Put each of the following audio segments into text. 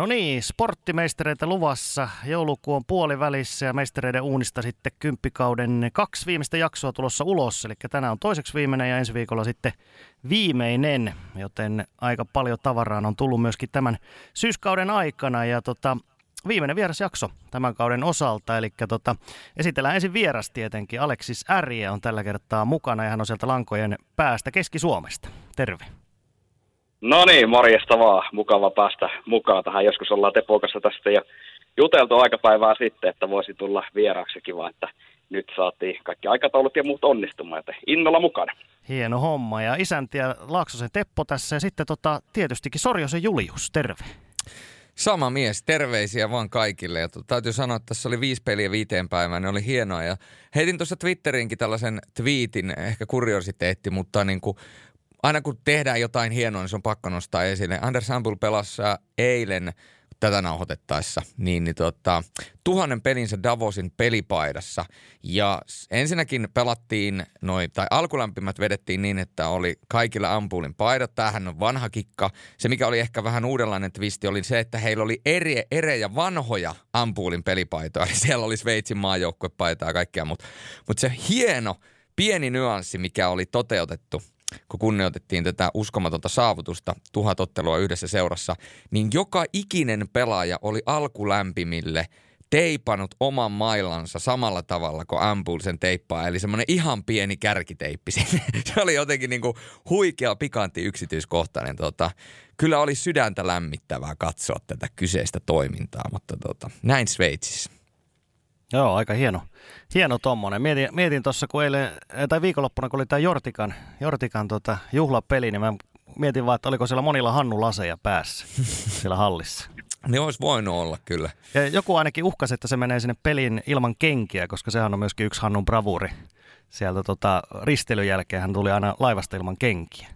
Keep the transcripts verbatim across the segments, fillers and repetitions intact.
No niin, sporttimeistereitä luvassa. Joulukuun on puolivälissä ja meistereiden uunista sitten kymppikauden kaksi viimeistä jaksoa tulossa ulos. Eli tänään on toiseksi viimeinen ja ensi viikolla sitten viimeinen, joten aika paljon tavaraan on tullut myöskin tämän syyskauden aikana. Ja tota, viimeinen vierasjakso tämän kauden osalta, eli tota, esitellään ensin vieras tietenkin. Aleksis Ärjä on tällä kertaa mukana ja hän on sieltä lankojen päästä Keski-Suomesta. Terve. No niin, morjesta vaan. Mukava päästä mukaan tähän. Joskus ollaan Tepon kanssa tästä jo juteltu aikapäivää sitten, että voisi tulla vieraaksi. Kiva, että nyt saatiin kaikki aikataulut ja muut onnistumaan, joten innolla mukana. Hieno homma. Ja isäntiä Laaksosen Teppo tässä ja sitten tota, tietystikin Sorjosen Julius. Terve. Sama mies, terveisiä vaan kaikille. Ja täytyy sanoa, että tässä oli viisi peliä viiteen päivään, ne oli hienoa. Ja heitin tuossa Twitteriinkin tällaisen twiitin, ehkä kuriositeetti, mutta niin kuin aina kun tehdään jotain hienoa, niin se on pakko nostaa esille. Anders Ampul pelasi eilen tätä nauhoitettaessa niin, niin tota, tuhannen pelinsä Davosin pelipaidassa. Ja ensinnäkin pelattiin, noi, tai alkulämpimät vedettiin niin, että oli kaikilla Ampulin paidat. Tämähän on vanha kikka. Se, mikä oli ehkä vähän uudenlainen twisti, oli se, että heillä oli eri, erejä vanhoja Ampulin pelipaitoja. Eli siellä oli Sveitsin maajoukkuepaitaa ja kaikkea. Mutta mut se hieno, pieni nyanssi, mikä oli toteutettu, kun kunnioitettiin tätä uskomatonta saavutusta, tuhat ottelua yhdessä seurassa, niin joka ikinen pelaaja oli alkulämpimille teipannut oman mailansa samalla tavalla kuin Ampul sen teippaa, eli semmoinen ihan pieni kärkiteippi. Se oli jotenkin niinku huikea, pikantti, yksityiskohtainen. Tota, kyllä oli sydäntä lämmittävää katsoa tätä kyseistä toimintaa, mutta tota, näin Sveitsissä. Joo, aika hieno. Hieno tommonen. Mietin, mietin tuossa, kun eilen, tai viikonloppuna, kun oli tämä Jortikan, Jortikan tota, juhlapeli, niin mä mietin vaan, että oliko siellä monilla hannulaseja päässä siellä hallissa. Ne olisi voinut olla, kyllä. Ja joku ainakin uhkasi, että se menee sinne pelin ilman kenkiä, koska sehän on myöskin yksi hannun bravuuri. Sieltä tota, risteilyn jälkeen hän tuli aina laivasta ilman kenkiä.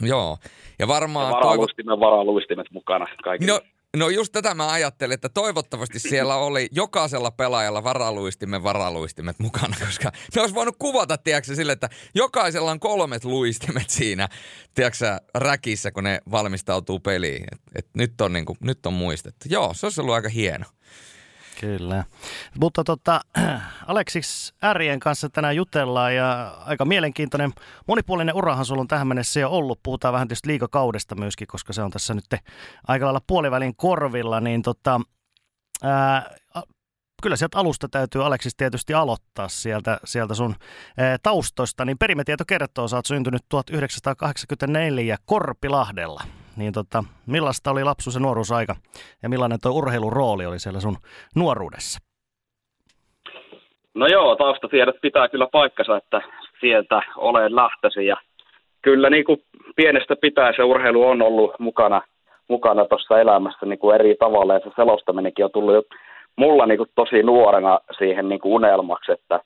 Joo. Ja varmaan... Varaluistimet, varaluistimet mukana kaikille. No, No just tätä mä ajattelin, että toivottavasti siellä oli jokaisella pelaajalla varaluistimen varaluistimet mukana, koska ne olisi voinut kuvata, tiedätkö, sille, että jokaisella on kolmet luistimet siinä, tiedätkö, räkissä, kun ne valmistautuu peliin. Et, et nyt, on niinku, nyt on muistettu. Joo, se olisi ollut aika hieno. Kyllä. Mutta tota, Aleksis Ärjen kanssa tänään jutellaan ja aika mielenkiintoinen, monipuolinen urahan sulla on tähän mennessä jo ollut. Puhutaan vähän tietysti liigakaudesta myöskin, koska se on tässä nyt aika lailla puolivälin korvilla. Niin tota, ää, kyllä sieltä alusta täytyy Aleksis tietysti aloittaa sieltä, sieltä sun ää, taustoista. Niin perimetieto kertoo, sä oot syntynyt tuhatyhdeksänsataakahdeksankymmentäneljä Korpilahdella. Niin tota, millaista oli lapsuus ja nuoruusaika ja millainen tuo urheilun rooli oli siellä sun nuoruudessa? No joo, taustatiedot pitää kyllä paikkansa, että sieltä olen lähtöisin ja kyllä niin kuin pienestä pitää se urheilu on ollut mukana, mukana tuossa elämässä niin kuin eri tavalla ja se selostaminenkin on tullut jo mulla niin kuin tosi nuorena siihen niin kuin unelmaksi, että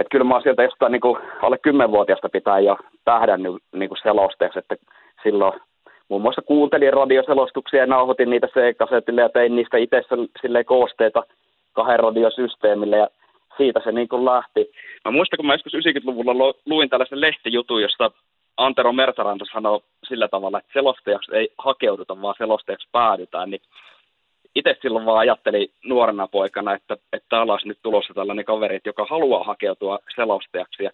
et kyllä mä oon sieltä jostain niin kuin alle kymmenvuotiaasta pitää jo tähdännyt niin kuin selosteeksi, että silloin muun muassa kuuntelin radioselostuksia ja nauhoitin niitä C-kasetille ja tein niistä itse silleen koosteita kahden radiosysteemille ja siitä se niin kuin lähti. Mä muistan, kun mä joskus yhdeksänkymmentäluvulla luin tällaisen lehtijutun, josta Antero Mertaranta sanoi sillä tavalla, että selostajaksi ei hakeuduta, vaan selostajaksi päädytään. Niin itse silloin vaan ajattelin nuorena poikana, että, että täällä olisi nyt tulossa tällainen kaveri, joka haluaa hakeutua selostajaksi. Ja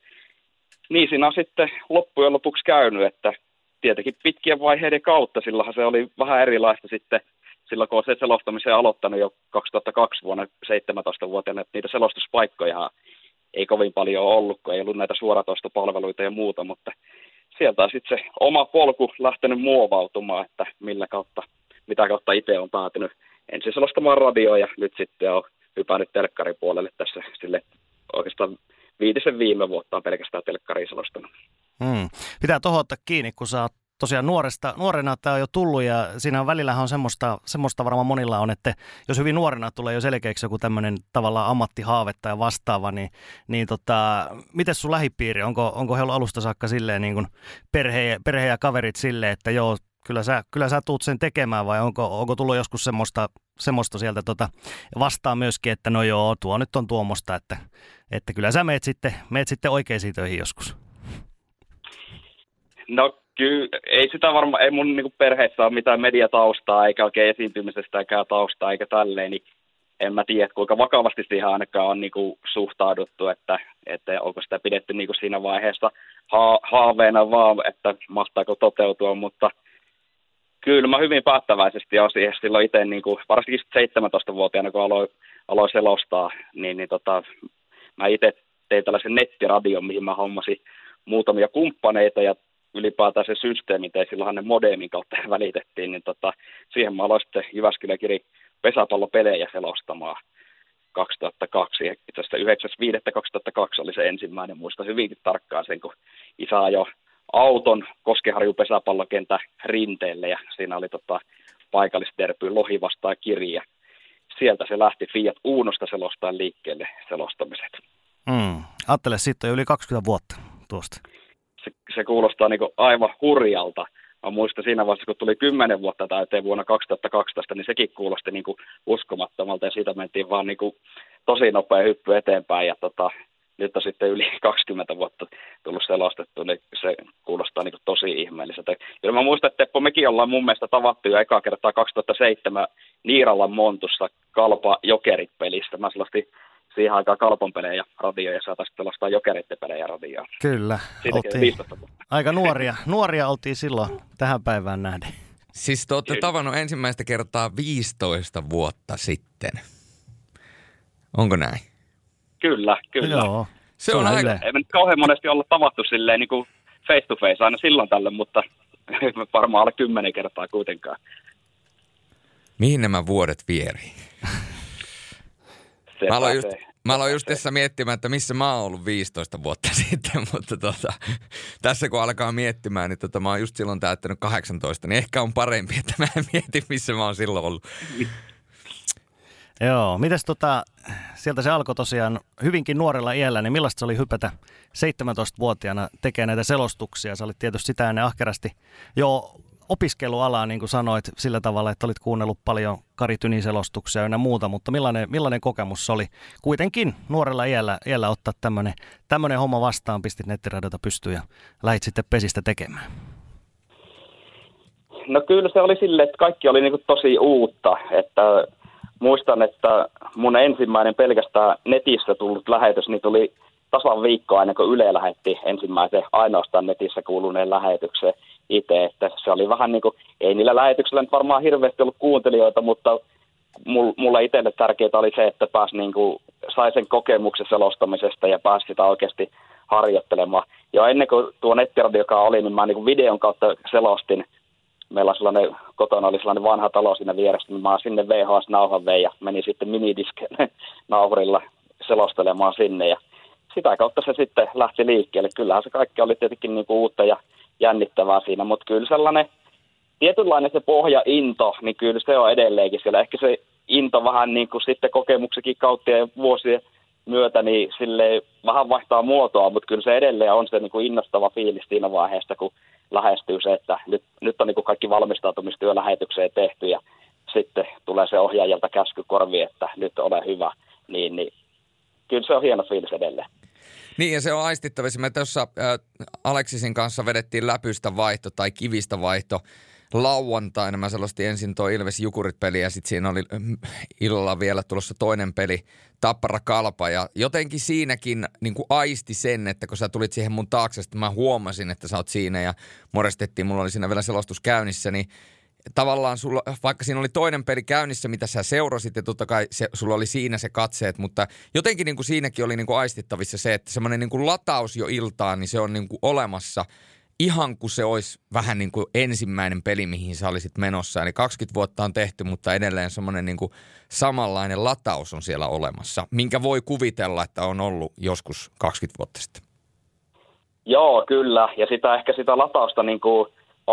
niin siinä on sitten loppujen lopuksi käynyt, että tietenkin pitkien vaiheiden kautta, sillähän se oli vähän erilaista sitten, silloin kun olen selostamisen aloittanut jo kaksituhattakaksi vuonna seitsemäntoistavuotiaana, että niitä selostuspaikkoja ei kovin paljon ollut, kun ei ollut näitä suoratoistopalveluita ja muuta, mutta sieltä on sitten se oma polku lähtenyt muovautumaan, että millä kautta, mitä kautta itse on päätynyt ensin selostamaan radioon ja nyt sitten on hypännyt telkkaripuolelle tässä sille oikeastaan viitisen viime vuotta on pelkästään telkkariin selostanut. Hmm. Pitää tuohon ottaa kiinni, kun sä oot tosiaan nuoresta, nuorena tämä on jo tullut ja siinä on välillähän on semmoista, semmoista varmaan monilla on, että jos hyvin nuorena tulee jo selkeäksi joku tämmöinen tavallaan ammattihaave tai vastaava, niin, niin tota, mites sun lähipiiri, onko, onko he ollut alusta saakka silleen niin kuin perhe, perhe ja kaverit silleen, että joo, kyllä sä, kyllä sä tuut sen tekemään vai onko, onko tullut joskus semmoista, semmoista sieltä tota, vastaa myöskin, että no joo, tuo nyt on tuommoista, että, että kyllä sä meet sitten, meet sitten oikeisiin töihin joskus. No Kyllä, ei sitä varmaan, ei mun niinku perheessä ole mitään mediataustaa, eikä oikein esiintymisestäkään taustaa, eikä tälleen, niin en mä tiedä, kuinka vakavasti siihen ainakaan on niinku suhtauduttu, että, että onko sitä pidetty niinku siinä vaiheessa ha- haaveena vaan, että mahtaako toteutua, mutta kyllä mä hyvin päättäväisesti olen siihen silloin itse, niinku, varsinkin seitsemäntoistavuotiaana, kun aloin, aloin selostaa, niin, niin tota, mä itse tein tällaisen nettiradion, mihin mä hommasin muutamia kumppaneita ja ylipäätään se systeemi, tai silloinhan ne modemin kautta välitettiin, niin tota, siihen mä aloin sitten Jyväskylän Kiri pesäpallopelejä selostamaan kaksituhattakaksi. Itse asiassa yhdeksäs viidettä kaksituhattakaksi oli se ensimmäinen, muista hyvinkin tarkkaan sen, kun isä ajoi auton Koskenharjun pesäpallokentän rinteelle, ja siinä oli tota, paikallisterpy Lohi vastaan Kiri. Sieltä se lähti Fiat Uunosta selostaan liikkeelle selostamiset. Mm. Ajattele, sitten yli kaksikymmentä vuotta tuosta. Se, se kuulostaa niin kuin aivan hurjalta. Mä muistan siinä vaiheessa, kun tuli kymmenen vuotta täyteen vuonna kaksituhattakaksitoista, niin sekin kuulosti niin kuin uskomattomalta, ja siitä mentiin vaan niin kuin tosi nopea hyppy eteenpäin. Ja tota, nyt on sitten yli kaksikymmentä vuotta tullut selostettu, niin se kuulostaa niin kuin tosi ihmeelliseltä. Kyllä mä muistan, että Teppo, mekin ollaan mun mielestä tavattu jo ekaa kertaa kaksituhattaseitsemän Niiralan Montussa Kalpa-Jokerit-pelistä. Mä selostin siihen aikaan Kalpan pelejä radioon ja saataisiin tällaista Jokeritten pelejä radioon. Kyllä. Oltiin aika nuoria. Nuoria oltiin silloin tähän päivään nähden. Siis te olette tavannut ensimmäistä kertaa viisitoista vuotta sitten. Onko näin? Kyllä, kyllä. Joo. Se on aika. Ei me nyt kauhean monesti olla tavattu silleen niin kuin face to face aina silloin tällöin, mutta varmaan alle kymmenen kertaa kuitenkaan. Mihin nämä vuodet vierii? Mä aloin, just, mä aloin just tässä miettimään, että missä mä oon ollut viisitoista vuotta sitten, mutta tota, tässä kun alkaa miettimään, niin tota, mä oon just silloin täyttänyt kahdeksantoista, niin ehkä on parempi, että mä en mieti, missä mä oon silloin ollut. Joo, mites tota, sieltä se alkoi tosiaan hyvinkin nuorella iällä, niin millaista se oli hypätä seitsemäntoistavuotiaana tekee näitä selostuksia? Sä olit tietysti sitä ennen ahkerasti jo opiskelualaa, niin kuin sanoit, sillä tavalla, että olit kuunnellut paljon Kari Tynin selostuksia ja muuta, mutta millainen, millainen kokemus oli kuitenkin nuorella iällä, iällä ottaa tämmöinen, tämmöinen homma vastaan, pistit nettiradota pystyyn ja lähdit sitten pesistä tekemään? No kyllä se oli silleen, että kaikki oli niin kuin tosi uutta, että muistan, että mun ensimmäinen pelkästään netissä tullut lähetys, niin tuli tasan viikkoa ennen kuin Yle lähetti ensimmäisen ainoastaan netissä kuuluneen lähetyksen itse, että se oli vähän niin kuin, ei niillä lähetyksillä nyt varmaan hirveästi ollut kuuntelijoita, mutta mulle itselle tärkeää oli se, että pääsi niin kuin, sai sen kokemuksen selostamisesta ja pääsi sitä oikeasti harjoittelemaan. Jo ennen kuin tuo nettiradio, joka oli, niin mä niin kuin videon kautta selostin. Meillä sellainen, kotona oli sellainen vanha talo siinä vieressä, niin mä sinne V H S-nauhan vein ja menin sitten minidisken naurilla selostelemaan sinne ja sitä kautta se sitten lähti liikkeelle. Kyllähän se kaikki oli tietenkin niin kuin uutta ja jännittävää siinä, mutta kyllä sellainen tietynlainen se pohjainto, niin kyllä se on edelleenkin siellä. Ehkä se into vähän niin kuin sitten kokemuksenkin kautta ja vuosien myötä, niin sille vähän vaihtaa muotoa, mutta kyllä se edelleen on se niin kuin innostava fiilis siinä vaiheessa, kun lähestyy se, että nyt, nyt on niin kuin kaikki valmistautumistyö lähetykseen tehty ja sitten tulee se ohjaajalta käsky korviin, että nyt ole hyvä, niin, niin kyllä se on hieno fiilis edelleen. Niin, ja se on aistittavissa. Me tuossa äh, Aleksisin kanssa vedettiin läpystä vaihto tai kivistä vaihto lauantaina. Mä selostin ensin tuo Ilves Jukurit-peli ja sitten siinä oli illalla vielä tulossa toinen peli, Tappara Kalpa. Ja jotenkin siinäkin niin kuin aisti sen, että kun sä tulit siihen mun taakse, sitten mä huomasin, että sä oot siinä ja morestettiin. Mulla oli siinä vielä selostus käynnissä, niin tavallaan sulla, vaikka siinä oli toinen peli käynnissä, mitä sä seurasit, ja totta kai se, sulla oli siinä se katseet, mutta jotenkin niin kuin siinäkin oli niin kuin aistittavissa se, että semmoinen niin kuin lataus jo iltaan, niin se on niin kuin olemassa, ihan kuin se olisi vähän niin kuin ensimmäinen peli, mihin sä olisit menossa. Eli kaksikymmentä vuotta on tehty, mutta edelleen semmoinen niin kuin samanlainen lataus on siellä olemassa, minkä voi kuvitella, että on ollut joskus kaksikymmentä vuotta sitten. Joo, kyllä, ja sitä ehkä sitä latausta niin kuin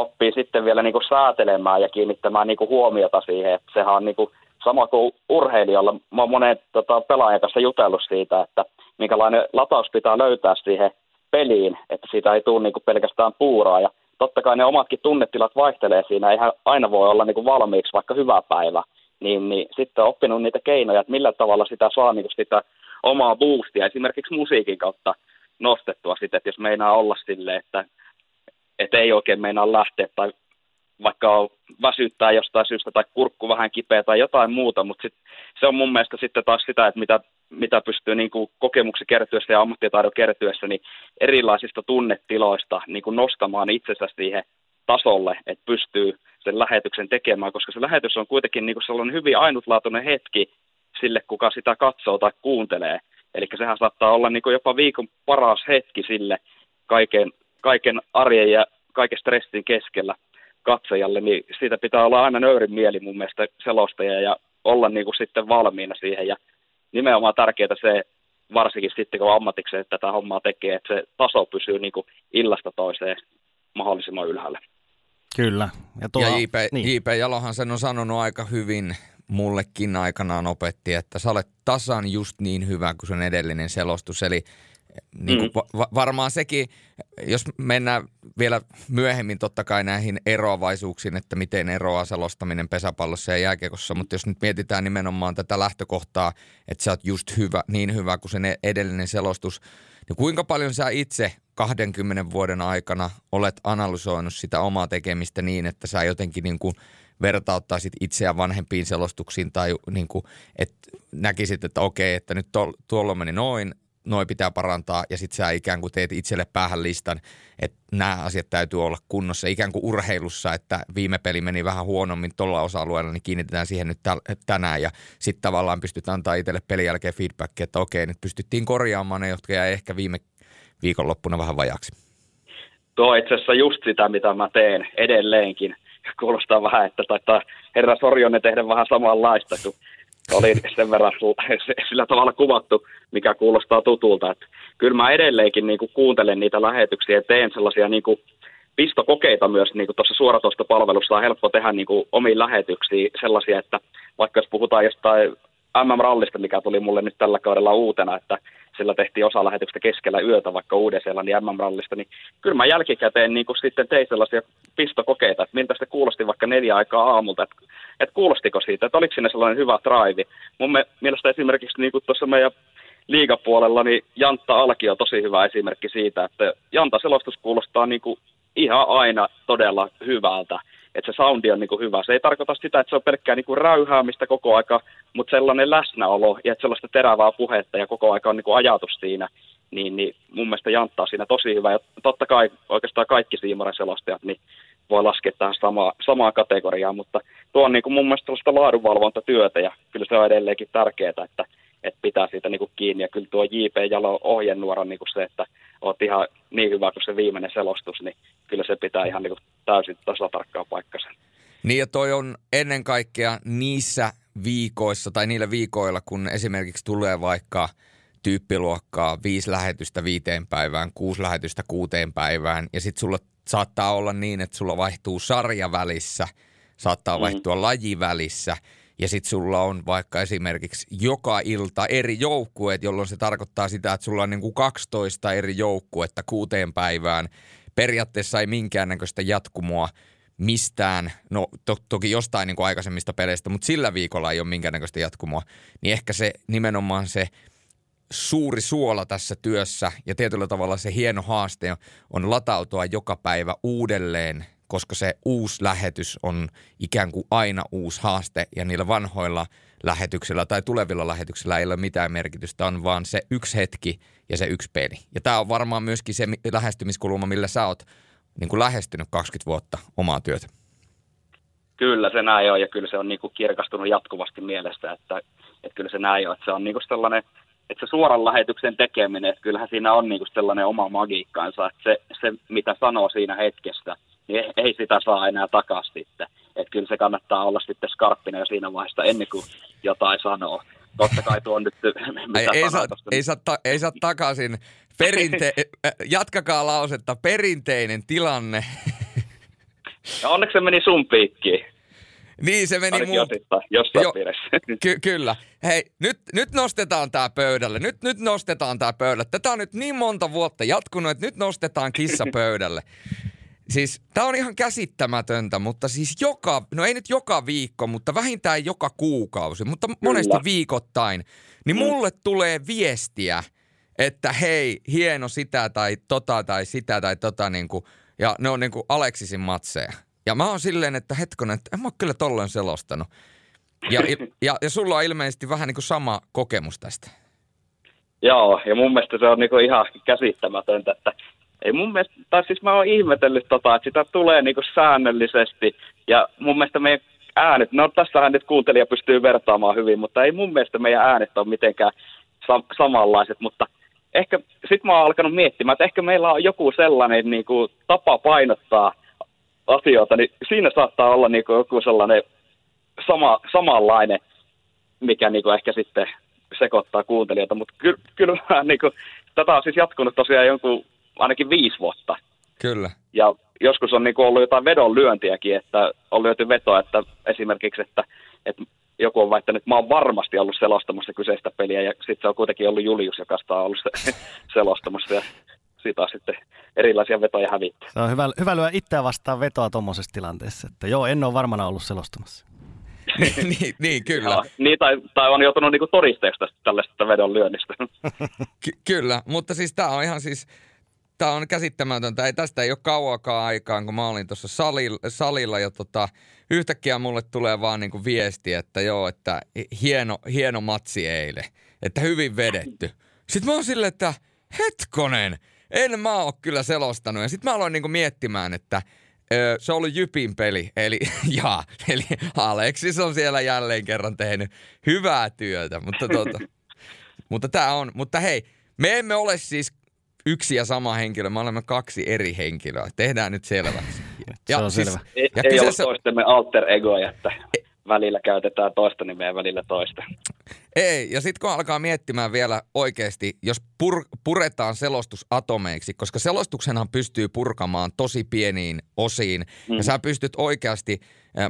oppii sitten vielä niinku säätelemään ja kiinnittämään niinku huomiota siihen, että sehän on niinku sama kuin urheilijoilla. Mä oon monen tota, pelaajan kanssa jutellut siitä, että minkälainen lataus pitää löytää siihen peliin, että siitä ei tule niinku pelkästään puuraa. Ja totta kai ne omatkin tunnetilat vaihtelee siinä, eihän aina voi olla niinku valmiiksi vaikka hyvä päivä. Niin, niin sitten on oppinut niitä keinoja, että millä tavalla sitä saa niinku sitä omaa boostia esimerkiksi musiikin kautta nostettua sitä, että jos meinaa olla silleen, että Et ei oikein meinaa lähteä tai vaikka on väsyttää jostain syystä tai kurkku vähän kipeä tai jotain muuta, mutta sit, se on mun mielestä sitten taas sitä, että mitä, mitä pystyy niin kuin kokemuksi kertyessä ja ammattitaidon kertyessä niin erilaisista tunnetiloista niin kuin nostamaan itsensä siihen tasolle, että pystyy sen lähetyksen tekemään, koska se lähetys on kuitenkin niin kuin sellainen hyvin ainutlaatuinen hetki sille, kuka sitä katsoo tai kuuntelee. Eli sehän saattaa olla niin kuin jopa viikon paras hetki sille kaiken, kaiken arjen ja kaiken stressin keskellä katsojalle, niin siitä pitää olla aina nöyrin mieli mun mielestä selostaja ja olla niin kuin sitten valmiina siihen. Ja nimenomaan tärkeää se, varsinkin sitten kun ammatikseen tätä hommaa tekee, että se taso pysyy niin kuin illasta toiseen mahdollisimman ylhäällä. Kyllä. Ja, tuo... ja J P. Niin. J P. Jalohan sen on sanonut aika hyvin, mullekin aikanaan opetti, että sä olet tasan just niin hyvä kuin sen edellinen selostus. Eli niin kuin mm. va- varmaan sekin, jos mennään vielä myöhemmin totta kai näihin eroavaisuuksiin, että miten eroaa selostaminen pesäpallossa ja jääkiekossa, mutta jos nyt mietitään nimenomaan tätä lähtökohtaa, että sä oot just hyvä, niin hyvä kuin sen edellinen selostus, niin kuinka paljon sä itse kahdenkymmenen vuoden aikana olet analysoinut sitä omaa tekemistä niin, että sä jotenkin niin kuin vertauttaisit itseään vanhempiin selostuksiin tai niin kuin, että näkisit, että okei, että nyt to- tuolla meni noin, noi pitää parantaa, ja sitten sä ikään kuin teet itselle päähän listan, että nämä asiat täytyy olla kunnossa. Ikään kuin urheilussa, että viime peli meni vähän huonommin tuolla osa-alueella, niin kiinnitetään siihen nyt tänään, ja sitten tavallaan pystyt antaa itselle pelin jälkeen feedbackia, että okei, nyt pystyttiin korjaamaan ne, jotka jäi ehkä viime viikonloppuna vähän vajaksi. Tuo on itse asiassa just sitä, mitä mä teen edelleenkin. Kuulostaa vähän, että taitaa herra Sorjonen tehdä vähän samanlaista kuin oli sen verran sillä tavalla kuvattu, mikä kuulostaa tutulta. Että kyllä mä edelleenkin niin kuin kuuntelen niitä lähetyksiä ja teen sellaisia niin kuin pistokokeita myös. Niin kuin tuossa suoratoistopalvelussa on helppo tehdä niin kuin omiin lähetyksiin sellaisia, että vaikka jos puhutaan jostain M M-rallista, mikä tuli mulle nyt tällä kaudella uutena, että sillä tehtiin osa lähetyksistä keskellä yötä vaikka Uuden-Seelannin M M-rallista, niin kyllä mä jälkikäteen niin kuin sitten tein sellaisia pistokokeita, että miltä sitä kuulosti vaikka neljä aikaa aamulta, että, että kuulostiko siitä, että oliko siinä sellainen hyvä drive. Mun mielestä esimerkiksi niin kuin tuossa meidän liigapuolella, niin Janta Alki on tosi hyvä esimerkki siitä, että Janta selostus kuulostaa niin kuin ihan aina todella hyvältä, että se soundi on niin kuin hyvä. Se ei tarkoita sitä, että se on pelkkää niin kuin räyhäämistä koko aika, mutta sellainen läsnäolo ja sellaista terävää puhetta ja koko aika on niin kuin ajatus siinä, niin, niin mun mielestä Jantta on siinä tosi hyvä. Ja totta kai oikeastaan kaikki siimariselostajat niin voi laskea tähän samaa, samaa kategoriaan, mutta tuo on niin kuin mun mielestä sellaista laadunvalvontatyötä ja kyllä se on edelleenkin tärkeää, että, että pitää siitä niin kuin kiinni. Ja kyllä tuo J P. Jalo ohjenuora on niin kuin se, että oot ihan niin hyvä kuin se viimeinen selostus, niin kyllä se pitää ihan niin kuin täysin tasatarkkaan paikkansa. Niin ja toi on ennen kaikkea niissä viikoissa tai niillä viikoilla, kun esimerkiksi tulee vaikka tyyppiluokkaa viisi lähetystä viiteen päivään, kuusi lähetystä kuuteen päivään ja sitten sulla saattaa olla niin, että sulla vaihtuu sarja välissä, saattaa vaihtua mm. laji välissä ja sitten sulla on vaikka esimerkiksi joka ilta eri joukkueet, jolloin se tarkoittaa sitä, että sulla on niin kuin kaksitoista eri joukkuetta kuuteen päivään. Periaatteessa ei minkäännäköistä jatkumoa mistään, no to, toki jostain niin kuin aikaisemmista peleistä, mutta sillä viikolla ei ole minkäännäköistä jatkumoa, niin ehkä se nimenomaan se suuri suola tässä työssä ja tietyllä tavalla se hieno haaste on latautua joka päivä uudelleen, koska se uusi lähetys on ikään kuin aina uusi haaste ja niillä vanhoilla lähetyksillä tai tulevilla lähetyksillä ei ole mitään merkitystä, on vaan se yksi hetki ja se yksi peli. Ja tämä on varmaan myöskin se lähestymiskulma, millä sä oot niin kuin lähestynyt kaksikymmentä vuotta omaa työtä. Kyllä se näin on ja kyllä se on niin kuin kirkastunut jatkuvasti mielessä, että, että kyllä se näin on. Että se on niin kuin sellainen, että se suoran lähetyksen tekeminen, että kyllähän siinä on niin kuin sellainen oma magiikkaansa, että se, se mitä sanoo siinä hetkessä, niin ei sitä saa enää takaisin sitten. Että kyllä se kannattaa olla sitten skarppina jo siinä vaiheessa ennen kuin jotain sanoo. Totta kai tuo on nyt... Ei, ei, saa, ei, saa ta, ei saa takaisin. Perinte, jatkakaa lausetta. Perinteinen tilanne. Ja onneksi se meni sun piikkiin. Niin, se meni mun... Osittain, jossain jo, ky- Kyllä. Hei, nyt, nyt nostetaan tää pöydälle. Nyt, nyt nostetaan tää pöydälle. Tätä on nyt niin monta vuotta jatkunut, että nyt nostetaan kissa pöydälle. Siis tämä on ihan käsittämätöntä, mutta siis joka, no ei nyt joka viikko, mutta vähintään joka kuukausi, mutta monesti Kyllä. viikoittain, niin mulle tulee viestiä, että hei, hieno sitä tai tota tai sitä tai tota niin kuin, ja ne on niin kuin Aleksisin matseja. Ja mä oon silleen, että hetkonen, että en mä ole kyllä tolleen selostanut. Ja, ja, ja sulla on ilmeisesti vähän niin kuin sama kokemus tästä. Joo, ja mun mielestä se on niin kuin ihan käsittämätöntä, että ei mun mielestä, tai siis mä oon ihmetellyt tota, että sitä tulee niin kuin säännöllisesti, ja mun mielestä meidän äänet, no tässähän nyt kuuntelija pystyy vertaamaan hyvin, mutta ei mun mielestä meidän äänet ole mitenkään sam- samanlaiset, mutta ehkä, sit mä oon alkanut miettimään, että ehkä meillä on joku sellainen niin kuin tapa painottaa asioita, niin siinä saattaa olla niin kuin joku sellainen sama, samanlainen, mikä niin kuin ehkä sitten sekoittaa kuuntelijoita, mutta ky- kyllä mä niin kuin, tätä on siis jatkunut tosiaan jonkun ainakin viisi vuotta. Kyllä. Ja joskus on niin kuin ollut jotain vedonlyöntiäkin, että on lyöty vetoa, että esimerkiksi, että, että joku on väittänyt, että mä oon varmasti ollut selostamassa kyseistä peliä, ja sitten se on kuitenkin ollut Julius, joka sitä on ollut se, selostamassa, ja siitä on sitten erilaisia vetoja hävitty. Se on hyvä, hyvä lyö itseä vastaan vetoa tuommoisessa tilanteessa, että joo, en ole varmana ollut selostamassa. niin, niin, kyllä. Joo, niin, tai, tai on joutunut niinku todisteeksi tästä tällaista vedonlyönnistä. Ky- kyllä, mutta siis tämä on ihan siis... Tämä on käsittämätöntä. Ei, tästä ei ole kauakaan aikaan, kun mä olin tuossa salilla, salilla ja tota, yhtäkkiä mulle tulee vaan niinku viesti, että joo, että hieno, hieno matsi eilen, että hyvin vedetty. Sitten mä oon silleen, että hetkonen, en mä oo kyllä selostanut. Ja sitten mä aloin niinku miettimään, että ö, se on ollut Jypin peli, eli, jaa, eli Aleksis on siellä jälleen kerran tehnyt hyvää työtä. Mutta, tota, mutta, tää on, mutta hei, me emme ole siis... Yksi ja sama henkilö. Me olemme kaksi eri henkilöä. Tehdään nyt selväksi. Ja, se on siis, selvä. Ei, ja ei kyseessä... ole toistemme alter egoja, että välillä käytetään toista nimeä ja välillä toista. Ei, ja sitten kun alkaa miettimään vielä oikeasti, jos pur, puretaan selostus atomeiksi, koska selostuksenhan pystyy purkamaan tosi pieniin osiin, mm-hmm. ja sä pystyt oikeasti,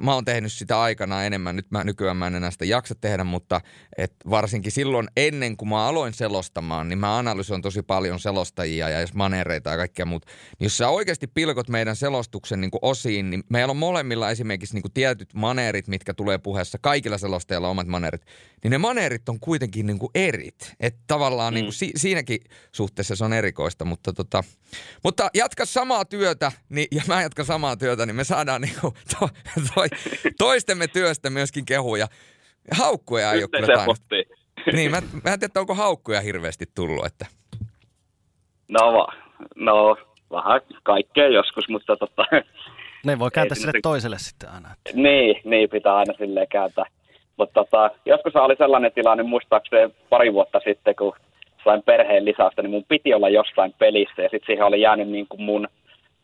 mä oon tehnyt sitä aikana enemmän, nyt mä nykyään mä en enää sitä jaksa tehdä, mutta et varsinkin silloin ennen kuin mä aloin selostamaan, niin mä analysoin tosi paljon selostajia ja jos manereita ja kaikkea muuta, niin jos sä oikeasti pilkot meidän selostuksen niin kuin osiin, niin meillä on molemmilla esimerkiksi niin kuin tietyt maneerit, mitkä tulee puheessa, kaikilla selostajilla omat maneerit, niin ne maneerit on kuitenkin niin kuin erit. Että tavallaan mm. niin kuin si- siinäkin suhteessa se on erikoista, mutta, tota, mutta jatka samaa työtä niin, ja mä jatkan samaa työtä, niin me saadaan niin kuin to- to- toistemme työstä myöskin kehuja. Haukkuja ei yhteen ole kyllä niin, mä, mä en tiedä, että onko haukkuja hirveästi tullut. Että. No, no vähän kaikkea joskus, mutta tota... Ne voi kääntää sille toiselle sitten aina. Että. Niin, niin, pitää aina silleen kääntää. Mutta tota, joskus oli sellainen tilanne, muistaakseni pari vuotta sitten, kun sain perheen lisäystä, niin mun piti olla jossain pelissä. Ja sitten siihen oli jäänyt niin kuin mun,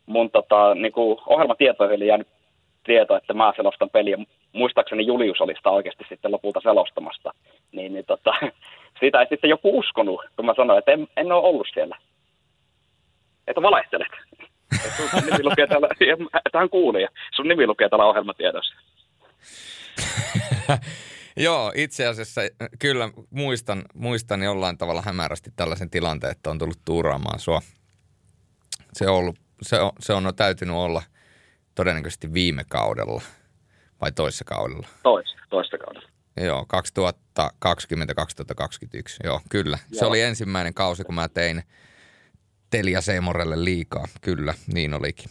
mun tota, niin kuin ohjelmatietoihin oli jäänyt tieto, että mä selostan peliä. Muistaakseni Julius oli sitä oikeasti sitten lopulta selostamasta. Niin, niin tota, sitä ei sitten joku uskonut, kun mä sanoin, että en, en ole ollut siellä. Että valehtelet. Et sun nimi lukee täällä, että hän kuuli ja sun nimi lukee täällä ohjelmatiedossa. Joo, itse asiassa kyllä muistan, muistan jollain tavalla hämärästi tällaisen tilanteen, että on tullut tuuraamaan sua. Se on, ollut, se on, se on täytynyt olla todennäköisesti viime kaudella vai toissa kaudella? Tois, toista kaudella. Joo, kaksituhattakaksikymmentä kaksituhattakaksikymmentäyksi, joo kyllä. Joo. Se oli ensimmäinen kausi, kun mä tein Telia Seimorelle liikaa. Kyllä, niin olikin.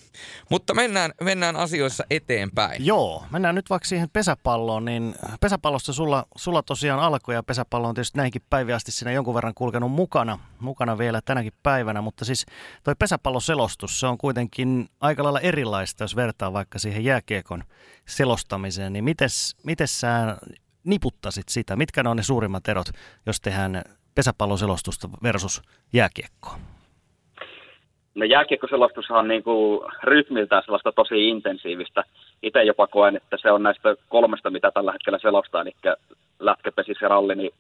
Mutta mennään, mennään asioissa eteenpäin. Joo, mennään nyt vaikka siihen pesäpalloon. Niin pesäpallossa sulla, sulla tosiaan alkoi ja pesäpallo on tietysti näinkin päivin asti siinä jonkun verran kulkenut mukana, mukana vielä tänäkin päivänä. Mutta siis toi pesäpalloselostus, se on kuitenkin aika lailla erilaista, jos vertaa vaikka siihen jääkiekon selostamiseen. Niin mites, mites sä niputtasit sitä? Mitkä ne on ne suurimmat erot, jos tehdään pesäpalloselostusta versus jääkiekkoa? No jääkiekkoselostushan on niin kuin rytmiltään sellaista tosi intensiivistä. Itse jopa koen, että se on näistä kolmesta, mitä tällä hetkellä selostaa, eli lätkä, pesis ja ralli, niin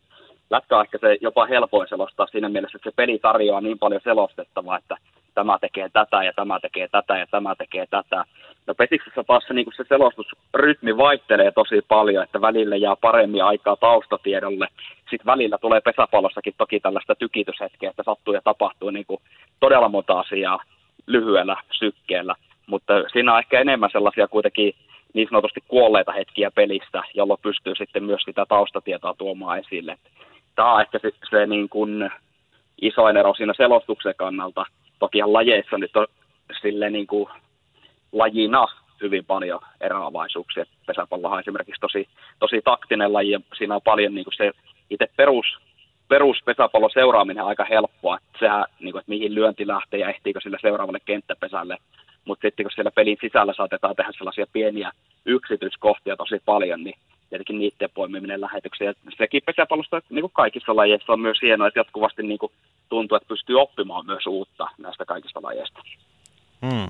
lätkä on ehkä se jopa helpoin selostaa siinä mielessä, että se peli tarjoaa niin paljon selostettavaa, että tämä tekee tätä ja tämä tekee tätä ja tämä tekee tätä. No pesiksessä taas se, niin kuin se selostusrytmi vaihtelee tosi paljon, että välillä jää paremmin aikaa taustatiedolle. Sitten välillä tulee pesäpallossakin toki tällaista tykityshetkeä, että sattuu ja tapahtuu niin kuin todella monta asiaa lyhyellä sykkeellä. Mutta siinä on ehkä enemmän sellaisia kuitenkin niin sanotusti kuolleita hetkiä pelistä, jolloin pystyy sitten myös sitä taustatietoa tuomaan esille. Tämä on ehkä se, se niin kuin isoin ero siinä selostuksen kannalta. Tokihan lajeissa nyt on silleen niin kuin lajina hyvin paljon eroavaisuuksia. Pesäpallohan on esimerkiksi tosi, tosi taktinen laji ja siinä on paljon niin kuin se itse perus, perus pesäpallon seuraaminen aika helppoa. Että sehän, niin kuin, että mihin lyönti lähtee ja ehtiikö sillä seuraavalle kenttäpesälle. Mutta sitten kun siellä pelin sisällä saatetaan tehdä sellaisia pieniä yksityiskohtia tosi paljon, niin tietenkin niiden poimiminen lähetykseen. Sekin pesäpallosta niin kuin kaikissa lajeissa on myös hienoa, että jatkuvasti niin kuin tuntuu, että pystyy oppimaan myös uutta näistä kaikista lajeista. Hmm.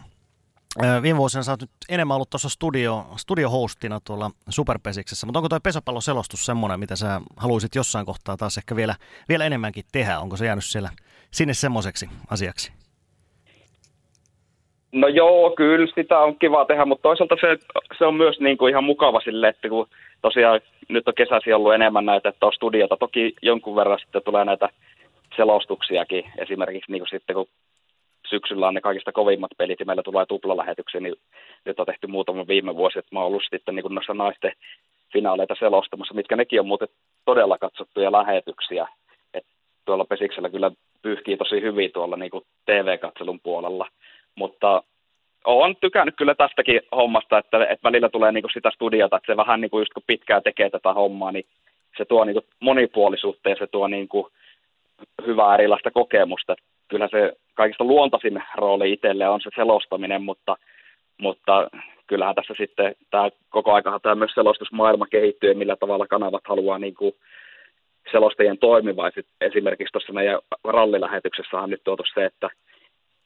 Viime vuosina sä oot nyt enemmän ollut tuossa studio, studiohostina tuolla Superpesiksessä, mutta onko tuo pesäpalloselostus semmoinen, mitä sä haluaisit jossain kohtaa taas ehkä vielä, vielä enemmänkin tehdä? Onko se jäänyt siellä sinne semmoiseksi asiaksi? No joo, kyllä sitä on kiva tehdä, mutta toisaalta se, se on myös niin kuin ihan mukava sille, että kun tosiaan nyt on kesäsi ollut enemmän näitä, että on studiota. Toki jonkun verran sitten tulee näitä selostuksiakin, esimerkiksi niin kuin sitten kun syksyllä on ne kaikista kovimmat pelit ja meillä tulee tuplalähetyksiä, niin nyt on tehty muutama viime vuosi, että mä oon ollut sitten niin kuin noissa naisten finaaleita selostamassa, mitkä nekin on muuten todella katsottuja lähetyksiä. Et tuolla Pesiksellä kyllä pyyhkii tosi hyvin tuolla niin kuin T V-katselun puolella. Mutta olen tykännyt kyllä tästäkin hommasta, että, että välillä tulee niinku sitä studiota, että se vähän niinku just kun pitkään tekee tätä hommaa, niin se tuo niinku monipuolisuutta ja se tuo niinku hyvää erilaista kokemusta. Kyllä se kaikista luontaisin rooli itselle on se selostaminen, mutta, mutta kyllähän tässä sitten tämä koko aikahan tämä myös selostusmaailma kehittyy ja millä tavalla kanavat haluaa niinku selostajien toimivaiset. Esimerkiksi tuossa meidän rallilähetyksessä on nyt tuotu se, että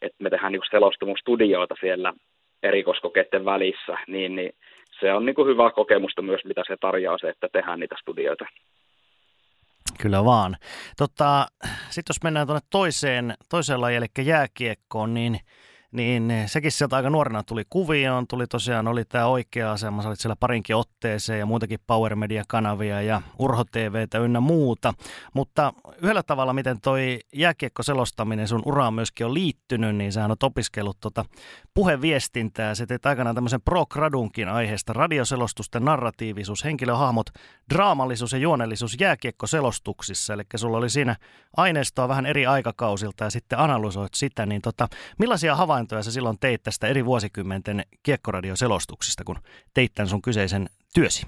että me tehdään niinku selostumustudioita siellä erikoiskokeiden välissä, niin, niin se on niinku hyvää kokemusta myös, mitä se tarjoaa se, että tehdään niitä studioita. Kyllä vaan. Tota, sitten jos mennään tuonne toiseen, toiseen lajiin, eli jääkiekkoon, niin, niin sekin sieltä aika nuorena tuli kuvioon, tuli tosiaan, oli tämä oikea asema, sä olit siellä parinkin otteeseen ja muitakin Power Media-kanavia ja Urho T V:tä ynnä muuta, mutta yhdellä tavalla, miten toi jääkiekkoselostaminen sun uraan myöskin on liittynyt, niin sähän oot opiskellut tuota puheviestintää, sä teit aikanaan tämmöisen pro-gradunkin aiheesta, radioselostusten narratiivisuus, henkilöhahmot, draamallisuus ja juonellisuus jääkiekkoselostuksissa, eli sulla oli siinä aineistoa vähän eri aikakausilta ja sitten analysoit sitä, niin tota, millaisia havaintoja ja sä silloin teit tästä eri vuosikymmenten kiekkoradioselostuksista, kun teit tämän sun kyseisen työsi?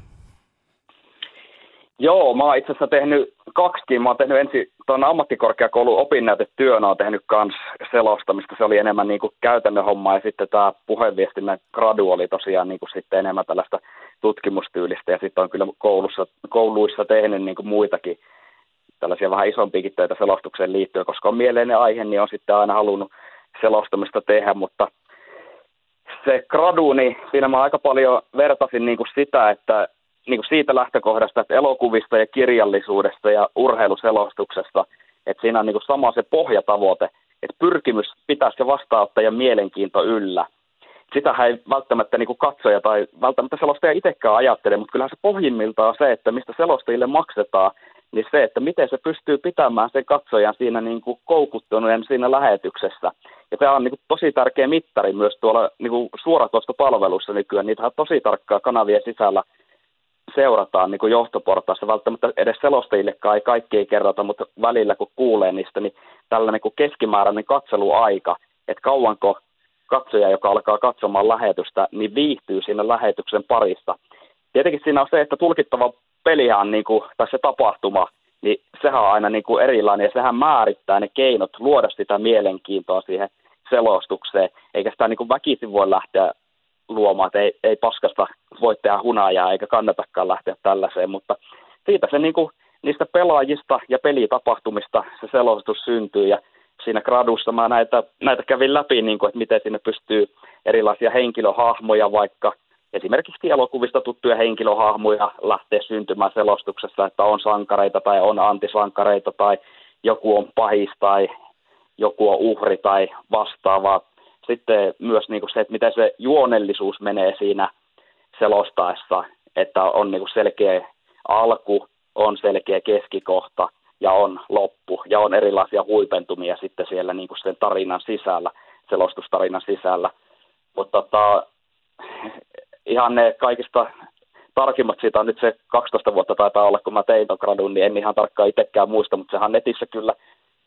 Joo, mä oon itse asiassa tehnyt kaksikin. Mä oon tehnyt ensin tuon ammattikorkeakoulun opinnäytetyön, oon tehnyt kans selostamista. Se oli enemmän niinku käytännön hommaa ja sitten tämä puheviestinnän gradu oli tosiaan niinku sitten enemmän tällaista tutkimustyylistä ja sitten on kyllä koulussa, kouluissa tehnyt niinku muitakin tällaisia vähän isompiakin töitä selostukseen liittyen, koska on mieleinen aihe, niin on sitten aina halunnut selostamista tehdä, mutta se gradu, niin siinä mä aika paljon vertasin niin kuin sitä, että niin kuin siitä lähtökohdasta, että elokuvista ja kirjallisuudesta ja urheiluselostuksesta, että siinä on niin kuin sama se pohjatavoite, että pyrkimys pitää se vastaanottajan mielenkiinto yllä. Sitähän ei välttämättä niin kuin katsoja tai välttämättä selostaja itsekään ajattele, mutta kyllähän se pohjimmiltaan se, että mistä selostajille maksetaan, niin se, että miten se pystyy pitämään sen katsojan siinä niin kuin koukuttuneen siinä lähetyksessä. Ja tämä on niin kuin tosi tärkeä mittari myös tuolla niin kuin suoratoistopalvelussa nykyään. Niitähän tosi tarkkaa kanavien sisällä seurataan niin kuin johtoportaassa. Välttämättä edes selostajillekaan ei kaikki ei kerrota, mutta välillä kun kuulee niistä, niin tällainen kuin keskimääräinen katseluaika, että kauanko katsoja, joka alkaa katsomaan lähetystä, niin viihtyy siinä lähetyksen parissa. Tietenkin siinä on se, että tulkittava pelihan, niin kuin, tai se tapahtuma, niin sehän on aina niin kuin erilainen ja sehän määrittää ne keinot luoda sitä mielenkiintoa siihen selostukseen. Eikä sitä niin kuin väkisin voi lähteä luomaan, että ei, ei paskasta voi tehdä hunajaa eikä kannatakaan lähteä tällaiseen, mutta siitä se niin kuin, niistä pelaajista ja pelitapahtumista se selostus syntyy ja siinä gradussa mä näitä, näitä kävin läpi, niin kuin, että miten sinne pystyy erilaisia henkilöhahmoja vaikka esimerkiksi elokuvista tuttuja henkilöhahmoja lähtee syntymään selostuksessa, että on sankareita tai on antisankareita tai joku on pahis tai joku on uhri tai vastaava. Sitten myös niin kuin se, että miten se juonellisuus menee siinä selostaessa, että on niin kuin selkeä alku, on selkeä keskikohta ja on loppu ja on erilaisia huipentumia sitten siellä niin kuin sen tarinan sisällä, selostustarinan sisällä. Mutta tota, ihan ne kaikista tarkimmat siitä on nyt se kaksitoista vuotta taitaa olla, kun mä tein ton gradun, niin en ihan tarkkaan itsekään muista, mutta sehän netissä kyllä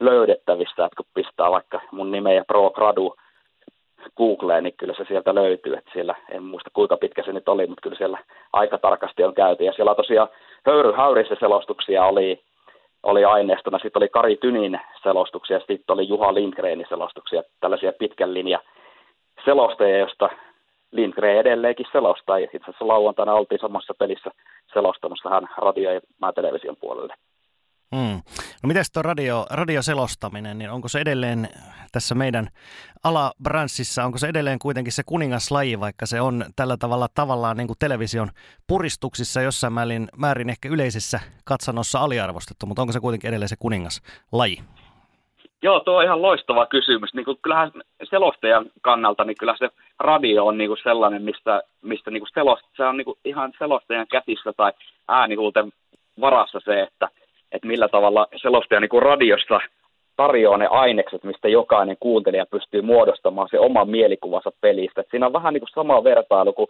löydettävistä, että kun pistää vaikka mun nimeä ja Pro Gradu Googleen, niin kyllä se sieltä löytyy, että siellä, en muista kuinka pitkä se nyt oli, mutta kyllä siellä aika tarkasti on käyty, ja siellä tosiaan höyryhäyrissä selostuksia oli, oli aineistona, sitten oli Kari Tynin selostuksia, sitten oli Juha Lindgrenin selostuksia, tällaisia pitkän linjan selostajia, josta Lindgren edelleenkin selostaa, ja itse asiassa lauantaina oltiin samassa pelissä selostamassa hän radio- ja television puolelle. Hmm. No mitäs tuo radio, radioselostaminen, niin onko se edelleen tässä meidän alabranssissa, onko se edelleen kuitenkin se kuningaslaji, vaikka se on tällä tavalla tavallaan niin kuin television puristuksissa jossain määrin, määrin ehkä yleisessä katsannossa aliarvostettu, mutta onko se kuitenkin edelleen se kuningaslaji? Joo, tuo on ihan loistava kysymys. Niin kuin kyllähän selostajan kannalta, niin kyllä se radio on niin kuin sellainen, mistä, mistä niin kuin selost, se on niin kuin ihan selostajan käsissä tai äänihuulten varassa se, että että millä tavalla selostaja niin kuin radiossa tarjoaa ne ainekset, mistä jokainen kuuntelija pystyy muodostamaan se oman mielikuvansa pelistä. Et siinä on vähän niin kuin sama vertailu kuin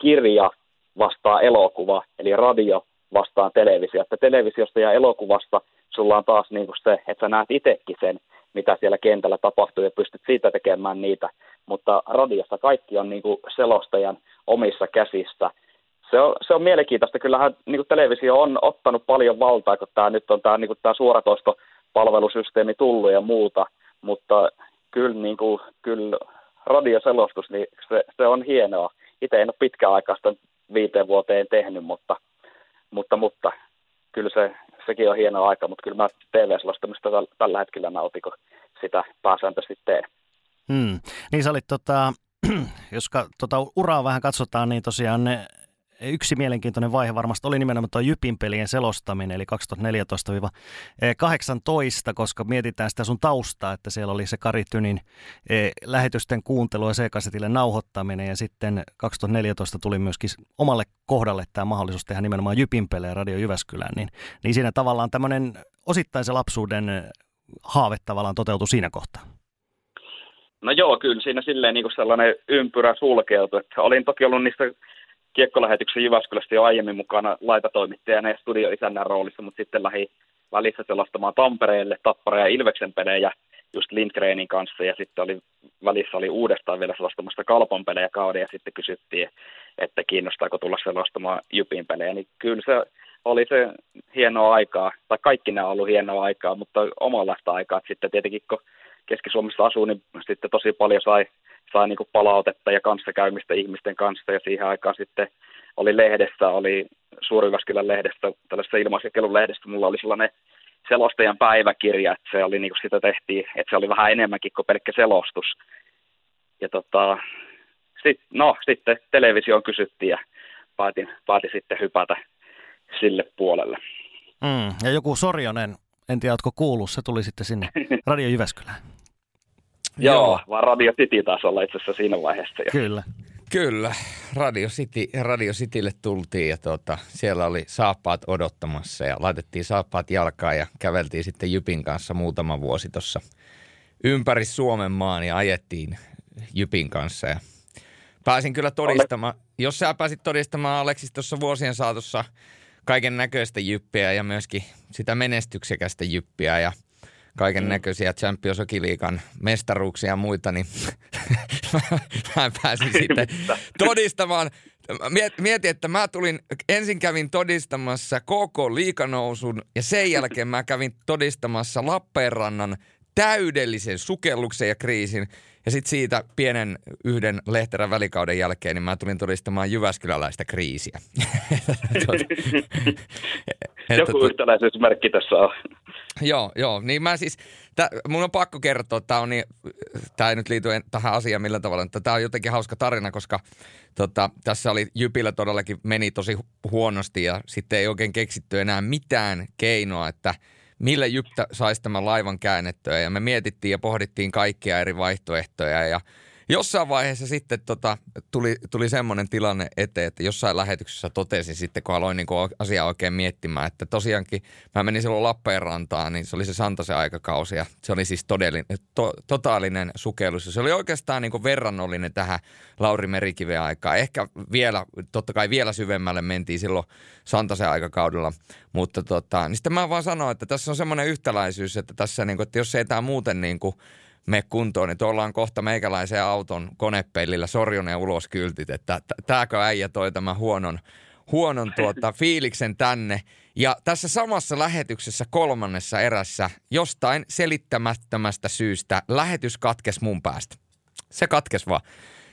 kirja vastaa elokuva, eli radio vastaa televisio. Että televisiosta ja elokuvasta sulla on taas niin kuin se, että sä näet itsekin sen, mitä siellä kentällä tapahtuu, ja pystyt siitä tekemään niitä. Mutta radiossa kaikki on niin kuin selostajan omissa käsissä. Se on, se on mielenkiintoista. Kyllähän niin kuin televisio on ottanut paljon valtaa, kun tämä nyt on tämä, niin kuin tämä suoratoistopalvelusysteemi tullut ja muuta, mutta kyllä, niin kuin, kyllä radioselostus, niin se, se on hienoa. Itse en ole pitkään aikaa sitä viiteen vuoteen tehnyt, mutta, mutta, mutta kyllä se, sekin on hieno aika, mutta kyllä mä T V-selostamista tällä hetkellä nautin, kun sitä pääsääntöisesti teen. Hmm. Niin sä olit, tota, jos tota uraa vähän katsotaan, niin tosiaan ne... Yksi mielenkiintoinen vaihe varmasti oli nimenomaan tuo Jypin pelien selostaminen, eli kaksituhattaneljätoista kahdeksantoista, koska mietitään sitä sun taustaa, että siellä oli se Kari Tynin lähetysten kuuntelu ja C-kasetille nauhoittaminen, ja sitten kaksituhattaneljätoista tuli myöskin omalle kohdalle tämä mahdollisuus tehdä nimenomaan Jypin pelejä Radio Jyväskylään, niin, niin siinä tavallaan tämmöinen osittain se lapsuuden haave tavallaan toteutui siinä kohtaa. No joo, kyllä siinä silleen niin kuin sellainen ympyrä sulkeutui, että olin toki ollut niistä kiekkolähetyksen Jyväskylästä jo aiemmin mukana laitatoimittajana ja studioisännän roolissa, mutta sitten lähdin välissä selostamaan Tampereelle, Tappara ja Ilveksen pelejä just Lindgrenin kanssa, ja sitten oli, välissä oli uudestaan vielä selostamassa Kalpan pelejä kauden, ja sitten kysyttiin, että kiinnostaako tulla selostamaan Jypin pelejä, niin kyllä se oli se hienoa aikaa, tai kaikki nämä on ollut hienoa aikaa, mutta omanlaista aikaa, että sitten tietenkin kun Keski-Suomessa asuu, niin sitten tosi paljon sai sai niin kuin palautetta ja kanssakäymistä ihmisten kanssa, ja siihen aikaan sitten oli lehdessä, oli Suur-Jyväskylän lehdessä, tällaisessa ilmaisjakelun lehdessä, mulla oli sellainen selostajan päiväkirja, että se oli niin kuin sitä tehtiin, että se oli vähän enemmänkin kuin pelkkä selostus. Ja tota, sit, no sitten televisioon kysyttiin ja päätin, päätin sitten hypätä sille puolelle. Mm, ja joku Sorjonen, en tiedä, ootko kuullut, se tuli sitten sinne Radio Jyväskylään. Joo, Joo, vaan Radio City taas olla itse asiassa siinä vaiheessa. Jo. Kyllä. Kyllä, Radio City, Radio Citylle tultiin ja tuota, siellä oli saappaat odottamassa ja laitettiin saappaat jalkaan ja käveltiin sitten Jypin kanssa muutama vuosi tuossa ympäri Suomen maan ja ajettiin Jypin kanssa. Ja pääsin kyllä todistamaan, jos sä pääsit todistamaan Aleksis tuossa vuosien saatossa kaiken näköistä jyppiä ja myöskin sitä menestyksekästä jyppiä ja kaiken näköisiä Champions Hockey-liigan mestaruuksia ja muita, niin mä pääsin sitten todistamaan. Mietin, että mä tulin, ensin kävin todistamassa koko liiganousun ja sen jälkeen mä kävin todistamassa Lappeenrannan täydellisen sukelluksen ja kriisin. Ja sitten siitä pienen yhden Lehterän välikauden jälkeen, niin mä tulin todistamaan jyväskyläläistä kriisiä. Joku yhtäläisyysmerkki tässä on. Joo, joo. Niin mä siis, täh, mun on pakko kertoa, tää on niin, tää ei nyt liity tähän asiaan millään tavalla, mutta tää on jotenkin hauska tarina, koska tota, tässä oli Jypillä todellakin meni tosi huonosti ja sitten ei oikein keksitty enää mitään keinoa, että millä Jyptä saisi tämän laivan käännettyä, ja me mietittiin ja pohdittiin kaikkia eri vaihtoehtoja, ja jossain vaiheessa sitten tota, tuli, tuli semmoinen tilanne eteen, että jossain lähetyksessä totesin sitten, kun aloin niin kuin asiaa oikein miettimään, että tosiaankin mä menin silloin Lappeenrantaan, niin se oli se Santasen aikakausi ja se oli siis todellinen, to, totaalinen sukellus. Se oli oikeastaan niin kuin verrannollinen tähän Lauri Merikiven aikaan. Ehkä vielä, totta kai vielä syvemmälle mentiin silloin Santasen aikakaudella, mutta tota, niin sitten mä vaan sanoin, että tässä on semmoinen yhtäläisyys, että tässä niin kuin, että jos ei tämä muuten niin kuin me kuntoon, niin tuolla on kohta meikäläisen auton konepeilillä Sorjonen ulos kyltit, että tääkö äijä toi tämän huonon, huonon tuota, fiiliksen tänne. Ja tässä samassa lähetyksessä kolmannessa erässä jostain selittämättömästä syystä lähetys katkesi mun päästä. Se katkesi vaan.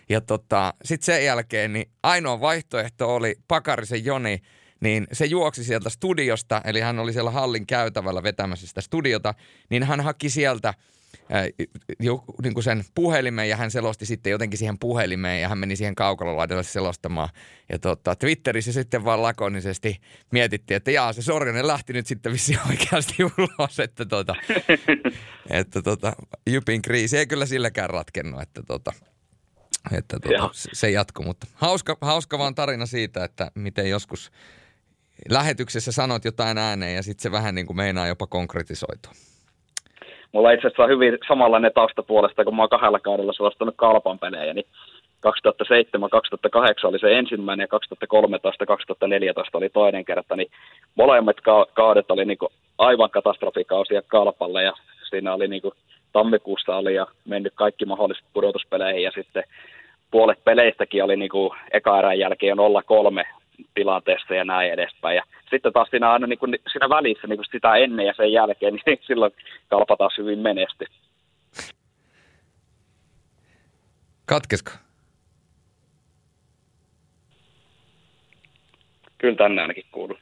Ja tota, sitten sen jälkeen niin ainoa vaihtoehto oli Pakarisen Joni, niin se juoksi sieltä studiosta, eli hän oli siellä hallin käytävällä vetämässä sitä studiota, niin hän haki sieltä niin kuin sen puhelimen ja hän selosti sitten jotenkin siihen puhelimeen ja hän meni siihen kaukololaidalle selostamaan. Ja tota, Twitterissä sitten vaan lakonisesti mietittiin, että jaa, se Sorjonen lähti nyt sitten vissiin oikeasti ulos, että tota, että tota, Jypin kriisi ei kyllä silläkään ratkennut, että tota, että tota, se jatkuu. Mutta hauska, hauska vaan tarina siitä, että miten joskus lähetyksessä sanot jotain ääneen ja sitten se vähän niin kuin meinaa jopa konkretisoitua. Mulla itse asiassa on hyvin samanlainen taustapuolesta, kun mä oon kahdella kaudella selostanut Kalpan pelejä, niin kaksituhattaseitsemän kaksituhattakahdeksan oli se ensimmäinen ja kaksituhattakolmetoista kaksituhattaneljätoista oli toinen kerta, niin molemmat kaudet oli niin kuin aivan katastrofikausia Kalpalle ja siinä oli niin kuin tammikuussa oli ja mennyt kaikki mahdolliset pudotuspeleihin ja sitten puolet peleistäkin oli niin kuin eka erän jälkeen nolla kolme tilanteessa ja näin edespäin. Ja sitten taas siinä aina niin kuin, siinä välissä niin kuin sitä ennen ja sen jälkeen, niin silloin Kalpa taas hyvin menesti. Katkesko? Kyllä tänne ainakin kuuluu.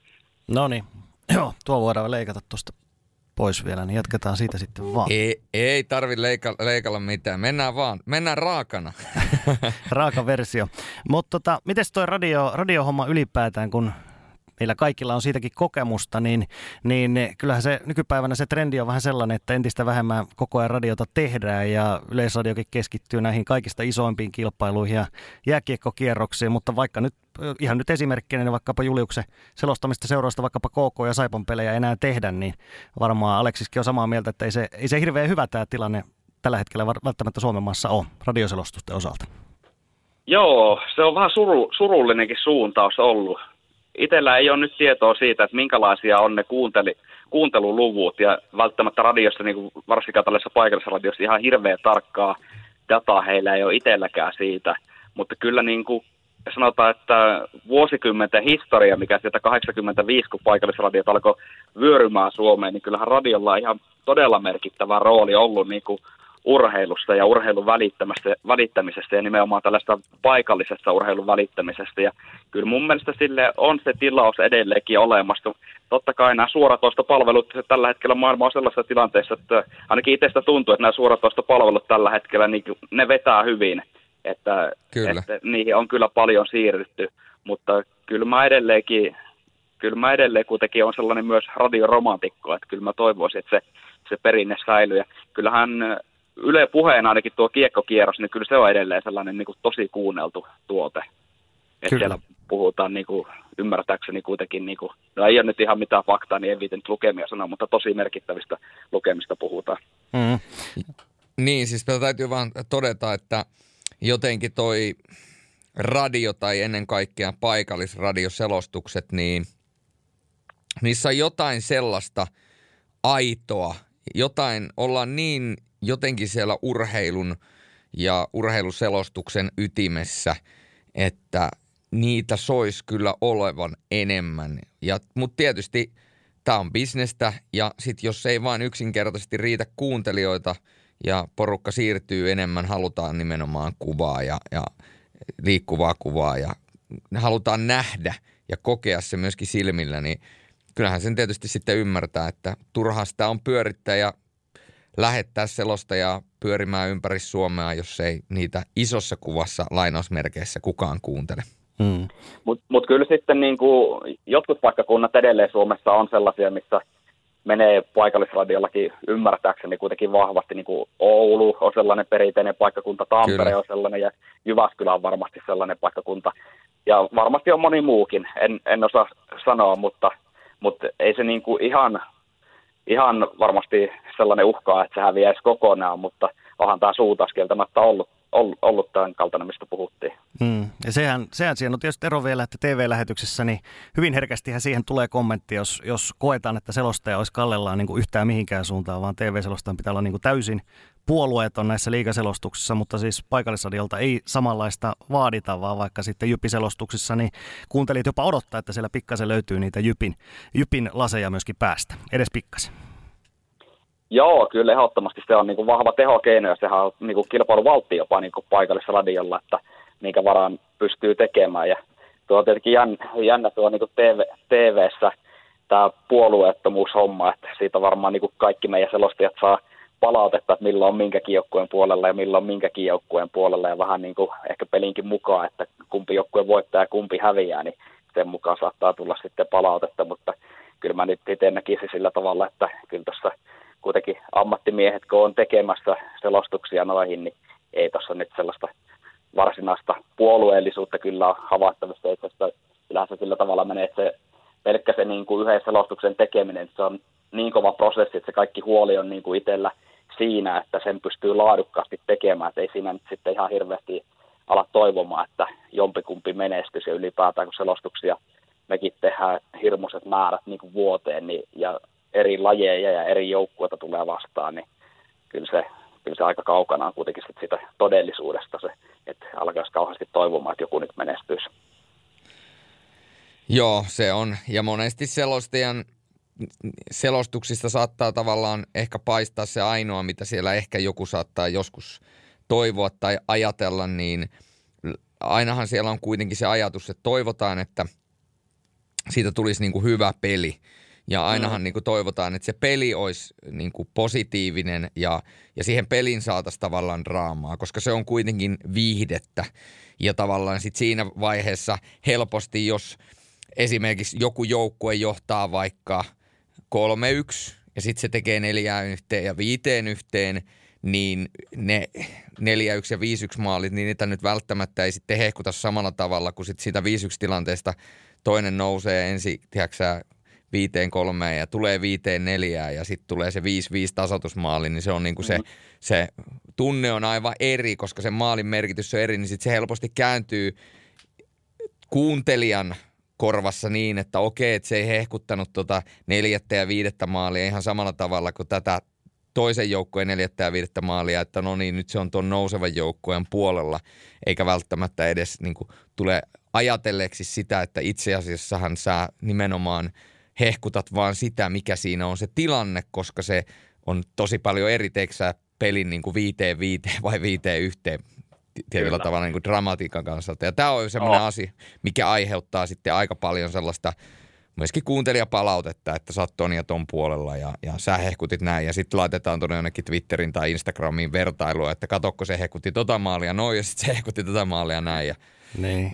No niin, joo, tuo voidaan leikata tuosta pois vielä, niin jatketaan siitä sitten vaan. Ei, ei tarvitse leika, leikalla mitään, mennään vaan, mennään raakana. Raaka versio. Mutta tota, mites toi radio, radiohomma ylipäätään, kun meillä kaikilla on siitäkin kokemusta, niin, niin kyllähän se nykypäivänä se trendi on vähän sellainen, että entistä vähemmän koko ajan radiota tehdään ja Yleisradiokin keskittyy näihin kaikista isoimpiin kilpailuihin ja jääkiekkokierroksiin, mutta vaikka nyt ihan nyt esimerkkinä, niin vaikkapa Juliuksen selostamista seurausta vaikkapa K K ja Saipan pelejä enää tehdä, niin varmaan Aleksiskin on samaa mieltä, että ei se, ei se hirveän hyvä tämä tilanne tällä hetkellä välttämättä Suomen maassa ole radioselostusten osalta. Joo, se on vähän suru, surullinenkin suuntaus ollut. Itellä ei ole nyt tietoa siitä, että minkälaisia on ne kuunteli, kuunteluluvut ja välttämättä radiossa, niin kuin varsinkaan tällaisessa paikallisessa radiossa, ihan hirveän tarkkaa dataa heillä ei ole itselläkään siitä. Mutta kyllä niin kuin sanotaan, että vuosikymmenten historia, mikä sieltä kahdeksankymmentäviisi, kun paikallisradiot alkoi vyörymään Suomeen, niin kyllähän radiolla on ihan todella merkittävä rooli ollut niin kuin urheilusta ja urheilun välittämisestä ja nimenomaan tällaista paikallisesta urheilun välittämisestä. Ja kyllä mun mielestä sille on se tilaus edelleenkin olemassa. Totta kai nämä suoratoistopalvelut tällä hetkellä maailma on sellaisessa tilanteessa, että ainakin itsestä tuntuu, että nämä suoratoistopalvelut tällä hetkellä, niin ne vetää hyvin. Että, että niihin on kyllä paljon siirrytty, mutta kyllä mä edelleenkin, kyllä mä edelleen kuitenkin on sellainen myös radioromantikko, että kyllä mä toivoisin, että se, se perinne säilyy. Ja kyllähän Yle Puheen ainakin tuo kiekkokierros, niin kyllä se on edelleen sellainen niin kuin tosi kuunneltu tuote. Että siellä puhutaan niin kuin, ymmärtääkseni kuitenkin, niin kuin, no ei ole nyt ihan mitään faktaa, niin en viitin lukemia sanoa, mutta tosi merkittävistä lukemista puhutaan. Mm. Niin, siis täytyy vaan todeta, että jotenkin toi radio tai ennen kaikkea paikallisradioselostukset, niin niissä on jotain sellaista aitoa, jotain ollaan niin jotenkin siellä urheilun ja urheiluselostuksen ytimessä, että niitä sois kyllä olevan enemmän. Ja, mutta tietysti tämä on bisnestä ja sitten jos ei vaan yksinkertaisesti riitä kuuntelijoita ja porukka siirtyy enemmän, halutaan nimenomaan kuvaa ja, ja liikkuvaa kuvaa ja halutaan nähdä ja kokea se myöskin silmillä, niin kyllähän sen tietysti sitten ymmärtää, että turhaa sitä on pyörittää ja lähettää selostajaa pyörimään ympäri Suomea, jos ei niitä isossa kuvassa lainausmerkeissä kukaan kuuntele. Mm. Mutta mut kyllä sitten niin kuin jotkut paikkakunnat edelleen Suomessa on sellaisia, missä menee paikallisradiollakin ymmärtääkseni kuitenkin vahvasti, niin kuin Oulu on sellainen perinteinen paikkakunta, Tampere Kyllä. on sellainen ja Jyväskylä on varmasti sellainen paikkakunta. Ja varmasti on moni muukin, en, en osaa sanoa, mutta, mutta ei se niin kuin ihan, ihan varmasti sellainen uhkaa, että se häviäisi kokonaan, mutta onhan tämä suuntaus kieltämättä ollut. ollut tämän kaltainen, mistä puhuttiin. Mm. Ja sehän, sehän siinä on tietysti ero vielä, että T V-lähetyksessä niin hyvin herkästihän siihen tulee kommentti, jos, jos koetaan, että selostaja olisi kallellaan niin kuin yhtään mihinkään suuntaan, vaan T V-selostajan pitää olla niin kuin täysin puolueeton näissä liigaselostuksissa, mutta siis paikallisradiolta ei samanlaista vaadita, vaan vaikka sitten Jypi-selostuksissa, niin kuuntelijat jopa odottaa, että siellä pikkasen löytyy niitä Jypin, Jypin laseja myöskin päästä, edes pikkasen. Joo, kyllä ehdottomasti se on niin kuin vahva tehokeino ja sehän on niin kuin kilpailuvaltti jopa niin kuin paikallisradiolla, että minkä varaan pystyy tekemään. Ja tuo on tietenkin jännä tuo niin kuin T V, T V:ssä tämä puolueettomuushomma, että siitä varmaan niin kuin kaikki meidän selostajat saa palautetta, että milloin on minkäkin joukkueen puolella ja milloin on minkäkin joukkueen puolella ja vähän niin kuin ehkä pelinkin mukaan, että kumpi joukkue voittaa ja kumpi häviää, niin sen mukaan saattaa tulla sitten palautetta, mutta kyllä mä nyt itse näkisin sillä tavalla, että kyllä tuossa kuitenkin ammattimiehet, kun on tekemässä selostuksia noihin, niin ei tuossa nyt sellaista varsinaista puolueellisuutta kyllä ole havaittavissa. Itse asiassa kyllähän se sillä tavalla menee, että se, pelkkä se niin kuin yhden selostuksen tekeminen, se on niin kova prosessi, että se kaikki huoli on niin kuin itsellä siinä, että sen pystyy laadukkaasti tekemään. Että ei siinä nyt sitten ihan hirveästi ala toivomaan, että jompikumpi menestyisi ja ylipäätään, kun selostuksia mekin tehdään hirmuiset määrät niin kuin vuoteen niin, ja eri lajeja ja eri joukkueita tulee vastaan, niin kyllä se, kyllä se aika kaukana on kuitenkin sit sitä todellisuudesta se, että alkaisi kauheasti toivomaan, että joku nyt menestyisi. Joo, se on. Ja monesti selostajan selostuksista saattaa tavallaan ehkä paistaa se ainoa, mitä siellä ehkä joku saattaa joskus toivoa tai ajatella, niin ainahan siellä on kuitenkin se ajatus, että toivotaan, että siitä tulisi niin kuin hyvä peli. Ja ainahan mm. niin kuin toivotaan, että se peli olisi niin kuin positiivinen ja, ja siihen pelin saataisiin tavallaan draamaa, koska se on kuitenkin viihdettä. Ja tavallaan sit siinä vaiheessa helposti, jos esimerkiksi joku joukkue johtaa vaikka kolme yksi ja sitten se tekee neljään yhteen ja viiteen yhteen, niin ne neljä yksi ja viisi yksi maalit, niin niitä nyt välttämättä ei sitten hehkuta samalla tavalla, kun sit siitä viisi yksi tilanteesta toinen nousee ensi, tiedäksä, viiteen kolmeen ja tulee viiteen neljään ja sitten tulee se viisi viisi tasoitusmaali, niin se on niinku se, mm-hmm. se tunne on aivan eri, koska se maalin merkitys on eri, niin sitten se helposti kääntyy kuuntelijan korvassa niin, että okei, että se ei hehkuttanut tota neljättä ja viidettä maalia ihan samalla tavalla kuin tätä toisen joukkueen neljättä ja viidettä maalia, että no niin, nyt se on tuon nousevan joukkueen puolella, eikä välttämättä edes niinku tule ajatelleeksi sitä, että itse asiassahan sä nimenomaan hehkutat vaan sitä, mikä siinä on se tilanne, koska se on tosi paljon eri, teikö sä pelin niin kuin viiteen viiteen vai viiteen yhteen tietyllä Kyllä. tavalla niin kuin dramatiikan kanssa. Ja tämä on semmoinen no. asia, mikä aiheuttaa sitten aika paljon sellaista myöskin kuuntelijapalautetta, että sä oot ton ja ton puolella ja, ja sä hehkutit näin. Ja sitten laitetaan tuonne jonnekin Twitterin tai Instagramiin vertailua, että katokko se hehkutti tota maalia noin ja sitten se hehkutti tota maalia näin. Ja... Niin.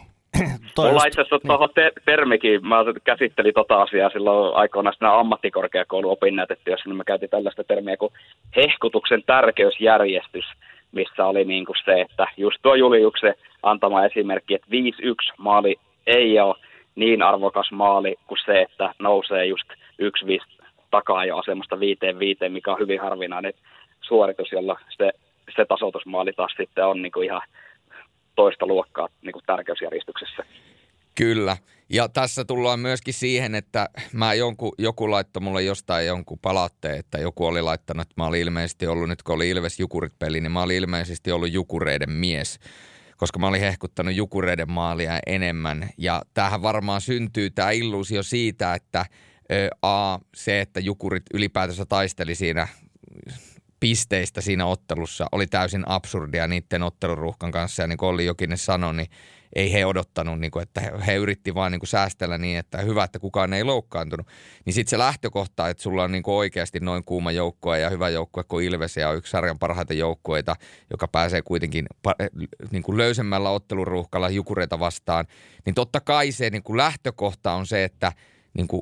Mulla itse asiassa tuohon te- termikin, mä käsittelin tota asiaa silloin aikoinaan siinä ammattikorkeakouluopinnäytetyössä, niin mä käytin tällaista termiä kuin hehkutuksen tärkeysjärjestys, missä oli niin kuin se, että just tuo Juliuksen antama esimerkki, että viisi yksi maali ei ole niin arvokas maali kuin se, että nousee just yksi viisi takaa jo asemasta viiteen viiteen, mikä on hyvin harvinainen suoritus, jolla se, se tasoitusmaali taas sitten on niin kuin ihan toista luokkaa niin kuin tärkeysjärjestyksessä. Kyllä. Ja tässä tullaan myöskin siihen, että mä jonkun, joku laittoi mulle jostain jonkun palautteen, että joku oli laittanut, että mä olin ilmeisesti ollut, nyt kun oli Ilves Jukurit-peli, niin mä olin ilmeisesti ollut Jukureiden mies, koska mä olin hehkuttanut Jukureiden maalia enemmän. Ja tämähän varmaan syntyy tämä illuusio siitä, että ö, a, se, että Jukurit ylipäätänsä taisteli siinä pisteistä siinä ottelussa oli täysin absurdia niiden otteluruuhkan kanssa, ja niin kuin Olli Jokinen sanoi, niin ei he odottanut, niin kuin, että he, he yritti vaan niin kuin säästellä niin, että hyvä, että kukaan ei loukkaantunut. Niin sitten se lähtökohta, että sulla on niin kuin oikeasti noin kuuma joukkue ja hyvä joukkue kuin Ilves ja yksi sarjan parhaita joukkueita, joka pääsee kuitenkin niin kuin löysemmällä otteluruuhkalla Jukureita vastaan, niin totta kai se niin kuin lähtökohta on se, että niin kuin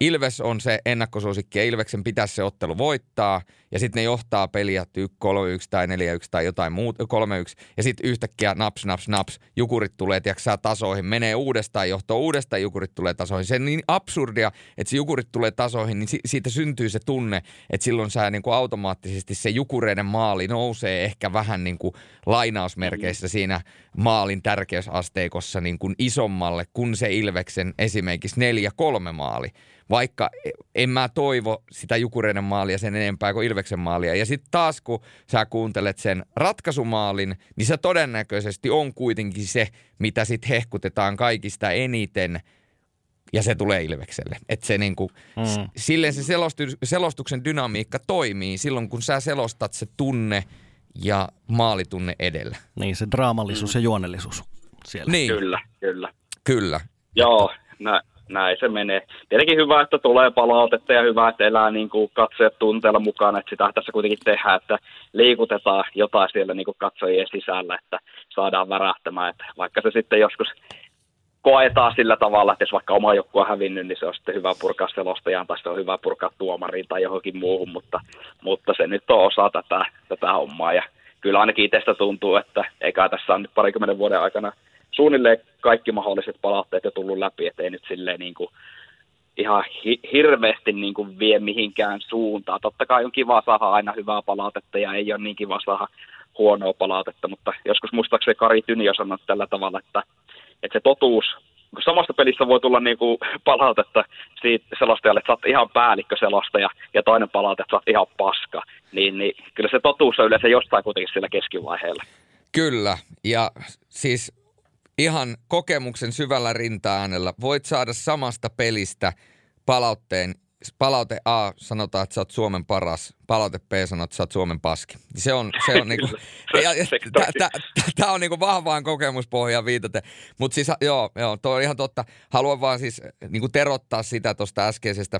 Ilves on se ennakkosuosikki ja Ilveksen pitäisi se ottelu voittaa ja sitten ne johtaa peliä kolme yksi tai neljä yksi tai jotain muuta, kolme yksi ja sitten yhtäkkiä naps, naps, naps, Jukurit tulee, tiiäksä, tasoihin, menee uudestaan, johto uudestaan, Jukurit tulee tasoihin. Se on niin absurdia, että se Jukurit tulee tasoihin, niin si- siitä syntyy se tunne, että silloin sä niin kuin automaattisesti se Jukureiden maali nousee ehkä vähän niin kuin lainausmerkeissä siinä maalin tärkeysasteikossa niin kuin isommalle kuin se Ilveksen esimerkiksi neljä kolme maali. Vaikka en mä toivo sitä Jukureiden maalia sen enempää kuin Ilveksen maalia. Ja sitten taas kun sä kuuntelet sen ratkaisumaalin, niin se todennäköisesti on kuitenkin se, mitä sitten hehkutetaan kaikista eniten. Ja se tulee Ilvekselle. Että se niinku, mm. silleen se selostu, selostuksen dynamiikka toimii silloin, kun sä selostat se tunne ja maalitunne edellä. Niin, se draamallisuus mm. ja juonellisuus siellä. Niin. Kyllä, kyllä. Kyllä. Joo, näin. Näin se menee. Tietenkin hyvä, että tulee palautetta ja hyvä, että elää niin kuin katsojat tunteella mukana, että sitä tässä kuitenkin tehdään, että liikutetaan jotain siellä niin kuin katsojien sisällä, että saadaan värähtämään. Että vaikka se sitten joskus koetaan sillä tavalla, että jos vaikka oma joukkue on hävinnyt, niin se on sitten hyvä purkaa selostajaan tai se on hyvä purkaa tuomariin tai johonkin muuhun, mutta, mutta se nyt on osa tätä, tätä hommaa. Ja kyllä ainakin itsestä tuntuu, että eikä tässä on nyt parikymmenen vuoden aikana suunnilleen kaikki mahdolliset palautteet jo tullut läpi, ettei nyt silleen niin kuin ihan hi- hirveästi niin kuin vie mihinkään suuntaan. Totta kai on kiva saada aina hyvää palautetta ja ei ole niin kiva saada huonoa palautetta, mutta joskus muistaakseni Kari Tyni jo sanoi tällä tavalla, että, että se totuus, kun samasta pelissä voi tulla niin kuin palautetta siitä selostajalle, että sä oot ihan päällikköselostaja ja toinen palaute, että sä oot ihan paska, niin, niin kyllä se totuus on yleensä jostain kuitenkin sillä keskivaiheella. Kyllä, ja siis ihan kokemuksen syvällä rinta-äänellä voit saada samasta pelistä palautteen. Palaute A sanotaan, että sä oot Suomen paras. Palaute B sanoo, että sä oot Suomen paski. Se on, se on niinku, tää on niinku vahvaan kokemuspohjaan viitaten. Mutta siis joo, joo, toi on ihan totta. Haluan vaan siis niinku terottaa sitä tuosta äskeisestä,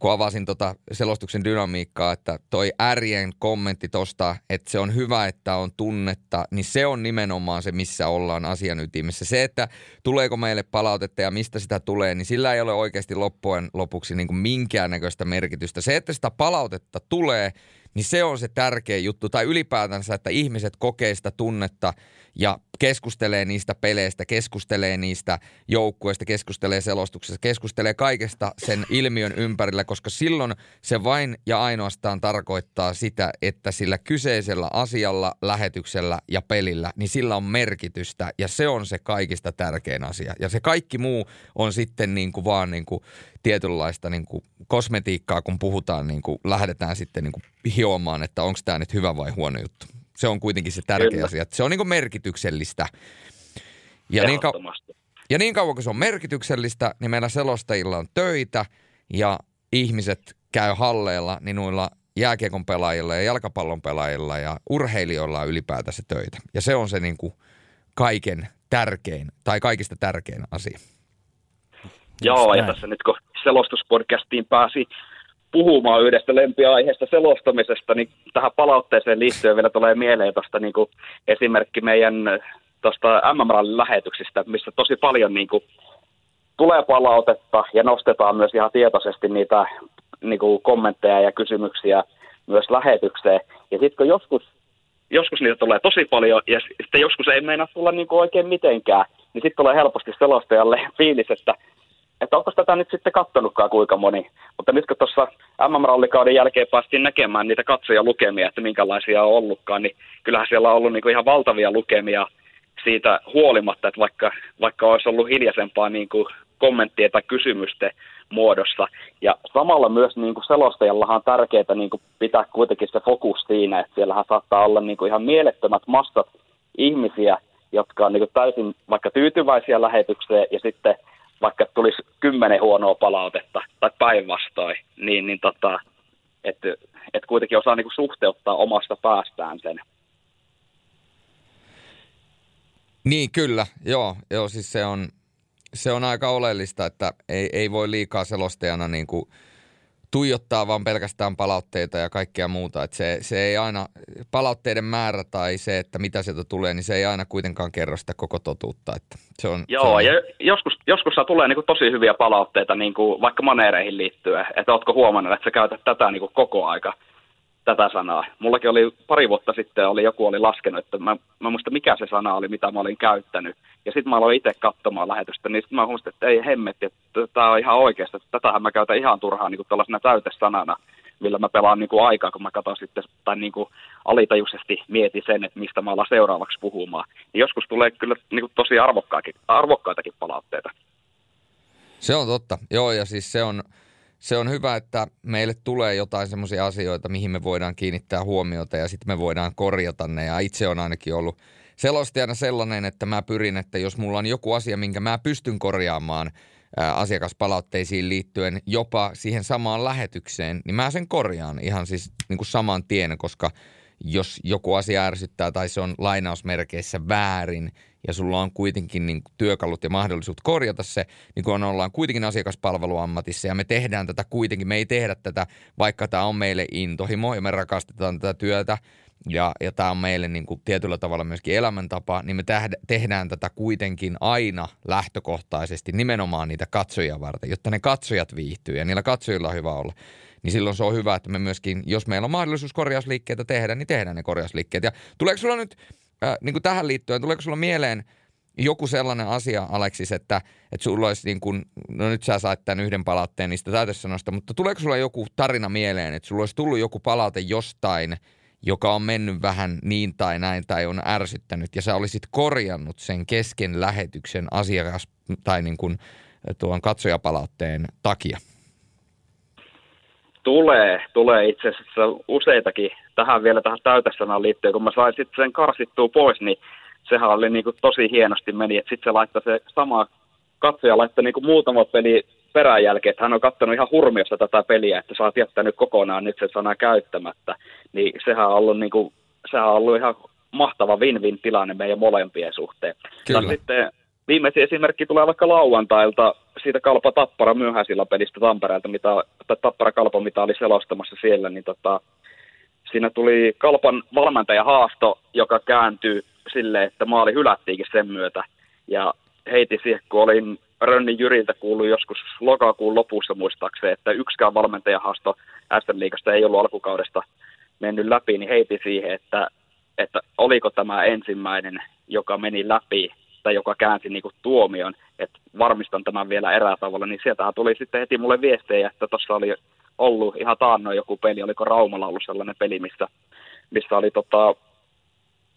kun avasin tota selostuksen dynamiikkaa, että toi Ärjen kommentti tosta, että se on hyvä, että on tunnetta, niin se on nimenomaan se, missä ollaan asian ytimessä. Se, että tuleeko meille palautetta ja mistä sitä tulee, niin sillä ei ole oikeasti loppujen lopuksi niinku minkäännäköistä merkitystä. Se, että sitä palautetta tulee, niin se on se tärkeä juttu, tai ylipäätänsä, että ihmiset kokee sitä tunnetta ja keskustelee niistä peleistä, keskustelee niistä joukkueista, keskustelee selostuksesta, keskustelee kaikesta sen ilmiön ympärillä, koska silloin se vain ja ainoastaan tarkoittaa sitä, että sillä kyseisellä asialla, lähetyksellä ja pelillä, niin sillä on merkitystä, ja se on se kaikista tärkein asia. Ja se kaikki muu on sitten niin kuin vaan niin kuin tietynlaista niin kuin kosmetiikkaa, kun puhutaan, niin kuin lähdetään sitten niin kuin hiomaan, että onko tämä nyt hyvä vai huono juttu. Se on kuitenkin se tärkeä Kyllä. asia. Se on niin kuin merkityksellistä. Ja niin, kau- ja niin kauan kuin se on merkityksellistä, niin meillä selostajilla on töitä ja ihmiset käy halleilla, niin noilla jääkiekon pelaajilla ja jalkapallon pelaajilla ja urheilijoilla on ylipäätänsä töitä. Ja se on se niin kuin kaiken tärkein tai kaikista tärkein asia. Joo, ja tässä nyt kun selostuspodcastiin pääsi puhumaan yhdestä lempiaiheesta selostamisesta, niin tähän palautteeseen liittyen vielä tulee mieleen tuosta niin kuin esimerkki meidän tuosta M M-rallin lähetyksistä, missä tosi paljon niin kuin tulee palautetta ja nostetaan myös ihan tietoisesti niitä niin kuin kommentteja ja kysymyksiä myös lähetykseen. Ja sitten kun joskus, joskus niitä tulee tosi paljon ja sitten joskus ei meinaa tulla niin kuin oikein mitenkään, niin sitten tulee helposti selostajalle fiilis, että Että onko tätä nyt sitten kattonutkaan kuinka moni. Mutta nyt kun tuossa M M-rallikauden jälkeen päästiin näkemään niitä katsojalukemia, että minkälaisia on ollutkaan, niin kyllähän siellä on ollut niinku ihan valtavia lukemia siitä huolimatta, että vaikka, vaikka olisi ollut hiljaisempaa niinku kommenttien tai kysymysten muodossa. Ja samalla myös niinku selostajallahan on tärkeää niinku pitää kuitenkin se fokus siinä, että siellähän saattaa olla niinku ihan mielettömät massat ihmisiä, jotka on niinku täysin vaikka tyytyväisiä lähetykseen ja sitten vaikka tulisi kymmenen huonoa palautetta tai päinvastoin, niin, niin tota, että et kuitenkin osaa niinku suhteuttaa omasta päästään sen. Niin, kyllä. Joo, joo siis se on, se on aika oleellista, että ei, ei voi liikaa selostajana niinku tuijottaa vaan pelkästään palautteita ja kaikkea muuta. Että se, se ei aina, palautteiden määrä tai se, että mitä sieltä tulee, niin se ei aina kuitenkaan kerro sitä koko totuutta. Että se on, joo, se on... ja joskus, joskus tulee niinku tosi hyviä palautteita niinku vaikka maneereihin liittyen, että ootko huomannut, että sä käytät tätä niinku koko aika, tätä sanaa. Mullakin oli pari vuotta sitten, oli, joku oli laskenut, että mä, mä muistan mikä se sana oli, mitä mä olin käyttänyt. Ja sitten mä aloin itse katsomaan lähetystä, niin sitten mä huomasin, että ei hemmetti, että tämä on ihan oikeasta. Tätähän mä käytän ihan turhaan niin tällaisena täytesanana, millä mä pelaan niin kuin aikaa, kun mä katson sitten, tai niin kuin alitajuisesti mietin sen, että mistä mä ollaan seuraavaksi puhumaan. Niin joskus tulee kyllä niin kuin tosi arvokkaitakin palautteita. Se on totta, joo, ja siis se on... Se on hyvä, että meille tulee jotain semmoisia asioita, mihin me voidaan kiinnittää huomiota ja sitten me voidaan korjata ne. Ja itse on ainakin ollut selostajana sellainen, että mä pyrin, että jos mulla on joku asia, minkä mä pystyn korjaamaan ää, asiakaspalautteisiin liittyen jopa siihen samaan lähetykseen, niin mä sen korjaan ihan siis niin kuin saman tien, koska jos joku asia ärsyttää tai se on lainausmerkeissä väärin ja sulla on kuitenkin niin työkalut ja mahdollisuudet korjata se, niin kun ollaan kuitenkin asiakaspalveluammatissa ja me tehdään tätä kuitenkin, me ei tehdä tätä, vaikka tämä on meille intohimo ja me rakastetaan tätä työtä ja, ja tämä on meille niin kuin tietyllä tavalla myöskin elämäntapa, niin me tehdään tätä kuitenkin aina lähtökohtaisesti nimenomaan niitä katsojia varten, jotta ne katsojat viihtyy ja niillä katsojilla on hyvä olla. Niin silloin se on hyvä, että me myöskin, jos meillä on mahdollisuus korjausliikkeitä tehdä, niin tehdään ne korjausliikkeet. Ja tuleeko sulla nyt, äh, niin kuin tähän liittyen, tuleeko sulla mieleen joku sellainen asia, Aleksis, että, että sulla olisi niin kuin, no nyt sä sait tämän yhden palautteen niistä täytesanoista, mutta tuleeko sulla joku tarina mieleen, että sulla olisi tullut joku palaute jostain, joka on mennyt vähän niin tai näin tai on ärsyttänyt, ja sä olisit korjannut sen kesken lähetyksen asiakas tai niin kuin tuon katsojapalautteen takia? Tulee, tulee itse asiassa useitakin tähän vielä tähän täytesanaan liittyen, kun mä sain sitten sen karsittua pois, niin sehän oli niinku tosi hienosti meni, että sitten se laittoi se sama katsoja, laittoi niinku muutama peli perän jälkeen, että hän on katsonut ihan hurmiossa tätä peliä, että sä oot jättänyt kokonaan nyt sen sanan käyttämättä, niin sehän on ollut, niinku, sehän on ollut ihan mahtava win-win tilanne meidän molempien suhteen. Kyllä. Sitten viimeisin esimerkki tulee vaikka lauantailta siitä Kalpa Tappara myöhäisillä pelistä Tampereelta, mitä, tai Tappara Kalpa, mitä oli selostamassa siellä, niin tota, siinä tuli Kalpan valmentaja haasto, joka kääntyi silleen, että maali hylättiinkin sen myötä. Ja heitin siihen, kun olin Rönni Jyriltä kuullut joskus lokakuun lopussa muistaakseni, että yksikään valmentaja haasto S M-liigasta ei ollut alkukaudesta mennyt läpi, niin heitin siihen, että, että oliko tämä ensimmäinen, joka meni läpi, tai joka käänsi niin kuin tuomion, että varmistan tämän vielä erää tavalla, niin sieltähän tuli sitten heti mulle viestejä, että tuossa oli ollut ihan taannoin joku peli, oliko Raumalla ollut sellainen peli, missä, missä oli tota,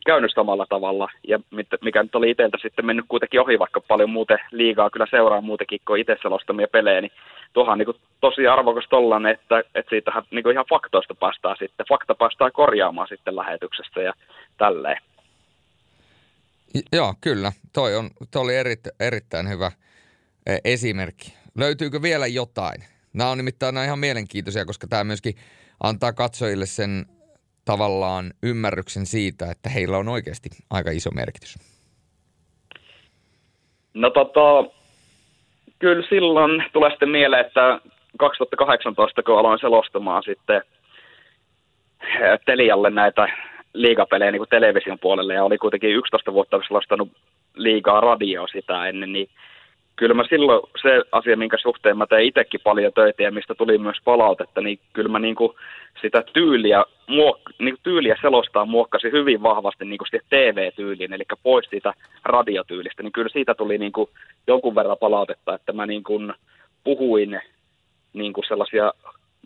käynyt samalla tavalla, ja mit, mikä nyt oli itseltä sitten mennyt kuitenkin ohi, vaikka paljon muuten liigaa kyllä seuraa muutenkin, kun itse selostamia pelejä, niin tuohan niin kuin tosi arvokas tollainen, että, että siitähän niin kuin ihan faktoista päästään sitten, fakta päästään korjaamaan sitten lähetyksessä ja tälleen. Joo, kyllä. Toi, on, toi oli eri, erittäin hyvä esimerkki. Löytyykö vielä jotain? Nämä on nimittäin nämä ihan mielenkiintoisia, koska tämä myöskin antaa katsojille sen tavallaan ymmärryksen siitä, että heillä on oikeasti aika iso merkitys. No tota, kyllä silloin tulee sitten mieleen, että kaksituhattakahdeksantoista, kun aloin selostamaan sitten Telialle näitä liigapelejä niin kuin television puolelle, ja oli kuitenkin yksitoista vuotta selostanut liigaa radioa sitä ennen, niin kyllä mä silloin se asia, minkä suhteen mä tein itsekin paljon töitä ja mistä tuli myös palautetta, niin kyllä mä niin kuin sitä tyyliä, muok- niin kuin tyyliä selostaa muokkasi hyvin vahvasti niin kuin siihen T V-tyyliin, eli pois siitä radiotyylistä, niin kyllä siitä tuli niin kuin jonkun verran palautetta, että mä niin kuin puhuin niin kuin sellaisia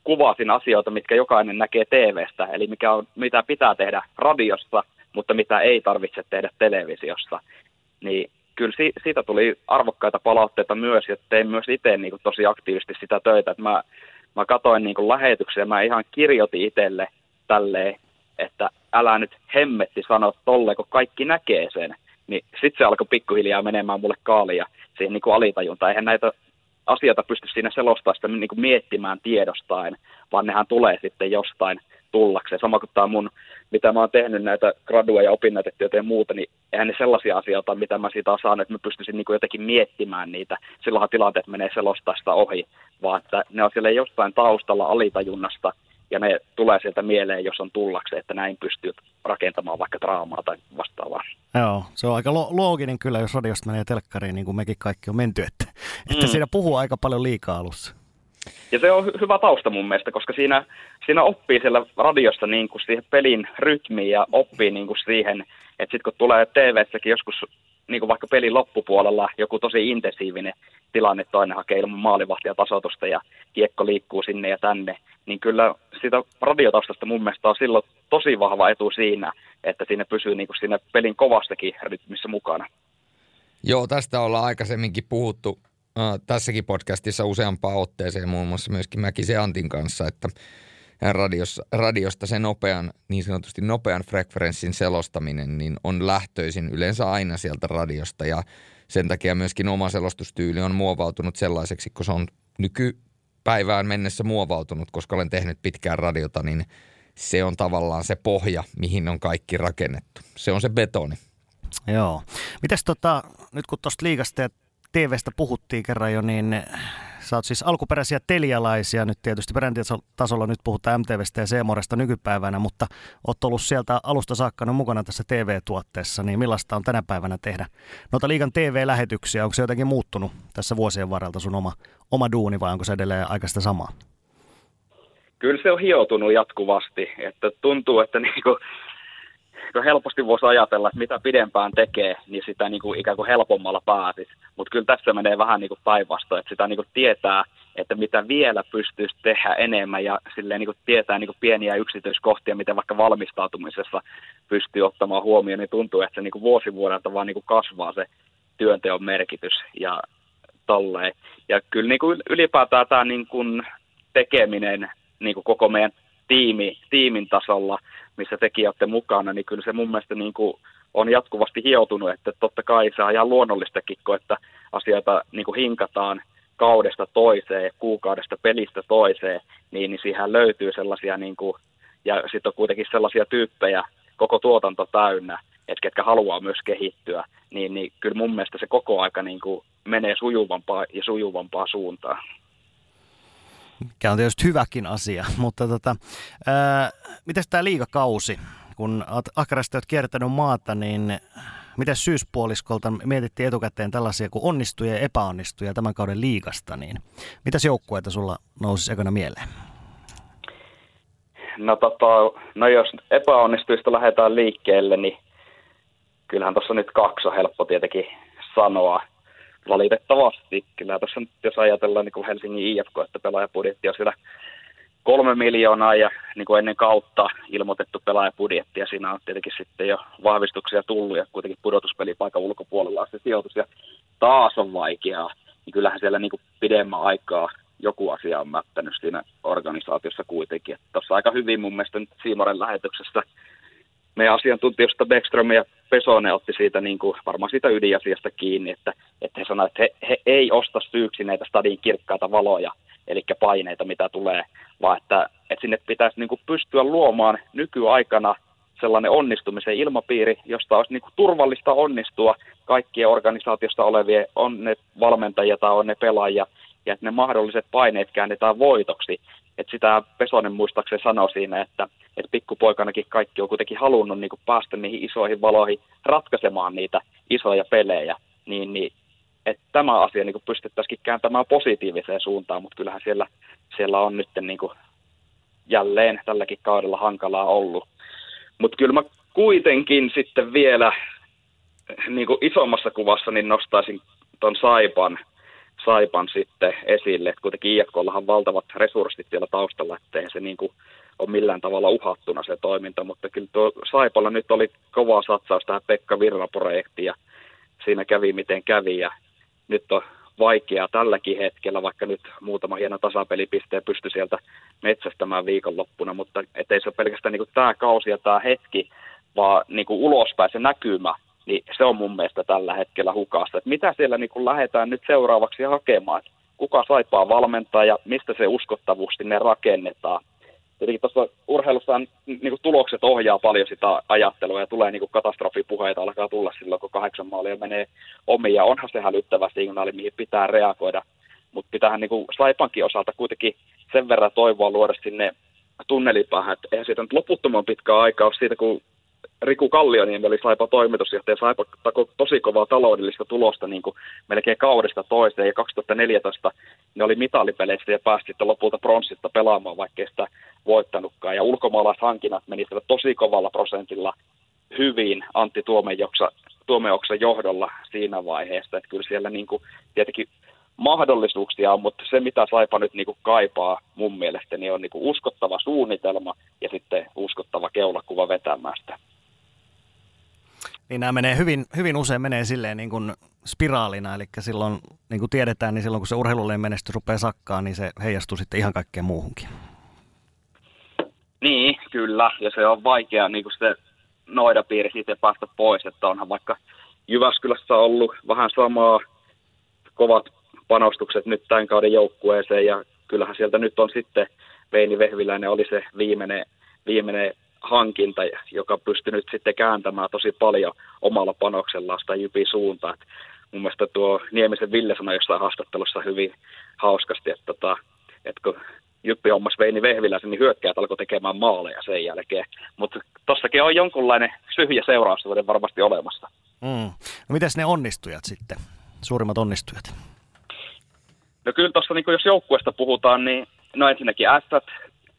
kuvasin asioita, mitkä jokainen näkee T V:stä, eli mikä on, mitä pitää tehdä radiossa, mutta mitä ei tarvitse tehdä televisiossa. Niin kyllä si- siitä tuli arvokkaita palautteita myös, ja tein myös itse niin kuin tosi aktiivisesti sitä töitä. Että mä, mä katsoin niin kuin lähetyksiä, mä ihan kirjoitin itselle tälleen, että älä nyt hemmetti sano tolleen, kun kaikki näkee sen. Niin sitten se alkoi pikkuhiljaa menemään mulle kaalia siihen niin kuin alitajuntaan. Eihän näitä asioita pysty siinä selostamaan sitä niin kuin miettimään tiedostaen, vaan nehän tulee sitten jostain tullakseen. Sama kuin tämä mun, mitä mä oon tehnyt näitä gradua ja opinnäytetyötä ja muuta, niin eihän ne sellaisia asioita, mitä mä siitä saan, että mä pystyisin niin kuin jotenkin miettimään niitä. Silloinhan tilanteet menee selostajasta ohi, vaan että ne on siellä jostain taustalla alitajunnasta ja ne tulee sieltä mieleen, jos on tullakseen, että näin pystyy rakentamaan vaikka draamaa tai vastaavaa. Joo, se on aika lo- looginen kyllä, jos radiosta menee telkkariin, niin kuin mekin kaikki on menty, että, että mm. siinä puhuu aika paljon liikaa alussa. Ja se on hy- hyvä tausta mun mielestä, koska siinä, siinä oppii siellä radiossa niin kuin siihen pelin rytmiin ja oppii niin kuin siihen, että sitten kun tulee T V:ssäkin joskus niin kuin vaikka pelin loppupuolella joku tosi intensiivinen tilanne, toinen hakee ilman maalivahtia tasoitusta ja kiekko liikkuu sinne ja tänne, niin kyllä sitä radiotaustasta mun mielestä on silloin tosi vahva etu siinä, että siinä pysyy niin kuin siinä pelin kovastakin rytmissä mukana. Joo, tästä ollaan aikaisemminkin puhuttu tässäkin podcastissa useampaan otteeseen, muun muassa myöskin Mäkisen Antin kanssa, että radiosta, radiosta se nopean, niin sanotusti nopean frekvenssin selostaminen niin on lähtöisin yleensä aina sieltä radiosta, ja sen takia myöskin oma selostustyyli on muovautunut sellaiseksi, kun se on nykypäivään mennessä muovautunut, koska olen tehnyt pitkään radiota, niin se on tavallaan se pohja, mihin on kaikki rakennettu. Se on se betoni. Joo. Mitäs tota, nyt kun tuosta liigasta ja T V:stä puhuttiin kerran jo, niin sä oot siis alkuperäisiä telialaisia nyt tietysti. Peräntitasolla nyt puhutaan M T V:stä ja Seemoresta nykypäivänä, mutta oot ollut sieltä alusta saakka mukana tässä T V-tuotteessa, niin millaista on tänä päivänä tehdä noita liigan T V-lähetyksiä? Onko se jotenkin muuttunut tässä vuosien varrelta sun oma, oma duuni vai onko se edelleen aika sitä samaa? Kyllä se on hioutunut jatkuvasti, että tuntuu, että niinku helposti voisi ajatella, että mitä pidempään tekee, niin sitä niin kuin ikään kuin helpommalla pääsisi. Mutta kyllä tässä menee vähän niin kuin päinvastoin, että sitä niin kuin tietää, että mitä vielä pystyisi tehdä enemmän ja silleen niin kuin tietää niin kuin pieniä yksityiskohtia, miten vaikka valmistautumisessa pystyy ottamaan huomioon, niin tuntuu, että se niin kuin vuosi vuodelta vaan niin kuin kasvaa se työnteon merkitys ja tolleen. Ja kyllä niin kuin ylipäätään tämä niin kuin tekeminen niin kuin koko meidän tiimi, tiimin tasolla, missä tekin olette mukana, niin kyllä se mun mielestä niin kuin on jatkuvasti hioutunut, että totta kai se on ihan luonnollistakin, että asioita niin kuin hinkataan kaudesta toiseen, kuukaudesta pelistä toiseen, niin, niin siihen löytyy sellaisia, niin kuin, ja sitten on kuitenkin sellaisia tyyppejä, koko tuotanto täynnä, että ketkä haluaa myös kehittyä, niin, niin kyllä mun mielestä se koko aika niin kuin menee sujuvampaa ja sujuvampaa suuntaan. Mikä on tietysti hyväkin asia, mutta tota, ää, mites tämä liigakausi, kun ahkerasti olet kiertänyt maata, niin miten syyspuoliskolta mietittiin etukäteen tällaisia kuin onnistuja ja epäonnistuja tämän kauden liigasta, niin mitäs joukkueita sulla nousisi ekana mieleen? No, tota, no jos epäonnistuista lähdetään liikkeelle, niin kyllähän tuossa nyt kaksi on helppo tietenkin sanoa. Valitettavasti. Kyllä tuossa nyt, jos ajatellaan niin kuin Helsingin I F K, että pelaajapudjetti on siellä kolme miljoonaa ja niin kuin ennen kautta ilmoitettu pelaajapudjetti, ja siinä on tietenkin sitten jo vahvistuksia tullut, ja kuitenkin pudotuspelipaikan ulkopuolella on se sijoitus, ja taas on vaikeaa. Niin kyllähän siellä niin kuin pidemmän aikaa joku asia on mättänyt siinä organisaatiossa kuitenkin. Tuossa aika hyvin mun mielestä nyt Siimoren lähetyksessä meidän asiantuntijoista Beckström ja Pesonen otti siitä niin kuin, varmaan siitä ydinasiasta kiinni, että, että he sanoivat, että he, he ei osta syyksi näitä stadin kirkkaita valoja, eli paineita, mitä tulee, vaan että, että sinne pitäisi niin kuin, pystyä luomaan nykyaikana sellainen onnistumisen ilmapiiri, josta olisi niin kuin, turvallista onnistua kaikkien organisaatiosta olevien, on ne valmentajia tai on ne pelaajia, ja että ne mahdolliset paineet käännetään voitoksi. Että sitä Pesonen muistaakseni sanoi siinä, että, että pikkupoikanakin kaikki on kuitenkin halunnut niin kuin päästä niihin isoihin valoihin ratkaisemaan niitä isoja pelejä. Niin, niin, että tämä asia niin kuin pystyttäisikin kääntämään positiiviseen suuntaan, mutta kyllähän siellä, siellä on nyt niin kuin jälleen tälläkin kaudella hankalaa ollut. Mutta kyllä mä kuitenkin sitten vielä niin kuin isommassa kuvassa niin nostaisin ton Saipan. Saipan sitten esille, että kuitenkin I F K:llahan valtavat resurssit siellä taustalla, ettei se niin kuin ole millään tavalla uhattuna se toiminta, mutta kyllä tuo Saipalla nyt oli kova satsaus tähän Pekka Virran-projektiin ja siinä kävi miten kävi ja nyt on vaikeaa tälläkin hetkellä, vaikka nyt muutama hieno tasapelipisteen pystyi sieltä metsästämään viikonloppuna, mutta ettei se ole pelkästään niin kuin tämä kausi ja tämä hetki, vaan niin kuin ulospäin se näkymä, niin se on mun mielestä tällä hetkellä hukassa. Että mitä siellä niin kun lähdetään nyt seuraavaksi hakemaan? Kuka Saipaa valmentaa ja mistä se uskottavuus sinne rakennetaan? tietenkin tuossa urheilussa niin tulokset ohjaa paljon sitä ajattelua ja tulee niin katastrofipuheita, alkaa tulla silloin, kun kahdeksan maalia menee omiin. Ja onhan se hälyttävä signaali, mihin pitää reagoida. Mutta pitäähän niin Saipankin osalta kuitenkin sen verran toivoa luoda sinne tunnelipäähän. Et eihän siitä nyt loputtoman pitkää aikaa ole siitä, kun Riku Kallioniemi oli Saipa toimitusjohtaja, Saipa tosi kovaa taloudellista tulosta niin kuin melkein kaudesta toiseen, ja kaksituhattaneljätoista ne oli mitalipeleissä ja pääsi sitten lopulta pronssista pelaamaan, vaikkei sitä voittanutkaan. Ja ulkomaalaishankinnat meni tosi kovalla prosentilla hyvin Antti Tuomeoksen johdolla siinä vaiheessa. Että kyllä siellä niin kuin tietenkin mahdollisuuksia on, mutta se mitä Saipa nyt niin kuin kaipaa mun mielestä, niin on niin kuin uskottava suunnitelma ja sitten uskottava keulakuva vetämään sitä. Niin nämä menee hyvin, hyvin usein menee silleen niin kuin spiraalina, eli silloin niin kuin tiedetään, niin silloin kun se urheilullinen menestys rupeaa sakkaan, niin se heijastuu sitten ihan kaikkeen muuhunkin. Niin, kyllä, ja se on vaikea niin kuin se noidapiiri siitä päästä pois, että onhan vaikka Jyväskylässä ollut vähän samaa kovat panostukset nyt tämän kauden joukkueeseen, ja kyllähän sieltä nyt on sitten Veini Vehviläinen oli se viimeinen, viimeinen hankinta, joka pystyi nyt sitten kääntämään tosi paljon omalla panoksellaan sitä Jypi-suuntaa. Et mun mielestä tuo Niemisen Ville sanoi jossain haastattelussa hyvin hauskasti, että, tota, että kun Jyppi hommas Veini Vehviläisen, niin hyökkäät alkoi tekemään maaleja sen jälkeen. Mutta tossakin on jonkunlainen syy ja seuraus varmasti olemassa. Mm. No mitäs ne onnistujat sitten, suurimmat onnistujat? No kyllä tuossa, niin jos joukkueesta puhutaan, niin no ensinnäkin ässät,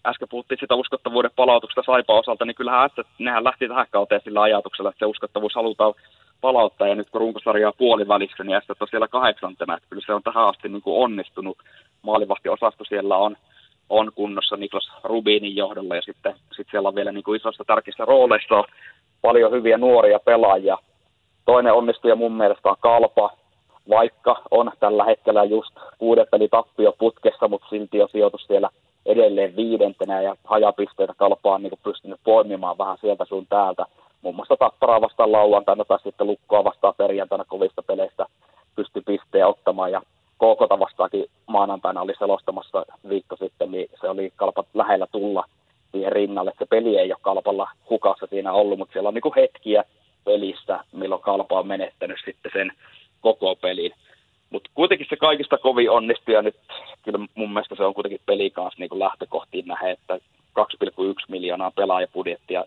äsken puhuttiin sitä uskottavuuden palautuksesta Saipan osalta, niin kyllähän ässät, nehän lähti tähän kauteen sillä ajatuksella, että se uskottavuus halutaan palauttaa, ja nyt kun runkosarja on puolivälissä, niin ässät on siellä kahdeksantena, että kyllä se on tähän asti niin kuin onnistunut. Maalivahtiosasto siellä on, on kunnossa Niklas Rubinin johdolla, ja sitten sit siellä on vielä niin kuin isossa tärkeissä rooleissa on paljon hyviä nuoria pelaajia. Toinen onnistuja mun mielestä on Kalpa. Vaikka on tällä hetkellä just kuuden pelin tappio putkessa, mutta silti on sijoitus siellä edelleen viidentenä ja hajapisteitä Kalpa on niin kuin pystynyt poimimaan vähän sieltä sun täältä. Muun muassa Tapparaa vastaan lauantaina tai sitten Lukkoa vastaan perjantaina kovista peleistä pystyi pisteen ottamaan. Ja K K:ta vastaakin maanantaina oli selostamassa viikko sitten, niin se oli Kalpa lähellä tulla siihen rinnalle. Se peli ei ole Kalpalla hukassa siinä ollut, mutta siellä on niin kuin hetkiä pelissä, milloin Kalpa on menettänyt sitten sen koko peliin. Mutta kuitenkin se kaikista kovin onnistui, ja nyt kyllä mun mielestä se on kuitenkin peli kanssa niin lähtökohtiin nähdä, että kaksi pilkku yksi miljoonaa pelaajapudjettia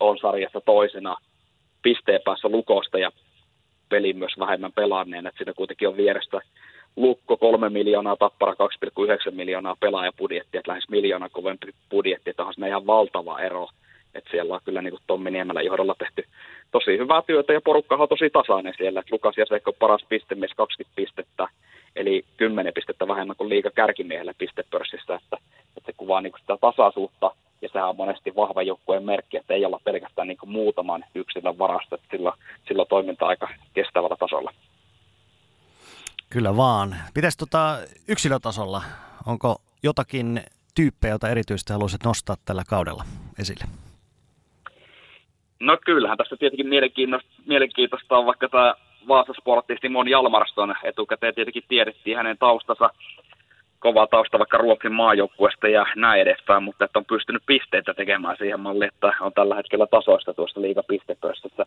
on sarjassa toisena pisteen päässä Lukosta ja peli myös vähemmän pelanneen, että siinä kuitenkin on vieressä Lukko kolme miljoonaa, Tappara kaksi pilkku yhdeksän miljoonaa pelaajapudjettia, että lähes miljoona kovempi budjetti, että onhan ihan valtava ero. Että siellä on kyllä niin kuin Tommi Niemelän johdolla tehty tosi hyvää työtä, ja porukka on tosi tasainen siellä. Et Lukas Jasekko paras pistemies kaksikymmentä pistettä, eli kymmenen pistettä vähemmän kuin liiga kärkimiehellä pistepörssissä. Että, että se kuvaa niin kuin sitä tasaisuutta, ja sehän on monesti vahva joukkueen merkki, että ei olla pelkästään niin kuin muutaman yksilön varasta. Että silloin, silloin toiminta aika kestävällä tasolla. Kyllä vaan. Pitäis tota yksilötasolla, onko jotakin tyyppejä, joita erityisesti haluaisit nostaa tällä kaudella esille? No kyllähän tässä tietenkin mielenkiintoista on vaikka tämä Vaasa-Sportin Simon Jalmarsson. Etukäteen tietenkin tiedettiin hänen taustansa, kova tausta vaikka Ruotsin maajoukkueesta ja näin edespäin, mutta että on pystynyt pisteitä tekemään siihen malliin, että on tällä hetkellä tasoista tuossa liigapistepörssissä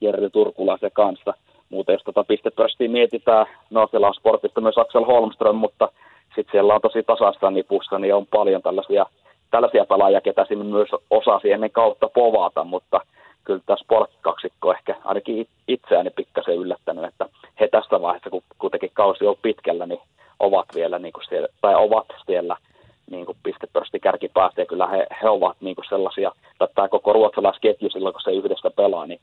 Jerry Turkulaisen kanssa. Muuten jos tota pistepörssiä mietitään, no siellä on Sportista myös Axel Holmström, mutta sitten siellä on tosi tasaista nipussa, niin on paljon tällaisia, tällaisia pelaajia, ketä sinne myös osasi ennen kautta povata, mutta kyllä tämä Sport-kaksikko ehkä ainakin itseäni pikkasen yllättänyt, että he tässä vaiheessa, kun kuitenkin kausi on pitkällä, niin ovat vielä niin kuin siellä, tai ovat siellä niin kuin pistepörssi kärkipäästä, ja kyllä he, he ovat niin kuin sellaisia, tai tämä koko ruotsalaisketju silloin, kun se yhdessä pelaa, niin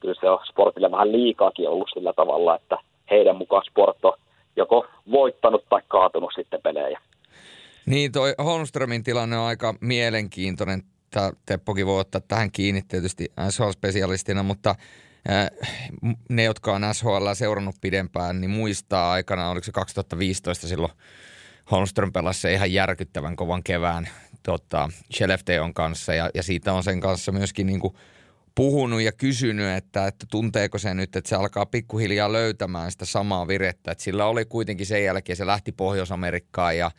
kyllä se on Sportille vähän liikaakin ollut sillä tavalla, että heidän mukaan Sport on joko voittanut tai kaatunut sitten pelejä. Niin, toi Holmströmin tilanne on aika mielenkiintoinen. Tää Teppokin voi ottaa tähän kiinni tietysti S H L-spesialistina, mutta ne, jotka on S H L seurannut pidempään, niin muistaa aikana, oliko se kaksituhattaviisitoista silloin Holmström pelasi se ihan järkyttävän kovan kevään tota, Skellefteån kanssa, ja, ja siitä on sen kanssa myöskin niin kuin puhunut ja kysynyt, että, että tunteeko se nyt, että se alkaa pikkuhiljaa löytämään sitä samaa virettä, että sillä oli kuitenkin sen jälkeen, se lähti Pohjois-Amerikkaan ja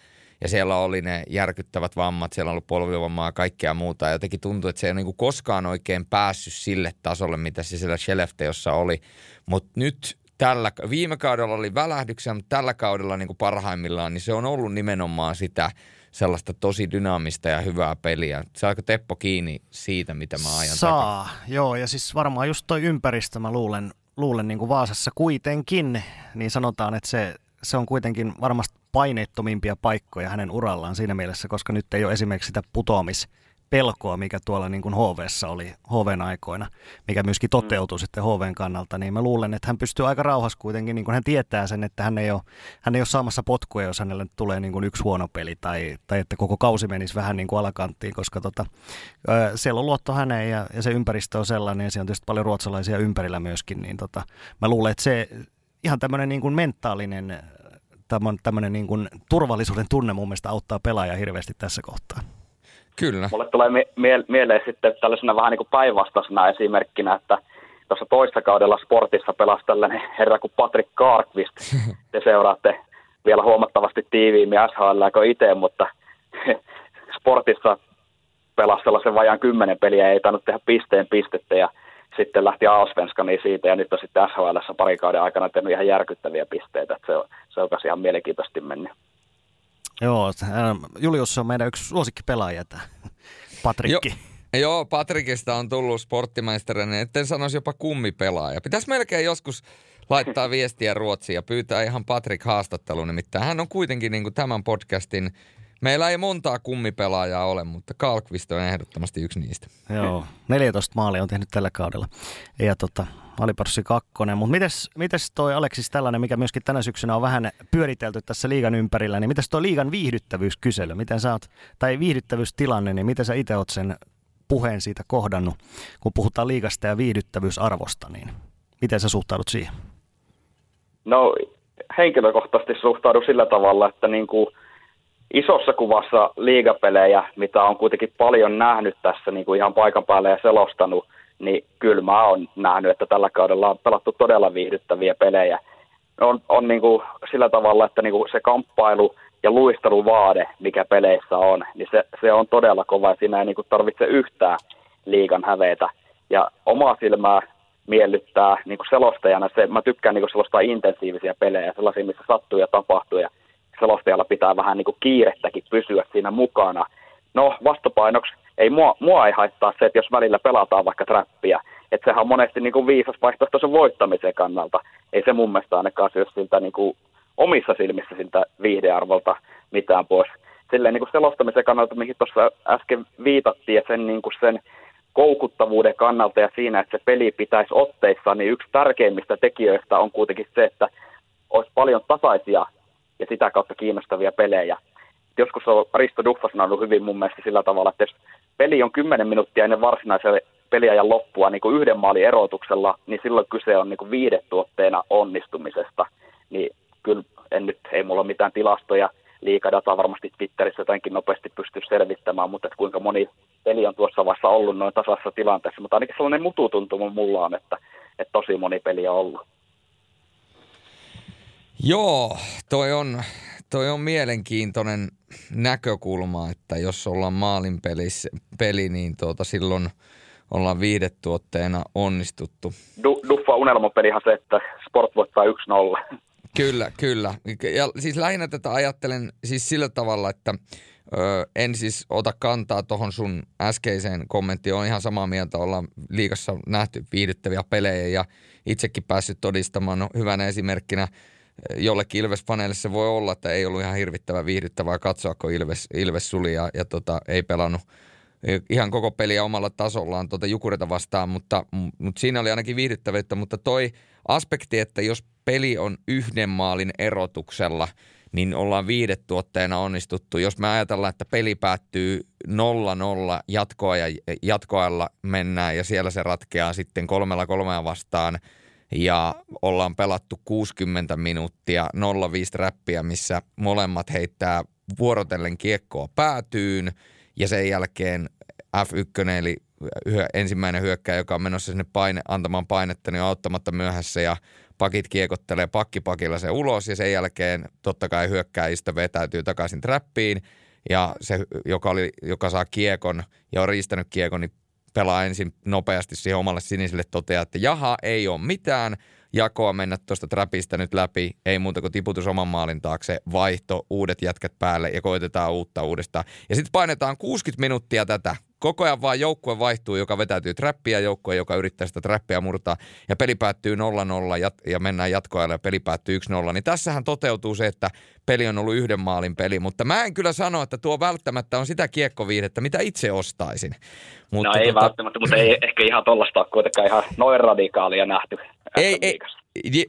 ja siellä oli ne järkyttävät vammat, siellä on ollut polvivammaa ja kaikkea muuta. Ja jotenkin tuntui, että se ei ole niin koskaan oikein päässyt sille tasolle, mitä se siellä Skellefteossa oli. Mutta nyt tällä, viime kaudella oli välähdyksiä, mutta tällä kaudella niin kuin parhaimmillaan, niin se on ollut nimenomaan sitä sellaista tosi dynaamista ja hyvää peliä. Saako Teppo kiinni siitä, mitä mä ajan? Saa, takaa? Joo, ja siis varmaan just toi ympäristö, mä luulen, luulen niin kuin Vaasassa kuitenkin, niin sanotaan, että se, se on kuitenkin varmasti paineettomimpia paikkoja hänen urallaan siinä mielessä, koska nyt ei ole esimerkiksi sitä putoamispelkoa, mikä tuolla niin kuin H V:ssä oli H V:n aikoina, mikä myöskin toteutuu mm. sitten H V:n kannalta, niin mä luulen, että hän pystyy aika rauhassa kuitenkin, niin kuin hän tietää sen, että hän ei ole, hän ei ole saamassa potkua, jos hänelle tulee niin kuin yksi huono peli tai, tai että koko kausi menisi vähän niin kuin alakanttiin, koska tota, ö, siellä on luotto häneen ja, ja se ympäristö on sellainen ja siellä on tietysti paljon ruotsalaisia ympärillä myöskin, niin tota, mä luulen, että se ihan tämmöinen niin kuin mentaalinen tämmöinen niin kuin turvallisuuden tunne mun mielestä auttaa pelaajaa hirveästi tässä kohtaa. Kyllä. Mulle tulee mie- mieleen sitten tällaisena vähän niin kuin päinvastaisena esimerkkinä, että tuossa toista kaudella Sportissa pelasi tällainen herra kuin Patrick Karkvist. Te seuraatte vielä huomattavasti tiiviimmin S H L kuin itse, mutta Sportissa pelasi sellaisen vajaan kymmenen peliä ja ei tainnut tehdä pisteen pistettä ja sitten lähti Allsvenskaniin siitä ja nyt on sitten S H L:ssä pari kauden aikana tehnyt ihan järkyttäviä pisteitä. Että se on, se on ihan mielenkiintoisesti mennyt. Joo, Julius on meidän yksi suosikkipelaaja, tämä Patrikki. Jo, joo, Patrikista on tullut sporttimaisterinen, etten sanoisi jopa kummipelaaja. Pitäisi melkein joskus laittaa viestiä Ruotsiin ja pyytää ihan Patrik haastatteluun. Nimittäin hän on kuitenkin niin kuin tämän podcastin, meillä ei montaa kummipelaajaa ole, mutta Karkvist on ehdottomasti yksi niistä. Joo, neljätoista maalia on tehnyt tällä kaudella. Ja tota, Aliparssi kakkonen. Mutta mites, mites toi Aleksis tällainen, mikä myöskin tänä syksynä on vähän pyöritelty tässä liigan ympärillä, niin mites toi liigan viihdyttävyyskysely, miten sä oot, tai viihdyttävyystilanne, niin miten sä itse oot sen puheen siitä kohdannut, kun puhutaan liigasta ja viihdyttävyysarvosta, niin miten sä suhtaudut siihen? No henkilökohtaisesti suhtaudun sillä tavalla, että niinku isossa kuvassa liigapelejä, mitä on kuitenkin paljon nähnyt tässä niin kuin ihan paikan päälle ja selostanut, niin kyllä mä oon nähnyt, että tällä kaudella on pelattu todella viihdyttäviä pelejä. On, on niin kuin sillä tavalla, että niin kuin se kamppailu ja luisteluvaade, mikä peleissä on, niin se, se on todella kova ja siinä ei niin kuin tarvitse yhtään liigan hävetä. Ja omaa silmää miellyttää niin kuin selostajana. Se, mä tykkään niin kuin selostaa intensiivisiä pelejä, sellaisia, missä sattuu ja tapahtuu ja selostajalla pitää vähän niin kuin kiirettäkin pysyä siinä mukana. No vastapainoksi ei mua, mua ei haittaa se, että jos välillä pelataan vaikka trappia. Että sehän on monesti niin kuin viisas vaihtoehto sen voittamisen kannalta. Ei se mun mielestä ainakaan syö siltä niin kuin omissa silmissä siltä viihdearvolta mitään pois. Silleen niin kuin selostamisen kannalta, mihin tuossa äsken viitattiin, ja sen, niin kuin sen koukuttavuuden kannalta ja siinä, että se peli pitäisi otteissa, niin yksi tärkeimmistä tekijöistä on kuitenkin se, että olisi paljon tasaisia ja sitä kautta kiinnostavia pelejä. Joskus on Risto Duffa sanonut hyvin mun mielestä sillä tavalla, että jos peli on kymmenen minuuttia ennen varsinaisen peliajan loppua niin kuin yhden maalin erotuksella, niin silloin kyse on niin kuin viihdetuotteena onnistumisesta. Niin kyllä en nyt, ei mulla ole mitään tilastoja, liikadataa varmasti Twitterissä tämänkin nopeasti pystyy selvittämään, mutta että kuinka moni peli on tuossa vaiheessa ollut noin tasaisessa tilanteessa. Mutta ainakin sellainen mututuntuma mulla on, että, että tosi moni peli on ollut. Joo, toi on, toi on mielenkiintoinen näkökulma, että jos ollaan maalin pelissä, peli, niin tuota, silloin ollaan viihdetuotteena onnistuttu. Du, duffa unelmapelihan se, että Sport voittaa yksi nolla. Kyllä, kyllä. Ja siis lähinnä tätä ajattelen siis sillä tavalla, että ö, en siis ota kantaa tuohon sun äskeiseen kommenttiin. Olen ihan samaa mieltä, ollaan liigassa nähty viihdyttäviä pelejä ja itsekin päässyt todistamaan no, hyvänä esimerkkinä. Jollekin Ilves-faneille se voi olla, että ei ollut ihan hirvittävän viihdyttävää katsoa, kun Ilves, Ilves suli ja, ja tota, ei pelannut ihan koko peliä omalla tasollaan tuota Jukurita vastaan, mutta, mutta siinä oli ainakin viihdyttävyyttä. Mutta toi aspekti, että jos peli on yhden maalin erotuksella, niin ollaan viihdetuotteena onnistuttu. Jos me ajatellaan, että peli päättyy nolla nolla jatkoaja, jatkoajalla mennään ja siellä se ratkeaa sitten kolmella kolmea vastaan, ja ollaan pelattu kuusikymmentä minuuttia nolla viisi räppiä, missä molemmat heittää vuorotellen kiekkoa päätyyn. Ja sen jälkeen F yksi eli ensimmäinen hyökkääjä, joka on menossa sinne paine, antamaan painetta, niin on auttamatta myöhässä ja pakit kiekottelee pakkipakilla se ulos ja sen jälkeen totta kai hyökkääjistä vetäytyy takaisin trappiin ja se, joka, oli, joka saa kiekon ja on riistänyt kiekon, niin pelaa ensin nopeasti siihen omalle siniselle toteaa, että jaha, ei ole mitään jakoa mennä tuosta trapista nyt läpi, ei muuta kuin tiputus oman maalin taakse, vaihto, uudet jätkät päälle ja koitetaan uutta uudestaan. Ja sitten painetaan kuusikymmentä minuuttia tätä. Koko ajan vaan joukkue vaihtuu, joka vetäytyy trappia, joukkue, joka yrittää sitä trappia murtaa ja peli päättyy nolla nolla ja mennään jatkoajalle ja peli päättyy yksi nolla. Niin tässähän toteutuu se, että peli on ollut yhden maalin peli, mutta mä en kyllä sano, että tuo välttämättä on sitä kiekkoviihdettä, mitä itse ostaisin. Mutta no ei tota... välttämättä, mutta ei ehkä ihan tollaista ole kuitenkaan ihan noin radikaalia nähty. Ei, ei,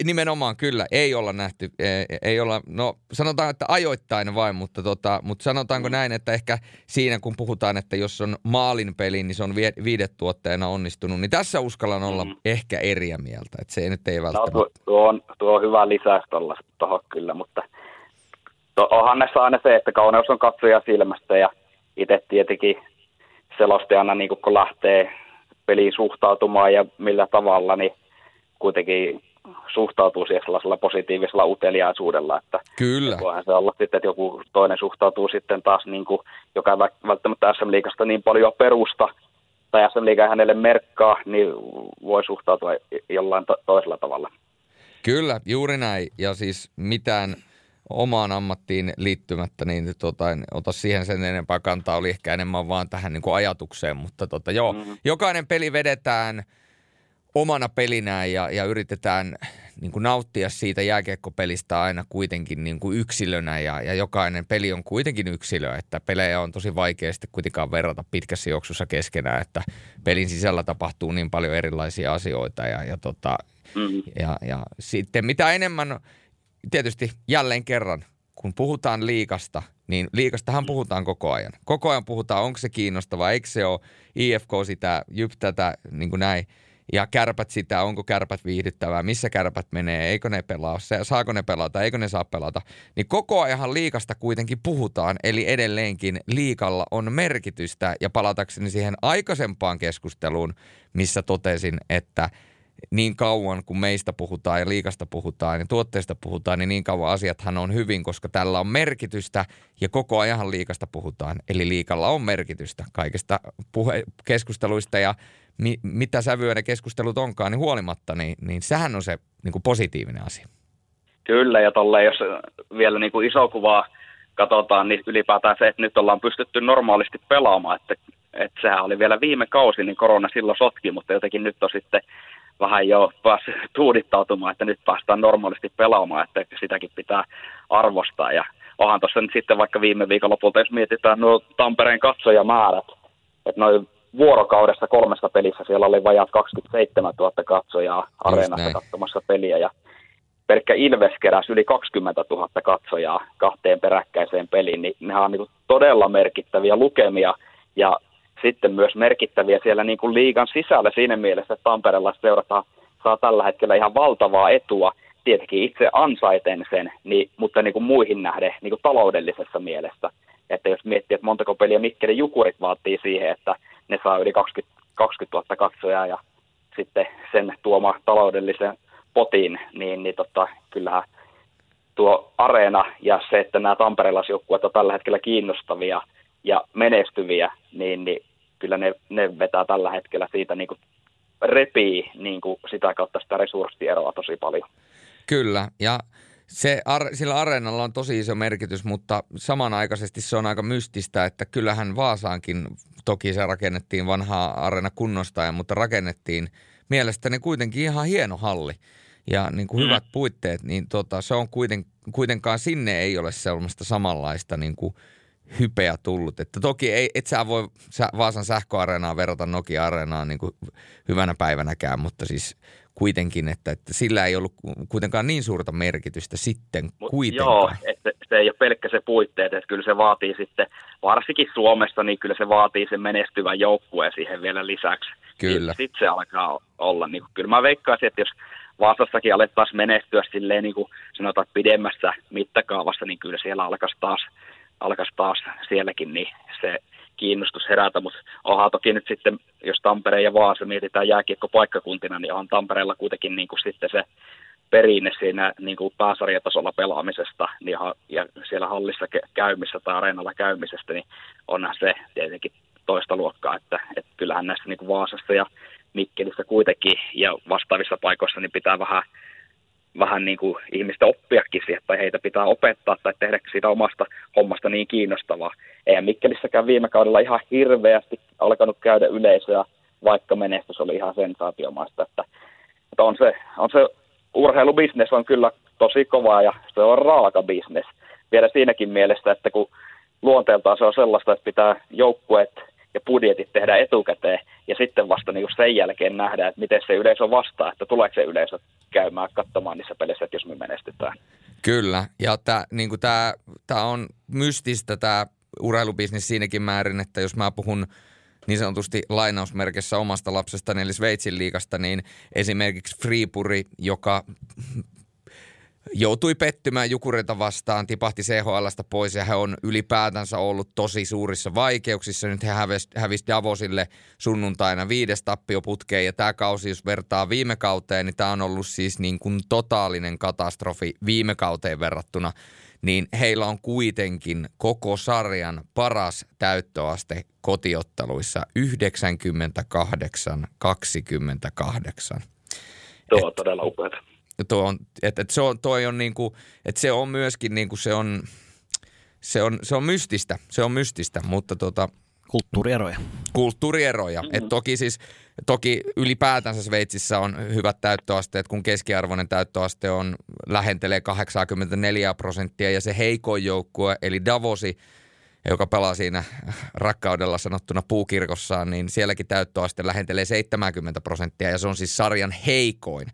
nimenomaan kyllä, ei olla nähty, ei, ei olla, no sanotaan, että ajoittain vain, mutta, tota, mutta sanotaanko näin, että ehkä siinä kun puhutaan, että jos on maalin peli, niin se on viidetuotteena onnistunut, niin tässä uskallan olla mm. ehkä eriä mieltä, että se ei nyt ei välttämättä. No tuo on, tuo on hyvä lisäys tuohon kyllä, mutta to, onhan näissä aina se, että kauneus on katsoja silmässä ja itse tietenkin selostajana niin kun lähtee peliin suhtautumaan ja millä tavalla, niin kuitenkin suhtautuu siihen sellaisella positiivisella uteliaisuudella, että kyllä. Voihan se olla sitten, että joku toinen suhtautuu sitten taas, niin kuin, joka välttämättä äs äm-liigasta niin paljon perusta, tai äs äm-liiga hänelle merkkaa, niin voi suhtautua jollain to- toisella tavalla. Kyllä, juuri näin, ja siis mitään omaan ammattiin liittymättä, niin tota, en ota siihen sen enempää kantaa, oli ehkä enemmän vaan tähän niin kuin ajatukseen, mutta tota, joo, mm-hmm. jokainen peli vedetään omana pelinään ja, ja yritetään niin kuin nauttia siitä jääkiekkopelistä aina kuitenkin niin kuin yksilönä ja, ja jokainen peli on kuitenkin yksilö, että pelejä on tosi vaikea sitten kuitenkaan verrata pitkässä juoksussa keskenään, että pelin sisällä tapahtuu niin paljon erilaisia asioita ja, ja, tota, mm-hmm. ja, ja sitten mitä enemmän, tietysti jälleen kerran, kun puhutaan liigasta, niin liigastahan puhutaan koko ajan. Koko ajan puhutaan, onko se kiinnostavaa, eikö se ole, I F K sitä, J Y P tätä, niin kuin näin. Ja Kärpät sitä, onko Kärpät viihdyttävää, missä Kärpät menee, eikö ne pelaa, saako ne pelata, eikö ne saa pelata. Niin koko ajan liigasta kuitenkin puhutaan, eli edelleenkin liigalla on merkitystä. Ja palatakseni siihen aikaisempaan keskusteluun, missä totesin, että niin kauan kun meistä puhutaan ja liigasta puhutaan ja tuotteista puhutaan, niin niin kauan asiathan on hyvin, koska tällä on merkitystä ja koko ajan liigasta puhutaan. Eli liigalla on merkitystä kaikista puhe- keskusteluista ja Mi- mitä sävyä ne keskustelut onkaan, niin huolimatta, niin, niin sehän on se niin kuin positiivinen asia. Kyllä, ja tolleen, jos vielä niin kuin iso kuvaa katsotaan, niin ylipäätään se, että nyt ollaan pystytty normaalisti pelaamaan, että, että sehän oli vielä viime kausi, niin korona silloin sotki, mutta jotenkin nyt on sitten vähän jo päässyt tuudittautumaan, että nyt päästään normaalisti pelaamaan, että sitäkin pitää arvostaa, ja onhan tuossa nyt sitten vaikka viime viikon lopulta, jos mietitään nuo Tampereen katsojamäärät, että noin vuorokaudessa kolmessa pelissä siellä oli vajaat kaksikymmentäseitsemäntuhatta katsojaa areenassa katsomassa peliä ja pelkkä Ilves keräsi yli kaksikymmentätuhatta katsojaa kahteen peräkkäiseen peliin, niin nehän on niin kuin todella merkittäviä lukemia ja sitten myös merkittäviä siellä niin kuin liigan sisällä siinä mielessä, että Tampereella seurataan saa tällä hetkellä ihan valtavaa etua, tietenkin itse ansaiten sen, niin, mutta niin kuin muihin nähden niin kuin taloudellisessa mielessä. Että jos miettii, että montako peliä Mikkelin Jukurit vaatii siihen, että ne saa yli kaksikymmentätuhatta katsojaa ja sitten sen tuoma taloudellisen potin, niin, niin tota, kyllähän tuo areena ja se, että nämä tamperelaisjoukkueet ovat tällä hetkellä kiinnostavia ja menestyviä, niin, niin kyllä ne, ne vetää tällä hetkellä siitä, niin kuin repii niin kuin sitä kautta sitä resurssieroa tosi paljon. Kyllä, ja Se ar- sillä areenalla on tosi iso merkitys, mutta samanaikaisesti se on aika mystistä, että kyllähän Vaasaankin, toki se rakennettiin vanhaa areena kunnostaen, mutta rakennettiin mielestäni kuitenkin ihan hieno halli ja niin kuin hyvät puitteet, niin tota, se on kuiten, kuitenkaan sinne ei ole sellaista samanlaista niin kuin hypeä tullut. Että toki ei, et sä voi sä Vaasan sähköareenaa verrata Nokia-areenaan niin kuin hyvänä päivänäkään, mutta siis kuitenkin, että, että sillä ei ollut kuitenkaan niin suurta merkitystä sitten Mut kuitenkaan. Joo, että se ei ole pelkkä se puitteet, että kyllä se vaatii sitten, varsinkin Suomessa, niin kyllä se vaatii sen menestyvän joukkueen siihen vielä lisäksi. Kyllä. Sitten se alkaa olla, niin kuin, kyllä mä veikkaisin, että jos Vaasassakin alettaisiin menestyä silleen niin kuin sanotaan pidemmässä mittakaavassa, niin kyllä siellä alkaisi taas, alkaisi taas sielläkin niin se kiinnostus herätä, mutta onhan toki nyt sitten, jos Tampere ja Vaasa mietitään jääkiekkopaikkakuntina, niin on Tampereella kuitenkin niin kuin sitten se perinne siinä niin kuin pääsarjatasolla pelaamisesta niin ja siellä hallissa käymissä tai areenalla käymisestä, niin onhan se tietenkin toista luokkaa, että, että kyllähän näissä niin kuin Vaasassa ja Mikkelissä kuitenkin ja vastaavissa paikoissa niin pitää vähän vähän niin kuin ihmistä oppiakin siihen, tai heitä pitää opettaa tai tehdä siitä omasta hommasta niin kiinnostavaa. Eihän Mikkelissäkään viime kaudella ihan hirveästi alkanut käydä yleisöä, vaikka menestys oli ihan sensaatiomaista. Että, että on se, on se urheilubisnes on kyllä tosi kovaa ja se on raaka bisnes. Vielä siinäkin mielessä, että kun luonteeltaan se on sellaista, että pitää joukkueet ja budjetit tehdä etukäteen, ja sitten vasta niin sen jälkeen nähdään, että miten se yleisö vastaa, että tuleeko se yleisö käymään katsomaan niissä pelissä, että jos me menestytään. Kyllä, ja tämä niinku on mystistä tämä urheilubisnis siinäkin määrin, että jos mä puhun niin sanotusti lainausmerkissä omasta lapsesta, eli Sveitsin liigasta, niin esimerkiksi Friipuri, joka joutui pettymään Jukureita vastaan, tipahti C H L:stä pois ja he on ylipäätänsä ollut tosi suurissa vaikeuksissa. Nyt he hävisi Davosille sunnuntaina viides tappioputkeen ja tämä kausi, jos vertaa viime kauteen, niin tämä on ollut siis niin kuin totaalinen katastrofi viime kauteen verrattuna. Niin heillä on kuitenkin koko sarjan paras täyttöaste kotiotteluissa yhdeksänkymmentäkahdeksan kaksikymmentäkahdeksan. Tuo on todella upeata. Tuo on, että et se on, toi on niinku, että se on myöskin niinku, se on, se on, se on mystistä, se on mystistä, mutta tota. Kulttuurieroja. Kulttuurieroja, mm-hmm. Että toki siis, toki ylipäätänsä Sveitsissä on hyvät täyttöasteet, kun keskiarvoinen täyttöaste on, lähentelee kahdeksankymmentäneljä prosenttia ja se heikoin joukkue, eli Davosi, joka pelaa siinä rakkaudella sanottuna puukirkossaan, niin sielläkin täyttöaste lähentelee seitsemänkymmentä prosenttia ja se on siis sarjan heikoin.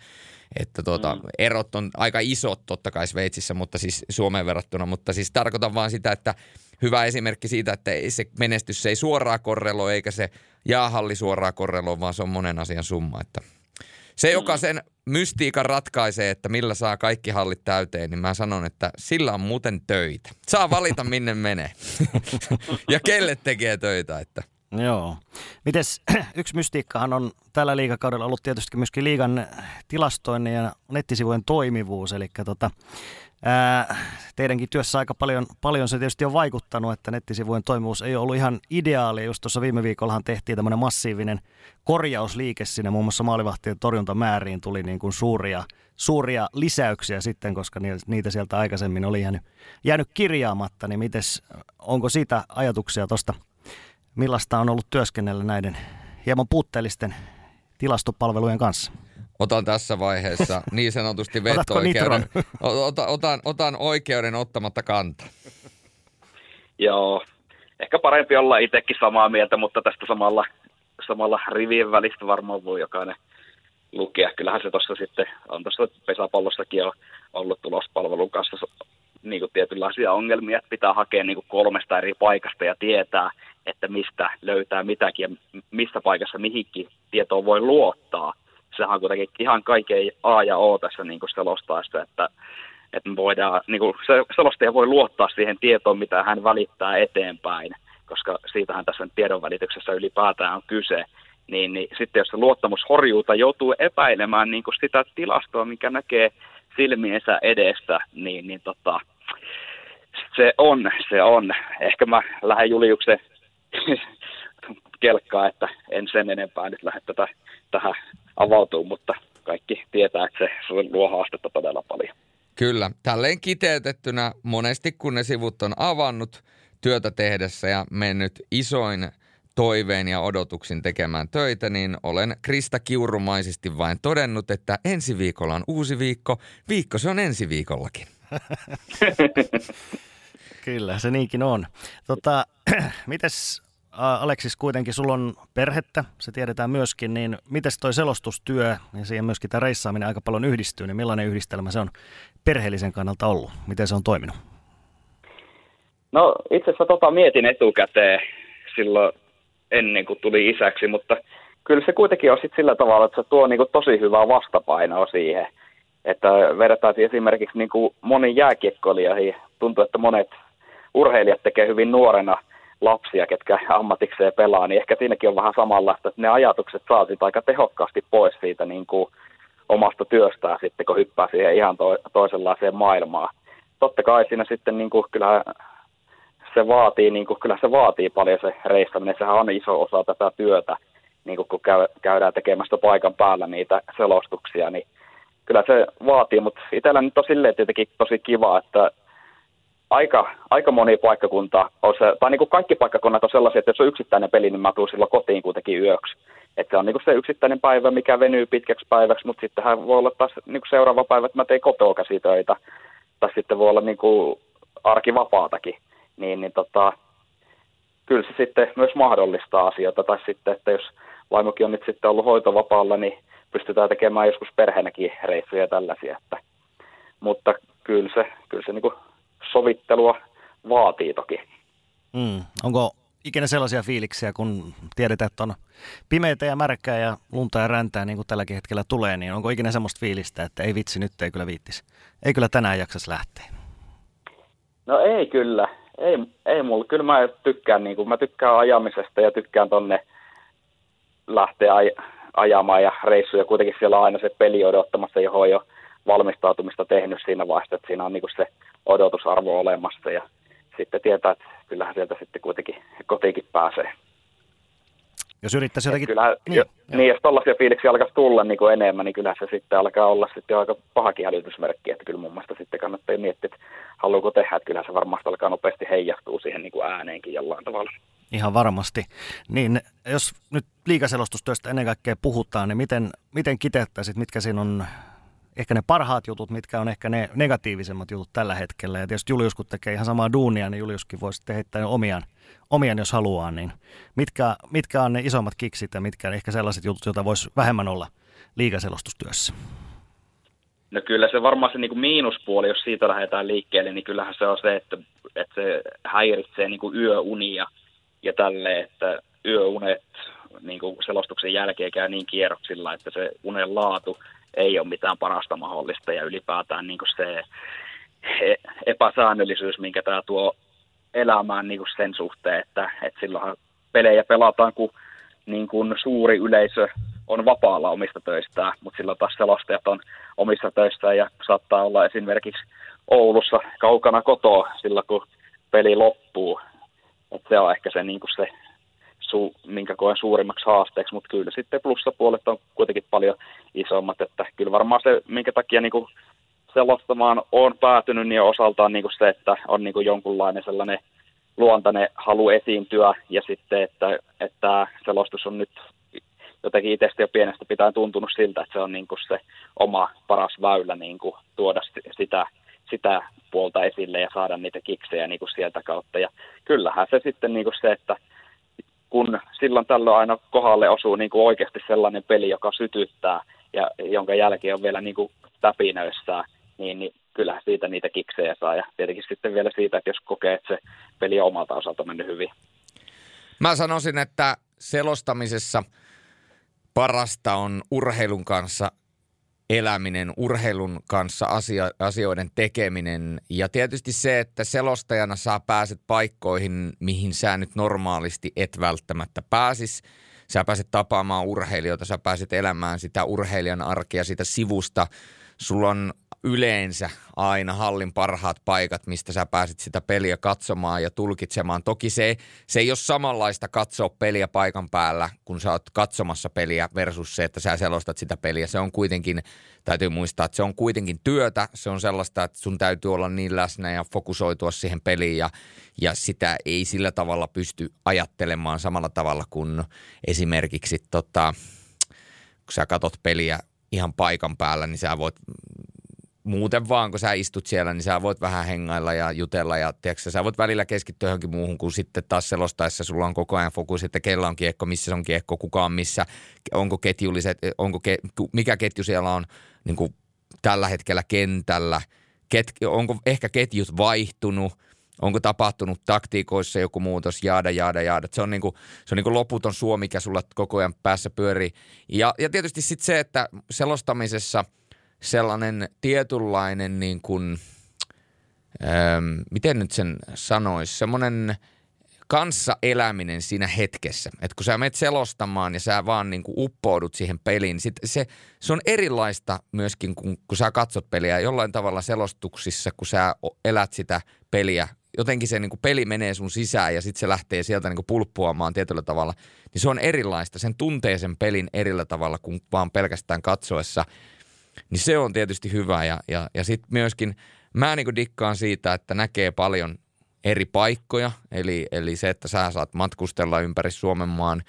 Että tuota, mm. erot on aika isot totta kai Sveitsissä, mutta siis Suomeen verrattuna, mutta siis tarkoitan vaan sitä, että hyvä esimerkki siitä, että se menestys ei suoraan korreloi, eikä se jäähalli suoraan korreloi, vaan se on monen asian summa. Että se, joka sen mystiikan ratkaisee, että millä saa kaikki hallit täyteen, niin mä sanon, että sillä on muuten töitä. Saa valita, minne menee. Ja kelle tekee töitä, että. Joo. Mites, yksi mystiikkahan on tällä liigakaudella ollut tietysti myöskin liigan tilastoinnin ja nettisivujen toimivuus, eli tota, ää, teidänkin työssä aika paljon, paljon se tietysti on vaikuttanut, että nettisivujen toimivuus ei ollut ihan ideaalia. Just tuossa viime viikollahan tehtiin tämmöinen massiivinen korjausliike sinne, muun muassa maalivahtien torjuntamääriin tuli niin kuin suuria, suuria lisäyksiä sitten, koska niitä sieltä aikaisemmin oli jäänyt, jäänyt kirjaamatta, niin mites, onko siitä ajatuksia tuosta? Millaista on ollut työskennellä näiden hieman puutteellisten tilastopalvelujen kanssa? Otan tässä vaiheessa niin sanotusti veto-oikeuden. Otan, otan, otan oikeuden ottamatta kantaa. Joo, ehkä parempi olla itsekin samaa mieltä, mutta tästä samalla, samalla rivien välistä varmaan voi jokainen lukea. Kyllähän se tuossa sitten on tuossa pesäpallossakin on ollut tulospalvelun kanssa niin kuin tietynlaisia ongelmia, että pitää hakea niin kuin kolmesta eri paikasta ja tietää, että mistä löytää mitäkin ja missä paikassa mihinkin tietoa voi luottaa. Sehän on kuitenkin ihan kaiken A ja O tässä niin kuin selostaessa, että, että me voidaan, niin kuin selostaja voi luottaa siihen tietoon, mitä hän välittää eteenpäin, koska siitähän tässä tiedonvälityksessä ylipäätään on kyse. Niin, niin sitten jos se luottamus horjuu tai joutuu epäilemään niin kuin sitä tilastoa, mikä näkee silmiensä edessä, niin, niin tota, se on, se on. Ehkä mä lähden Juliuksen kelkkaa, että en sen enempää nyt lähde tätä, tähän avautuu, mutta kaikki tietää, että se, se luo haastetta todella paljon. Kyllä, tälleen kiteytettynä monesti kun ne sivut on avannut työtä tehdessä ja mennyt isoin toiveen ja odotuksin tekemään töitä, niin olen Krista Kiurumaisesti vain todennut, että ensi viikolla on uusi viikko. Viikko se on ensi viikollakin. Kyllä, se niinkin on. Tota, mites Aleksis, kuitenkin sulla on perhettä, se tiedetään myöskin, niin mites toi selostustyö ja siihen myöskin tämä reissaaminen aika paljon yhdistyy, niin millainen yhdistelmä se on perheellisen kannalta ollut? Miten se on toiminut? No itse asiassa tota mietin etukäteen silloin ennen kuin tuli isäksi, mutta kyllä se kuitenkin on sit sillä tavalla, että se tuo niinku tosi hyvää vastapainoa siihen. Että verrataan esimerkiksi niinku moniin jääkiekkoilijoihin. Tuntuu, että monet urheilijat tekee hyvin nuorena lapsia, ketkä ammatikseen pelaa, niin ehkä siinäkin on vähän samanlaista, että ne ajatukset saa sitten aika tehokkaasti pois siitä niin kuin omasta työstään sitten, kun hyppää siihen ihan to- toisenlaiseen maailmaan. Totta kai siinä sitten niin kuin, kyllähän se vaatii, niin kuin, kyllähän se vaatii paljon se reissaminen, sehän on iso osa tätä työtä, niin kuin, kun käydään tekemästä paikan päällä niitä selostuksia, niin kyllä se vaatii, mutta itsellä nyt on silleen tietenkin tosi kiva, että Aika, aika moni paikkakunta on se, tai niin kuin kaikki paikkakunnat on sellaisia, että jos on yksittäinen peli, niin mä tuun silloin kotiin kuitenkin yöksi. Että se on niin kuin se yksittäinen päivä, mikä venyy pitkäksi päiväksi, mutta sittenhän voi olla taas niin kuin seuraava päivä, että mä tein kotoa käsitöitä. Tai sitten voi olla niin kuin arkivapaatakin. Niin, niin tota, kyllä se sitten myös mahdollistaa asioita. Tai sitten, että jos vaimokin on nyt sitten ollut hoitovapaalla, niin pystytään tekemään joskus perheenäkin reissuja ja tällaisia. Että, mutta kyllä se, kyllä se niin kuin sovittelua vaatii toki. Mm. Onko ikinä sellaisia fiiliksiä, kun tiedetään, että on pimeitä ja märkää ja lunta ja räntää, niin kuin tälläkin hetkellä tulee, niin onko ikinä semmoista fiilistä, että ei vitsi, nyt ei kyllä viittisi, ei kyllä tänään jaksas lähteä? No ei kyllä, ei, ei mulla. Kyllä mä tykkään, niin kuin, mä tykkään ajamisesta ja tykkään tonne lähteä aj- ajamaan ja reissuja. Kuitenkin siellä on aina se peli odottamassa, johon on jo valmistautumista tehnyt siinä vaiheessa, että siinä on niin kuin se odotusarvo olemassa ja sitten tietää, että kyllähän sieltä sitten kuitenkin kotiinkin pääsee. Jos yrittäisi jotenkin... Kyllähän, niin, jo, niin, jos tollaisia fiiliksiä alkaisi tulla niin kuin enemmän, niin kyllähän se sitten alkaa olla sitten aika pahakin hälytysmerkki, että kyllä mun mielestä sitten kannattaa miettiä, että haluuko tehdä, että kyllähän se varmasti alkaa nopeasti heijastua siihen niin kuin ääneenkin jollain tavalla. Ihan varmasti. Niin, jos nyt liigaselostustyöstä ennen kaikkea puhutaan, niin miten, miten kiteyttäisit, mitkä siinä on... Ehkä ne parhaat jutut, mitkä on ehkä ne negatiivisemmat jutut tällä hetkellä. Ja tietysti Julius, kun tekee ihan samaa duunia, niin Juliuskin voi sitten heittää omiaan, omiaan jos haluaa. Niin mitkä, mitkä on ne isommat kiksit ja mitkä on ehkä sellaiset jutut, joita voisi vähemmän olla liigaselostustyössä? No kyllä se varmaan se niin kuin miinuspuoli, jos siitä lähdetään liikkeelle, niin kyllähän se on se, että, että se häiritsee niin kuin yöunia ja tälleen, että yöunet niin kuin selostuksen jälkeen käy niin kierroksilla, että se unen laatu ei ole mitään parasta mahdollista ja ylipäätään niin kuin se epäsäännöllisyys, minkä tämä tuo elämään niin kuin sen suhteen, että, että silloinhan pelejä pelataan, kun niin kuin suuri yleisö on vapaalla omista töistään, mutta silloin taas selostajat on omissa töistään ja saattaa olla esimerkiksi Oulussa kaukana kotoa silloin, kun peli loppuu. Että se on ehkä se, niin kuin se Su, minkä koen suurimmaksi haasteeksi, mutta kyllä sitten plussapuolet on kuitenkin paljon isommat, että kyllä varmaan se, minkä takia niin kuin selostamaan on päätynyt, niin osaltaan niin kuin se, että on niin kuin jonkunlainen sellainen luontainen halu esiintyä ja sitten, että, että selostus on nyt jotenkin itsestä jo pienestä pitäen tuntunut siltä, että se on niin kuin se oma paras väylä niin kuin tuoda sitä, sitä puolta esille ja saada niitä kiksejä niin kuin sieltä kautta ja kyllähän se sitten niin kuin se, että kun silloin tällöin aina kohdalle osuu niin kuin oikeasti sellainen peli, joka sytyttää ja jonka jälkeen on vielä niin kuin täpinöissään, niin, niin kyllähän siitä niitä kiksejä saa. Ja tietenkin sitten vielä siitä, että jos kokee, että se peli on omalta osalta mennyt hyvin. Mä sanoisin, että selostamisessa parasta on urheilun kanssa eläminen, urheilun kanssa asio- asioiden tekeminen ja tietysti se, että selostajana saa pääset paikkoihin, mihin sä nyt normaalisti et välttämättä pääsis. Sä pääset tapaamaan urheilijoita, sä pääset elämään sitä urheilijan arkea, sitä sivusta. Sulla on yleensä aina hallin parhaat paikat, mistä sä pääset sitä peliä katsomaan ja tulkitsemaan. Toki se, se ei ole samanlaista katsoa peliä paikan päällä, kun sä oot katsomassa peliä versus se, että sä selostat sitä peliä. Se on kuitenkin, täytyy muistaa, että se on kuitenkin työtä. Se on sellaista, että sun täytyy olla niin läsnä ja fokusoitua siihen peliin ja, ja sitä ei sillä tavalla pysty ajattelemaan samalla tavalla kuin esimerkiksi, tota, kun sä katot peliä ihan paikan päällä, niin sä voit... Muuten vaan, kun sä istut siellä, niin sä voit vähän hengailla ja jutella ja tiiäksä, sä voit välillä keskittyä johonkin muuhun, kun sitten taas selostaessa sulla on koko ajan fokus, että kella on kiekko, missä se on kiekko, kuka on missä, onko ketjulliset, onko ke, mikä ketju siellä on niin kuin tällä hetkellä kentällä, Ket, onko ehkä ketjut vaihtunut, onko tapahtunut taktiikoissa joku muutos, jaada, jaada, jaada. Se on niin kuin, se on niin kuin loputon suo, mikä sulla koko ajan päässä pyörii. Ja, ja tietysti sitten se, että selostamisessa sellainen tietynlainen, niin kuin, ähm, miten nyt sen sanoisi, semmoinen kanssa eläminen siinä hetkessä. Että kun sä menet selostamaan ja sä vaan niin kuin uppoudut siihen peliin, niin sit se, se on erilaista myöskin, kun, kun sä katsot peliä jollain tavalla selostuksissa, kun sä elät sitä peliä. Jotenkin se niin kuin peli menee sun sisään ja sitten se lähtee sieltä niin kuin pulppuamaan tietyllä tavalla. Niin se on erilaista. Sen tuntee sen pelin erillä tavalla kuin vaan pelkästään katsoessa. Niin se on tietysti hyvä. Ja, ja, ja sitten myöskin mä niin kuin dikkaan siitä, että näkee paljon eri paikkoja. Eli, eli se, että sä saat matkustella ympäri Suomen maan,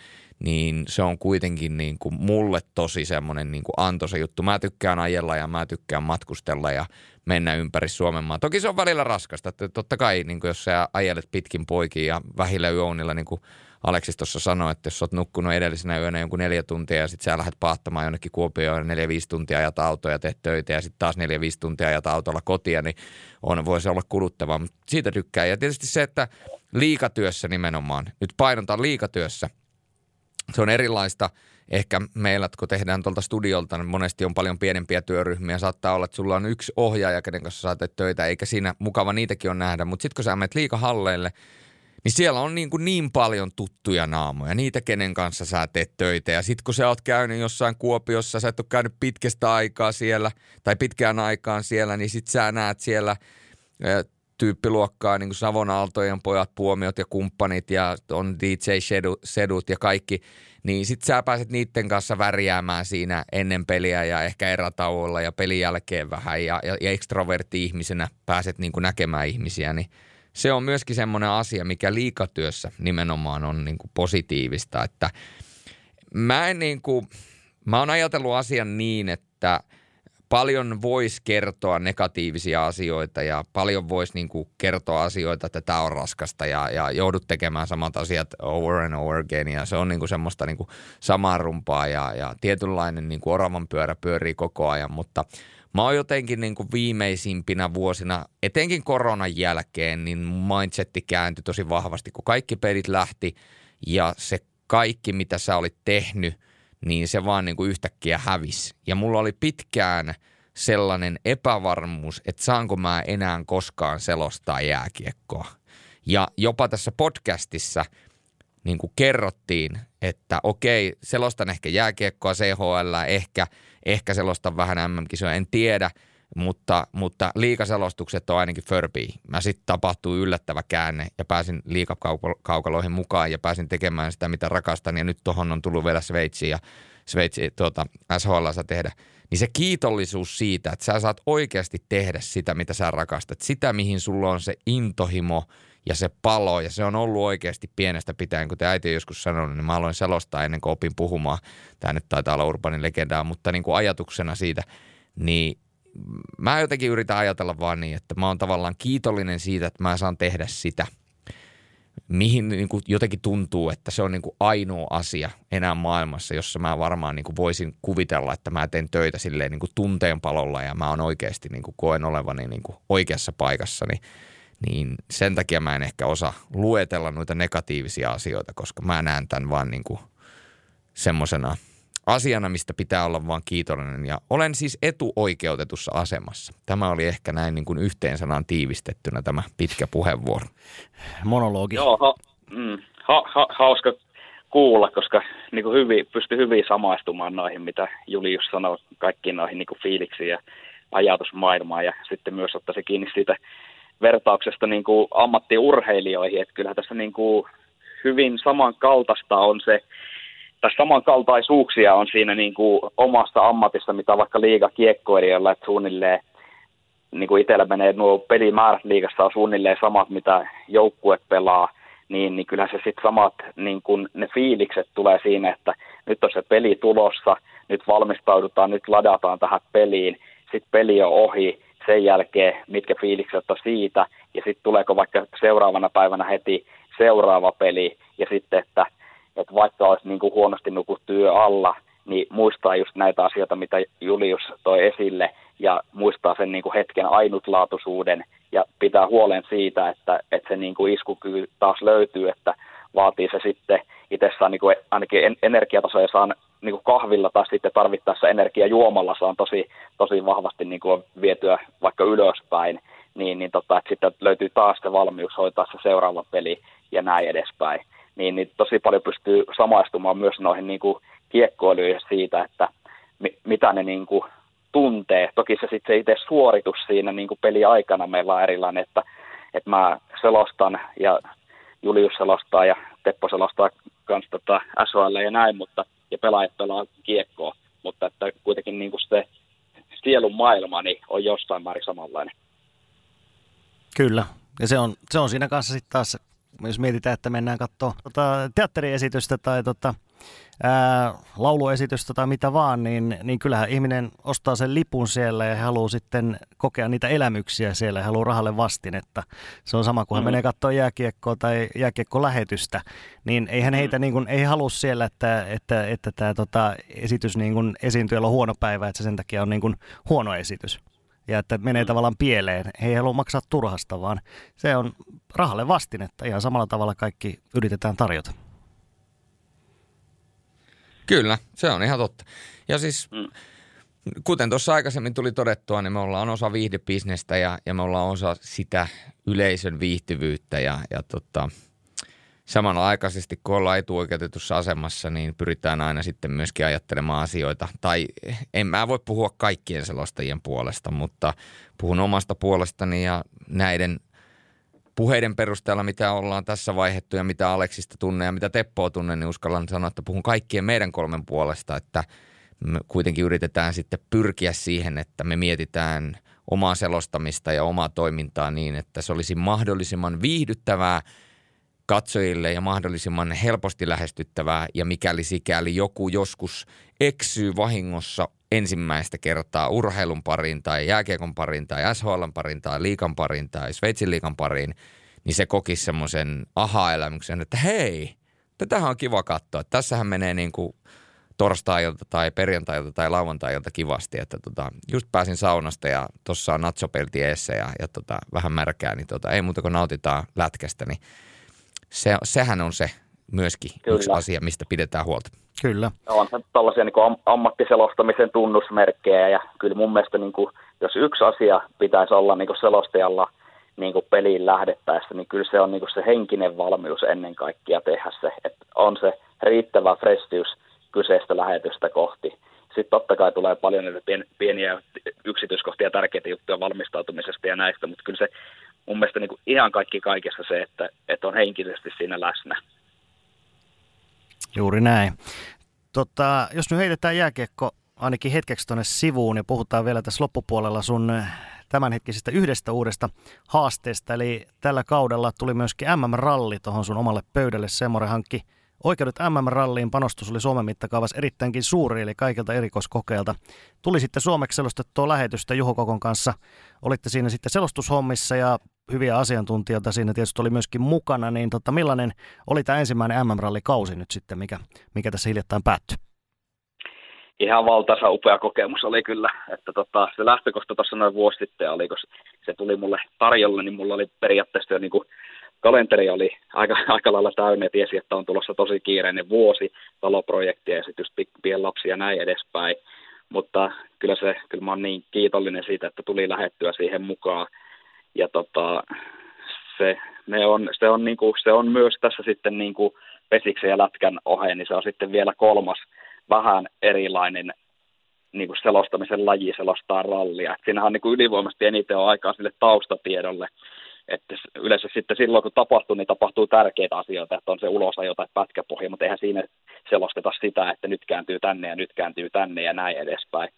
niin se on kuitenkin niin kuin mulle tosi semmoinen niin kuin antoisa juttu. Mä tykkään ajella ja mä tykkään matkustella ja mennä ympäri Suomen maan. Toki se on välillä raskasta. Että totta kai, niin kuin jos sä ajelet pitkin poikin ja vähillä yöunilla, niin kuin Aleksis tuossa sanoi, että jos sä oot nukkunut edellisenä yönä jonkun neljä tuntia ja sit sä lähdet paahtamaan jonnekin Kuopioon neljä viisi tuntia ajata autoa ja teet töitä ja sitten taas neljä viisi tuntia ajata autolla kotia, niin on, voi se olla kuluttavaa. Mutta siitä tykkää. Ja tietysti se, että liikatyössä nimenomaan, nyt painotan liikatyössä, se on erilaista. Ehkä meillä, kun tehdään tuolta studiolta, niin monesti on paljon pienempiä työryhmiä. Saattaa olla, että sulla on yksi ohjaaja, kenen kanssa sä teet töitä, eikä siinä mukava niitäkin on nähdä. Mutta sitten kun sä menet liikahalleille, niin siellä on niin, kuin niin paljon tuttuja naamoja, niitä kenen kanssa sä teet töitä. Ja sitten kun sä oot käynyt jossain Kuopiossa, sä et ole käynyt pitkästä aikaa siellä tai pitkään aikaan siellä, niin sitten sä näet siellä tyyppiluokkaa, niin kuin Savon Aaltojen pojat, Puomiot ja kumppanit ja on D J-sedut ja kaikki, niin sit sä pääset niiden kanssa värjäämään siinä ennen peliä ja ehkä erätauolla ja pelin jälkeen vähän ja, ja, ja ekstrovertti-ihmisenä pääset niin kuin näkemään ihmisiä, niin se on myöskin semmoinen asia, mikä liikatyössä nimenomaan on niin kuin positiivista, että mä en niin kuin, mä oon ajatellut asian niin, että paljon voisi kertoa negatiivisia asioita ja paljon voisi niin kuin kertoa asioita, että tämä on raskasta ja, ja joudut tekemään samat asiat over and over again. Ja se on niin kuin semmoista niin kuin samaa rumpaa ja, ja tietynlainen niin kuin oravan pyörä pyörii koko ajan. Mutta mä oon jotenkin niin kuin viimeisimpinä vuosina, etenkin koronan jälkeen, niin mindsetti kääntyi tosi vahvasti, kun kaikki pelit lähti ja se kaikki, mitä sä olit tehnyt, niin se vaan niin kuin yhtäkkiä hävisi. Ja mulla oli pitkään sellainen epävarmuus, että saanko mä enää koskaan selostaa jääkiekkoa. Ja jopa tässä podcastissa niin kuin kerrottiin, että okei, selostan ehkä jääkiekkoa, C H L, ehkä, ehkä selostan vähän M M-kisoja, en tiedä. Mutta, mutta liikaselostukset on ainakin förbiä. Mä sitten tapahtui yllättävä käänne ja pääsin liikakaukaloihin mukaan ja pääsin tekemään sitä, mitä rakastan. Ja nyt tohon on tullut vielä Sveitsiin ja Sveitsi tuota, S H L:ssä tehdä. Niin se kiitollisuus siitä, että sä saat oikeasti tehdä sitä, mitä sä rakastat. Sitä, mihin sulla on se intohimo ja se palo. Ja se on ollut oikeasti pienestä pitäen. Kuten äiti on joskus sanonut, niin mä aloin selostaa ennen kuin opin puhumaan. Tää nyt taitaa olla urbanin legendaa, mutta niin kuin ajatuksena siitä, niin mä jotenkin yritän ajatella vaan niin, että mä oon tavallaan kiitollinen siitä, että mä saan tehdä sitä, mihin niin kuin jotenkin tuntuu, että se on niin kuin ainoa asia enää maailmassa, jossa mä varmaan niin kuin voisin kuvitella, että mä teen töitä silleen niin kuin tunteenpalolla ja mä oon oikeasti niin kuin koen olevani niin kuin oikeassa paikassa. Niin sen takia mä en ehkä osaa luetella noita negatiivisia asioita, koska mä näen tämän vaan niin kuin semmosena asiana, mistä pitää olla vaan kiitollinen ja olen siis etuoikeutetussa asemassa. Tämä oli ehkä näin niin kuin yhteen sanaan tiivistettynä tämä pitkä puheenvuoro. Monologi. Joo, ha, mm, ha, ha, hauska kuulla, koska niin kuin hyvin, pystyi hyvin samaistumaan noihin, mitä Julius sanoi, kaikkiin noihin niin kuin fiiliksiin ja ajatusmaailmaan ja sitten myös ottaisi kiinni siitä vertauksesta niin kuin ammattiurheilijoihin, että kyllähän tässä niin kuin hyvin samankaltaista on se, tässä samankaltaisuuksia on siinä niin kuin omassa ammatissa, mitä vaikka liigakiekkoilijalla, että suunnilleen niin kuin itsellä menee nuo pelimäärät liigassa on suunnilleen samat, mitä joukkue pelaa, niin, niin kyllähän se sitten samat, niin kuin ne fiilikset tulee siinä, että nyt on se peli tulossa, nyt valmistaudutaan, nyt ladataan tähän peliin, sitten peli on ohi, sen jälkeen mitkä fiilikset on siitä, ja sitten tuleeko vaikka seuraavana päivänä heti seuraava peli, ja sitten, että että vaikka olisi niin kuin huonosti nukuttu yö alla, niin muistaa just näitä asioita, mitä Julius toi esille, ja muistaa sen niin kuin hetken ainutlaatuisuuden, ja pitää huolen siitä, että, että se niin kuin iskukyky taas löytyy, että vaatii se sitten itsessään niin kuin ainakin energiatasoja saan niin kuin kahvilla, tai sitten tarvittaessa energiajuomalla saan tosi, tosi vahvasti niin kuin vietyä vaikka ylöspäin, niin, niin tota, että sitten löytyy taas se valmius hoitaa se seuraava peli, ja näin edespäin. Niin, niin tosi paljon pystyy samaistumaan myös noihin niin kuin kiekkoilyihin siitä, että mi- mitä ne niin kuin tuntee. Toki se sitten itse suoritus siinä niin kuin peli aikana meillä on erilainen, että, että mä selostan ja Julius selostaa ja Teppo selostaa myös tota S H L ja näin, mutta ja pelaajat pelaa kiekkoa, mutta että kuitenkin niin kuin se sielun maailma niin on jostain määrin samanlainen. Kyllä, ja se on, se on siinä kanssa sitten taas, jos mietitään, että mennään katsoa tota, teatteriesitystä tai tota, ää, lauluesitystä tai mitä vaan, niin, niin kyllähän ihminen ostaa sen lipun siellä ja haluaa sitten kokea niitä elämyksiä siellä ja haluaa rahalle vastinetta. Se on sama, kun hän mm. menee katsoa jääkiekkoa tai jääkiekkolähetystä, niin eihän heitä mm. niin kuin, ei halua siellä, että, että, että tämä tota, esitys niin kuin esiintyjällä on huono päivä, että se sen takia on niin kuin huono esitys. Ja että menee tavallaan pieleen. He ei halua maksaa turhasta, vaan se on rahalle vastinetta. Ihan samalla tavalla kaikki yritetään tarjota. Kyllä, se on ihan totta. Ja siis, mm. kuten tuossa aikaisemmin tuli todettua, niin me ollaan osa viihdebisnestä ja, ja me ollaan osa sitä yleisön viihtyvyyttä. Ja, ja tota, samanaikaisesti, kun ollaan etuoikeutetussa asemassa, niin pyritään aina sitten myöskin ajattelemaan asioita. Tai en mä voi puhua kaikkien selostajien puolesta, mutta puhun omasta puolestani ja näiden puheiden perusteella, mitä ollaan tässä vaihettu ja mitä Aleksista tunne ja mitä Teppoa tunne, niin uskallan sanoa, että puhun kaikkien meidän kolmen puolesta, että me kuitenkin yritetään sitten pyrkiä siihen, että me mietitään omaa selostamista ja omaa toimintaa niin, että se olisi mahdollisimman viihdyttävää katsojille ja mahdollisimman helposti lähestyttävää, ja mikäli sikäli joku joskus eksyy vahingossa ensimmäistä kertaa urheilun pariin tai jääkiekon pariin tai S H L:n pariin tai liigan pariin tai Sveitsin liigan pariin, niin se kokisi semmoisen aha-elämyksen, että hei, tätähän on kiva katsoa. Tässähän menee niin kuin torstailta tai perjantailta tai lauantailta kivasti, että tota, just pääsin saunasta ja tuossa on natsopelti eessä ja, ja tota, vähän märkää, niin tota, ei muuta kuin nautitaan lätkästä, niin Se, sehän on se myöskin Kyllä. yksi asia, mistä pidetään huolta. Kyllä. On tällaisia niin kuin ammattiselostamisen tunnusmerkkejä ja kyllä mun mielestä niin kuin, jos yksi asia pitäisi olla niin kuin selostajalla niin kuin peliin lähdettäessä, niin kyllä se on niin kuin se henkinen valmius ennen kaikkea tehdä se, että on se riittävä freshtiys kyseistä lähetystä kohti. Sitten totta kai tulee paljon niitä pieniä yksityiskohtia, tärkeitä juttuja valmistautumisesta ja näistä, mutta kyllä se mun mielestä niin kuin ihan kaikki kaikessa se, että, että on henkisesti siinä läsnä. Juuri näin. Tota, jos nyt heitetään jääkiekko ainakin hetkeksi tuonne sivuun ja puhutaan vielä tässä loppupuolella sun tämänhetkisestä yhdestä uudesta haasteesta. Eli tällä kaudella tuli myöskin M M-ralli tuohon sun omalle pöydälle. Semmoinen hankki oikeudet M M-ralliin. Panostus oli Suomen mittakaavassa erittäinkin suuri, eli kaikilta erikoiskokeilta. Tuli sitten suomeksi selostettua lähetystä Juho Kokon kanssa. Olitte siinä sitten selostushommissa ja hyviä asiantuntijoita siinä tietysti oli myöskin mukana, niin tota, millainen oli tämä ensimmäinen M M-rallikausi nyt sitten, mikä, mikä tässä hiljattain päättyi? Ihan valtaisa upea kokemus oli kyllä, että tota, se lähtökohta tuossa noin vuosi sitten oli, kun se tuli mulle tarjolle, niin mulla oli periaatteessa jo niin kuin kalenteri oli aika, aika lailla täynnä, ja tiesi, että on tulossa tosi kiireinen vuosi, taloprojektia ja sitten just pienlapsia ja näin edespäin, mutta kyllä, se, kyllä mä oon niin kiitollinen siitä, että tuli lähettyä siihen mukaan. Ja tota, se, ne on, se, on niinku, se on myös tässä sitten niinku pesiksen ja lätkän oheen, niin se on sitten vielä kolmas vähän erilainen niinku selostamisen laji selostaa rallia. Et siinähän niinku ylivoimaisesti eniten on aikaa sille taustatiedolle, että yleensä sitten silloin kun tapahtuu, niin tapahtuu tärkeitä asioita, että on se ulosajo tai pätkäpohja, mutta eihän siinä selosteta sitä, että nyt kääntyy tänne ja nyt kääntyy tänne ja näin edespäin.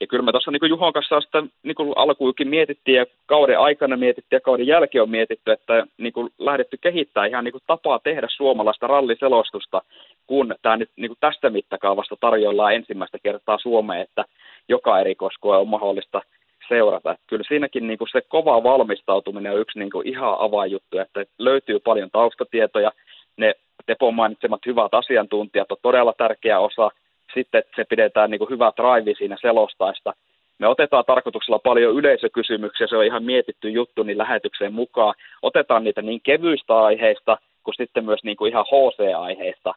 Ja kyllä me tuossa niin Juhon kanssa sitä niin alkuukin mietittiin ja kauden aikana mietittiin ja kauden jälkeen on mietitty, että niin lähdetty kehittämään ihan niin tapaa tehdä suomalaista ralliselostusta, kun tämä nyt niin tästä mittakaavasta tarjoillaan ensimmäistä kertaa Suomeen, että joka erikoiskoe on mahdollista seurata. Että kyllä siinäkin niin se kova valmistautuminen on yksi niin ihan avainjuttu, että löytyy paljon taustatietoja, ne Tepon mainitsemat hyvät asiantuntijat on todella tärkeä osa. Sitten se pidetään niin kuin hyvä drive siinä selostaista. Me otetaan tarkoituksella paljon yleisökysymyksiä, se on ihan mietitty juttu, niin lähetykseen mukaan. Otetaan niitä niin kevyistä aiheista kuin sitten myös niin kuin ihan H C-aiheista.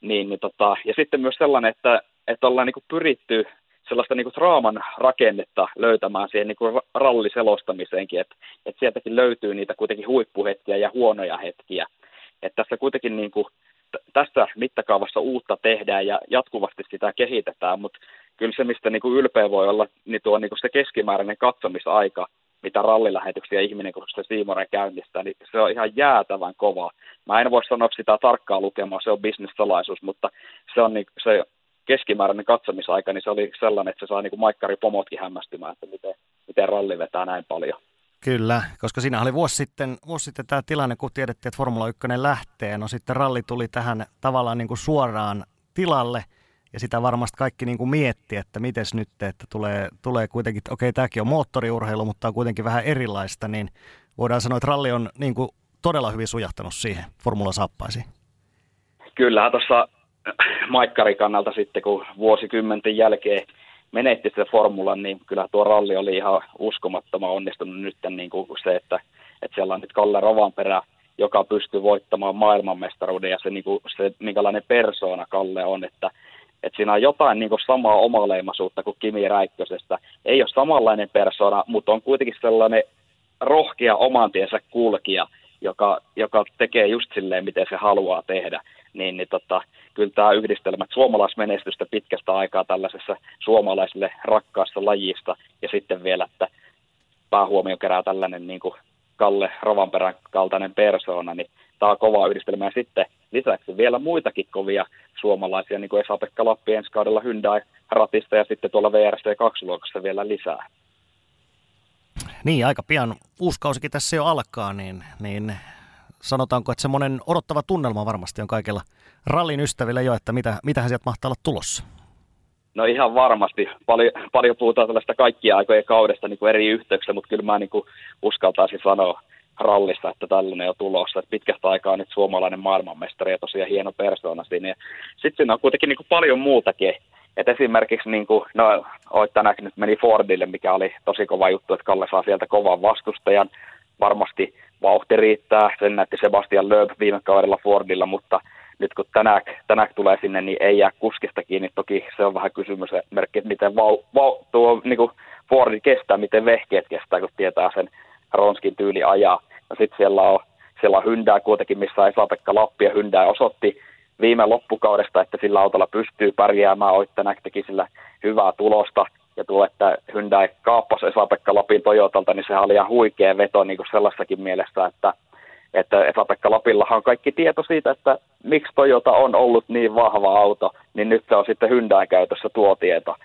Niin, niin tota, ja sitten myös sellainen, että, että ollaan niin kuin pyritty sellaista niin kuin draaman rakennetta löytämään siihen niin kuin ralliselostamiseenkin. Että, että sieltäkin löytyy niitä kuitenkin huippuhetkiä ja huonoja hetkiä. Että tässä kuitenkin niin kuin tässä mittakaavassa uutta tehdään ja jatkuvasti sitä kehitetään, mutta kyllä se, mistä niin kuin ylpeä voi olla, niin tuo niin kuin se keskimääräinen katsomisaika, mitä rallilähetyksiä ihminen, kun se Siimonen käynnistää, niin se on ihan jäätävän kova. Mä en voi sanoa sitä tarkkaa lukemaa, se on bisnessalaisuus, mutta se on niin, se keskimääräinen katsomisaika, niin se oli sellainen, että se saa niin kuin Maikkari pomotkin hämmästymään, että miten, miten ralli vetää näin paljon. Kyllä, koska siinä oli vuosi sitten, vuosi sitten tämä tilanne, kun tiedettiin, että Formula yksi lähtee. No sitten ralli tuli tähän tavallaan niin kuin suoraan tilalle, ja sitä varmasti kaikki niin kuin mietti, että mites nyt, että tulee, tulee kuitenkin, okei okay, tämäkin on moottoriurheilu, mutta on kuitenkin vähän erilaista, niin voidaan sanoa, että ralli on niin kuin todella hyvin sujahtanut siihen formulasaappaisiin. Kyllä, tuossa Maikkarin kannalta sitten, kun vuosikymmenten jälkeen menetti sitä formulan, niin kyllä tuo ralli oli ihan uskomattoman onnistunut nyt niin kuin se, että, että siellä on nyt Kalle Rovanperä, joka pystyy voittamaan maailmanmestaruuden, ja se, niin kuin, se minkälainen persoona Kalle on, että, että siinä on jotain niin kuin samaa omaleimaisuutta kuin Kimi Räikkösestä. Ei ole samanlainen persoona, mutta on kuitenkin sellainen rohkea oman tiensä kulkija, joka, joka tekee just silleen, miten se haluaa tehdä. Niin, niin tota, kyllä tämä yhdistelmä suomalaismenestystä pitkästä aikaa tällaisessa suomalaisille rakkaassa lajista, ja sitten vielä, että päähuomio kerää tällainen niin kuin Kalle Rovanperän kaltainen persoona, niin tämä on kova yhdistelmä. Ja sitten lisäksi vielä muitakin kovia suomalaisia, niin kuin Esa-Pekka Lappi ensi kaudella Hyundai-ratista, ja sitten tuolla V R C kaksi-luokassa vielä lisää. Niin, aika pian uusi kausikin tässä jo alkaa, niin... niin... sanotaanko, että semmoinen odottava tunnelma varmasti on kaikilla rallin ystävillä jo, että mitä, mitähän sieltä mahtaa olla tulossa? No ihan varmasti. Paljon, paljon puhutaan tällaista kaikkia aikojen kaudesta niin kuin eri yhteyksissä, mutta kyllä mä niin kuin uskaltaisin sanoa rallista, että tällainen on tulossa. Että pitkästä aikaa on nyt suomalainen maailmanmestari ja tosiaan hieno persoona siinä. Sitten siinä on kuitenkin niin kuin paljon muutakin. Et esimerkiksi, niin kuin, no olet tänäkin nyt meni Fordille, mikä oli tosi kova juttu, että Kalle saa sieltä kovan vastustajan. Varmasti vauhti riittää, sen näytti Sebastian Loeb viime kaudella Fordilla, mutta nyt kun tänään, tänään tulee sinne, niin ei jää kuskista kiinni. Toki se on vähän kysymysmerkki, että miten vau, vau, tuo, niin kuin Fordi kestää, miten vehkeet kestää, kun tietää sen Ronskin tyyli ajaa. No sitten siellä on, siellä on Hyundai kuitenkin, missä Esa-Pekka Lappi ja Hyundai osoitti viime loppukaudesta, että sillä autolla pystyy pärjäämään. Oittanäk teki sillä hyvää tulosta. Ja tuo, että Hyundai kaappasi Esa-Pekka Lapin Toyotalta, niin sehän oli ihan huikea veto niin kuin sellaistakin mielessä, että, että Esa-Pekka Lapillahan on kaikki tieto siitä, että miksi Toyota on ollut niin vahva auto, niin nyt se on sitten Hyundai käytössä tuo tieto.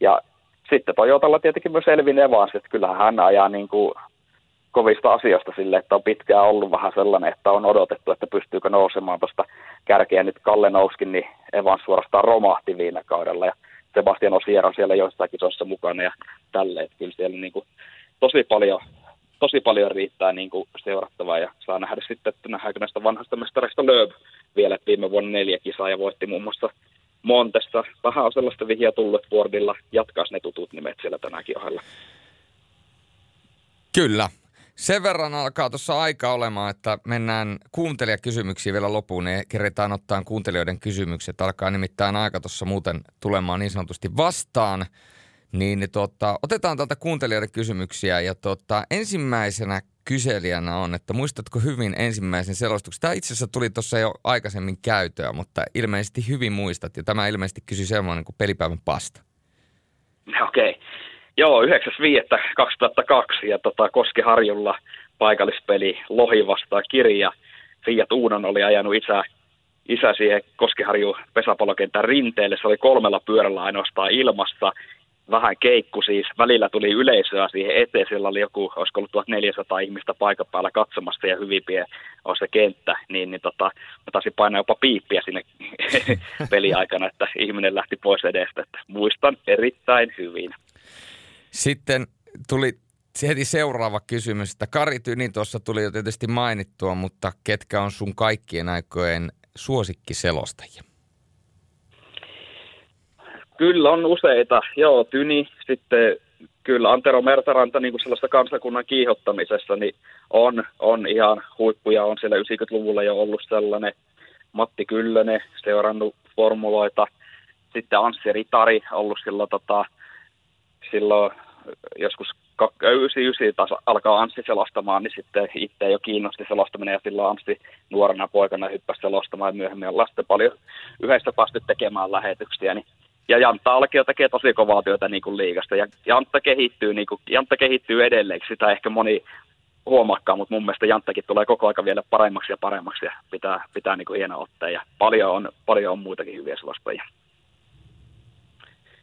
Ja sitten Toyotalla tietenkin myös Elvin Evans, että kyllähän hän ajaa niin kuin kovista asioista sille, että on pitkään ollut vähän sellainen, että on odotettu, että pystyykö nousemaan tuosta kärkeä. Nyt Kalle nouskin, niin Evans suorastaan romahti viime kaudella ja Sebastian Osier on siellä joissain kisoissa mukana ja tälleen. Kyllä siellä niin kuin tosi, paljon, tosi paljon riittää niin kuin seurattavaa ja saa nähdä sitten, että nähdäänkö näistä vanhasta mestarista Loeb vielä. Viime vuonna neljä kisaa ja voitti muun muassa Montessa. Vähän on sellaista vihjaa tullut, että Fordilla jatkaisi ne tutut nimet siellä tänäänkin ohella. Kyllä. Sen verran alkaa tuossa aika olemaan, että mennään kuuntelijakysymyksiin vielä lopuun. Ne keretään ottaa kuuntelijoiden kysymykset. Alkaa nimittäin aika tuossa muuten tulemaan niin sanotusti vastaan. Niin tota, otetaan täältä kuuntelijoiden kysymyksiä. Ja tota, ensimmäisenä kyselijänä on, että muistatko hyvin ensimmäisen selostuksen? Tämä itse asiassa tuli tuossa jo aikaisemmin käytöä, mutta ilmeisesti hyvin muistat. Ja tämä ilmeisesti kysyi sellainen kuin pelipäivän pasta. Okei. Okay. Joo, yhdeksäs viidettä kaksituhattakaksi ja tota, Koskiharjulla paikallispeli Lohi vastaan Kirja. Fiat Uunon oli ajanut isä, isä siihen Koskiharjun pesäpallokentän rinteelle. Se oli kolmella pyörällä ainoastaan ilmassa. Vähän keikku siis. Välillä tuli yleisöä siihen eteen. Siellä oli joku, olisiko ollut tuhatneljäsataa ihmistä paikan päällä katsomassa ja hyvin pieni on se kenttä. Niin, niin tota, mä taisin painaa jopa piippiä sinne peliaikana, että ihminen lähti pois edestä. Että muistan erittäin hyvin. Sitten tuli heti seuraava kysymys, että Kari Tyni tuossa tuli jo tietysti mainittua, mutta ketkä on sun kaikkien aikojen suosikkiselostajia? Kyllä on useita. Joo, Tyni. Sitten kyllä Antero Mertaranta niin kuin sellaista kansakunnan kiihottamisessa niin on, on ihan huippuja. On siellä yhdeksänkymmentäluvulla jo ollut sellainen. Matti Kyllönen, seurannut formuloita. Sitten Anssi Ritari, ollut silloin tota... Silloin joskus yhdeksänkymmentäyhdeksän taas alkaa Anssi selostamaan, niin sitten itse jo kiinnosti selostaminen ja silloin Anssi nuorena poikana hyppäsi selostamaan ja myöhemmin ollaan sitten paljon yhdessä päästy tekemään lähetyksiä. Niin. Ja Janta Alki tekee tosi kovaa työtä niin kuin liigasta ja Janta kehittyy, niin kuin, Janta kehittyy edelleen, sitä ehkä moni huomaakaan, mutta mun mielestä Janttakin tulee koko ajan vielä paremmaksi ja paremmaksi ja pitää, pitää niin kuin hieno otteen ja paljon on, paljon on muitakin hyviä selostajia.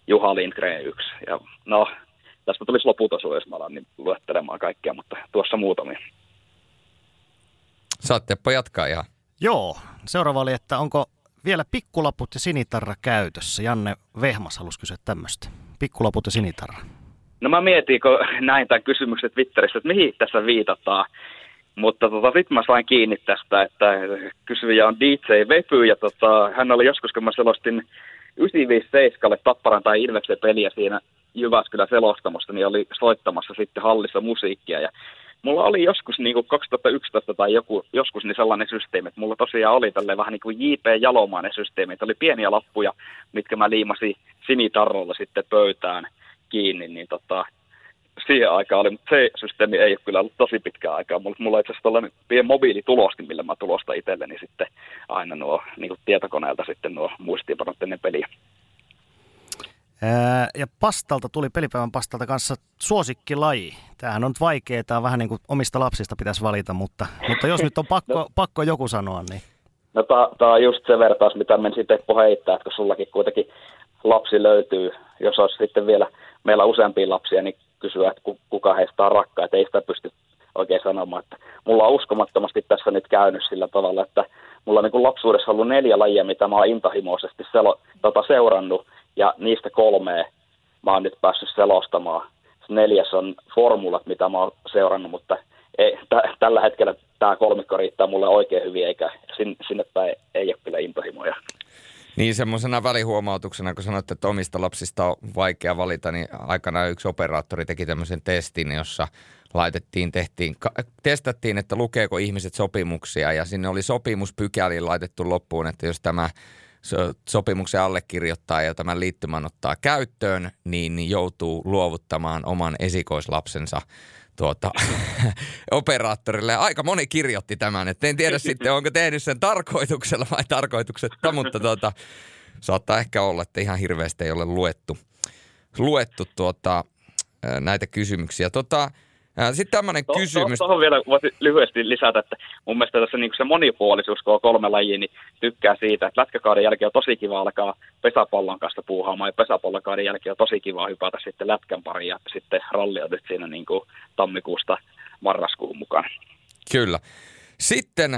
Juha Lindgren yksi ja no... Tästä tulisi loputasoa, jos mä alan niin luettelemaan kaikkea, mutta tuossa muutamia. Saat Teppo jatkaa ihan. Joo. Seuraava oli, että onko vielä pikkulaput ja sinitarra käytössä? Janne Vehmas halusi kysyä tämmöistä. Pikkulaput ja sinitarra. No mä mietin, kun näin tämän kysymyksen Twitterissä, että mihin tässä viitataan. Mutta tota, sitten mä sain kiinni tästä, että kysyjä on D J Vepy ja tota, hän oli joskus, kun mä selostin yhdeksänsataaviisikymmentäseitsemän Tapparan tai Ilveksen peliä siinä Jyväskylän selostamosta, niin oli soittamassa sitten hallissa musiikkia. Ja mulla oli joskus niin kuin kaksituhattayksitoista tai joku, joskus niin sellainen systeemi, että mulla tosiaan oli tälleen vähän niin kuin J P. Jalomainen systeemi. Että oli pieniä lappuja, mitkä mä liimasin sinitarrolla sitten pöytään kiinni, niin tota, siihen aikaan oli. Mutta se systeemi ei ole kyllä ollut tosi pitkään aikaa. Mulla, mulla itse asiassa tällainen pieni mobiilituloskin, millä mä tulostan itselleni sitten aina nuo niin kuin tietokoneelta sitten nuo muistiinpanot ennen peliä. Ja pastalta tuli pelipäivän pastalta kanssa suosikkilaji. Tämähän on nyt vaikeaa, tämä on vähän niin kuin omista lapsista pitäisi valita, mutta, mutta jos nyt on pakko, no, pakko joku sanoa, niin... No tämä on just se vertaus, mitä meni sitten Teppo heittää, että kun sullakin kuitenkin lapsi löytyy, jos olisi sitten vielä meillä useampia lapsia, niin kysyä, että kuka heistä on rakkaa, että ei sitä pysty oikein sanomaan. Että mulla on uskomattomasti tässä nyt käynyt sillä tavalla, että mulla on niin kuin lapsuudessa ollut neljä lajia, mitä mä oon intohimoisesti selo, tota, seurannut. Ja niistä kolmea mä oon nyt päässyt selostamaan. Neljäs on formulat, mitä mä oon seurannut, mutta ei, t- tällä hetkellä tää kolmikko riittää mulle oikein hyvin, eikä sin- sinne päin ei ole kyllä intohimoja. Niin semmoisena välihuomautuksena, kun sanoitte, että omista lapsista on vaikea valita, niin aikanaan yksi operaattori teki tämmöisen testin, jossa laitettiin, tehtiin, testattiin, että lukeeko ihmiset sopimuksia ja sinne oli sopimuspykäliin laitettu loppuun, että jos tämä sopimuksen allekirjoittaa ja tämän liittymän ottaa käyttöön, niin joutuu luovuttamaan oman esikoislapsensa tuota, operaattorille. Ja aika moni kirjoitti tämän, että en tiedä sitten, onko tehnyt sen tarkoituksella vai tarkoituksetta, mutta tuota, saattaa ehkä olla, että ihan hirveästi ei ole luettu, luettu tuota, näitä kysymyksiä. Tuota, Sitten tämmöinen to, kysymys. Tuohon vielä voisin lyhyesti lisätä, että mun mielestä tässä niin kuin se monipuolisuus, kun on kolme lajia, niin tykkää siitä, että lätkäkauden jälkeen on tosi kiva alkaa pesäpallon kanssa puuhaamaan, ja pesäpallokauden jälkeen on tosi kiva hypätä sitten lätkän pariin, ja sitten ralli on nyt siinä niin kuin tammikuusta marraskuun mukana. Kyllä. Sitten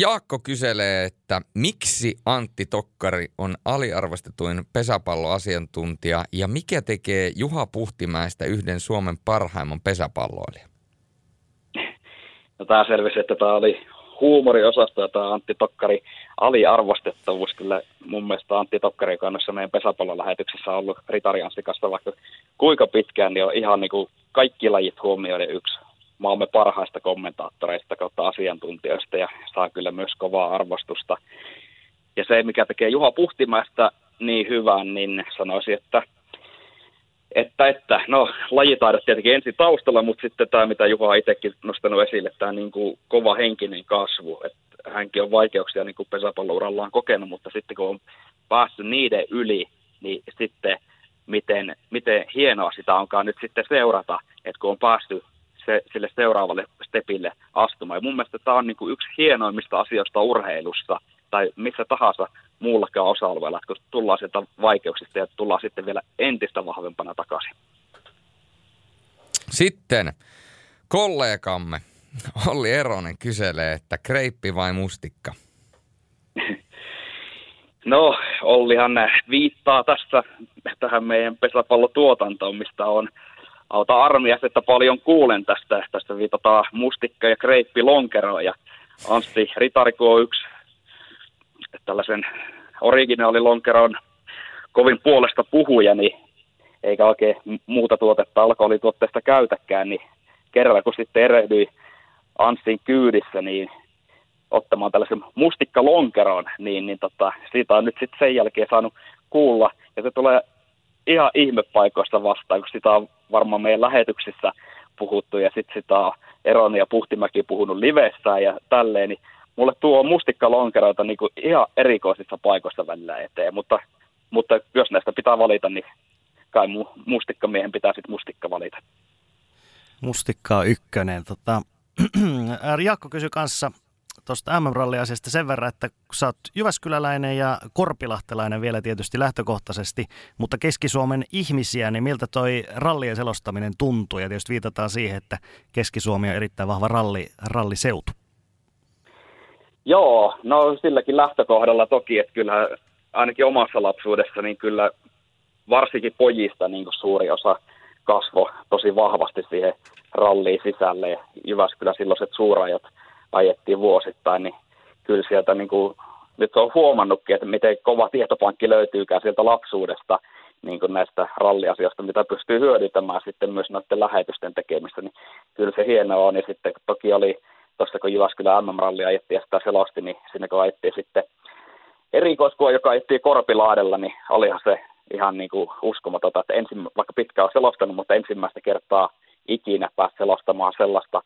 Jaakko kyselee, että miksi Antti Tokkari on aliarvostetuin pesäpalloasiantuntija ja mikä tekee Juha Puhtimäestä yhden Suomen parhaimman pesäpalloilijan? No, tämä selvisi, että tämä oli huumoriosasto ja tämä Antti Tokkari aliarvostettavuus. Kyllä mun mielestä Antti Tokkari, joka on meidän pesäpallolähetyksessä ollut Ritari Anssi kanssa vaikka kuinka pitkään, niin on ihan niin kuin kaikki lajit huomioiden yksi maamme parhaista kommentaattoreista kautta asiantuntijoista ja saa kyllä myös kovaa arvostusta. Ja se, mikä tekee Juha Puhtimäestä niin hyvän, niin sanoisin, että, että, että no lajitaidot tietenkin ensin taustalla, mutta sitten tämä, mitä Juha on itsekin nostanut esille, tämä niin kuin kova henkinen kasvu. Että hänkin on vaikeuksia niin kuin pesäpallourallaan kokenut, mutta sitten kun on päässyt niiden yli, niin sitten miten, miten hienoa sitä onkaan nyt sitten seurata, että kun on päässyt Se, sille seuraavalle stepille astumaan. Ja mun mielestä tämä on niin kuin yksi hienoimmista asioista urheilussa tai missä tahansa muullakaan osa-alueella, kun tullaan sieltä vaikeuksista ja tullaan sitten vielä entistä vahvempana takaisin. Sitten kollegamme Olli Eronen kyselee, että kreippi vai mustikka? No, Ollihan viittaa tässä tähän meidän pesäpallotuotantoon, mistä on auta armiasta, että paljon kuulen tästä. Tästä viitataan mustikka- ja kreippilonkeroon. Ja Anssi Ritari, kun on yksi tällaisen originaalilonkeron kovin puolesta puhuja, niin eikä oikein muuta tuotetta alkoholituotteesta käytäkään, niin kerran kun sitten erehdyin Anssin kyydissä, niin ottamaan tällaisen mustikkalonkeron, niin, niin tota, siitä on nyt sitten sen jälkeen saanut kuulla. Ja se tulee ihan ihmepaikoista vastaan, kun sitä on varmaan meidän lähetyksissä puhuttu ja sitten sitä on Eronen ja Puhtimäki puhunut livessään ja tälleen, niin mulle tuo mustikkalonkeroita niin kuin ihan erikoisissa paikoissa välillä eteen, mutta, mutta jos näistä pitää valita, niin kai mustikkamiehen pitää sitten mustikka valita. Mustikka on ykkönen. Tota, Jaakko kysyi kanssa tuosta M M-ralliasiasta sen verran, että sä oot jyväskyläläinen ja korpilahtelainen vielä tietysti lähtökohtaisesti, mutta Keski-Suomen ihmisiä, niin miltä toi rallien selostaminen tuntuu? Ja tietysti viitataan siihen, että Keski-Suomi on erittäin vahva ralli, ralliseutu. Joo, no silläkin lähtökohdalla toki, että kyllä ainakin omassa lapsuudessa, niin kyllä varsinkin pojista niin kuin suuri osa kasvoi tosi vahvasti siihen ralliin sisälle ja Jyväskylän silloiset suurajat ajettiin vuosittain, niin kyllä sieltä niin kuin, nyt on huomannutkin, että miten kova tietopankki löytyykään sieltä lapsuudesta niin kuin näistä ralliasioista, mitä pystyy hyödyntämään sitten myös näiden lähetysten tekemistä, niin kyllä se hienoa on. Ja sitten toki oli tuossa, kun Jyväskylän M M-rallia ajettiin ja sitä selosti, niin siinä kun ajettiin sitten erikoiskua, joka ajettiin Korpilahdella, niin olihan se ihan niin kuin uskomatonta, että ensin, vaikka pitkään on selostanut, mutta ensimmäistä kertaa ikinä pääsi selostamaan sellaista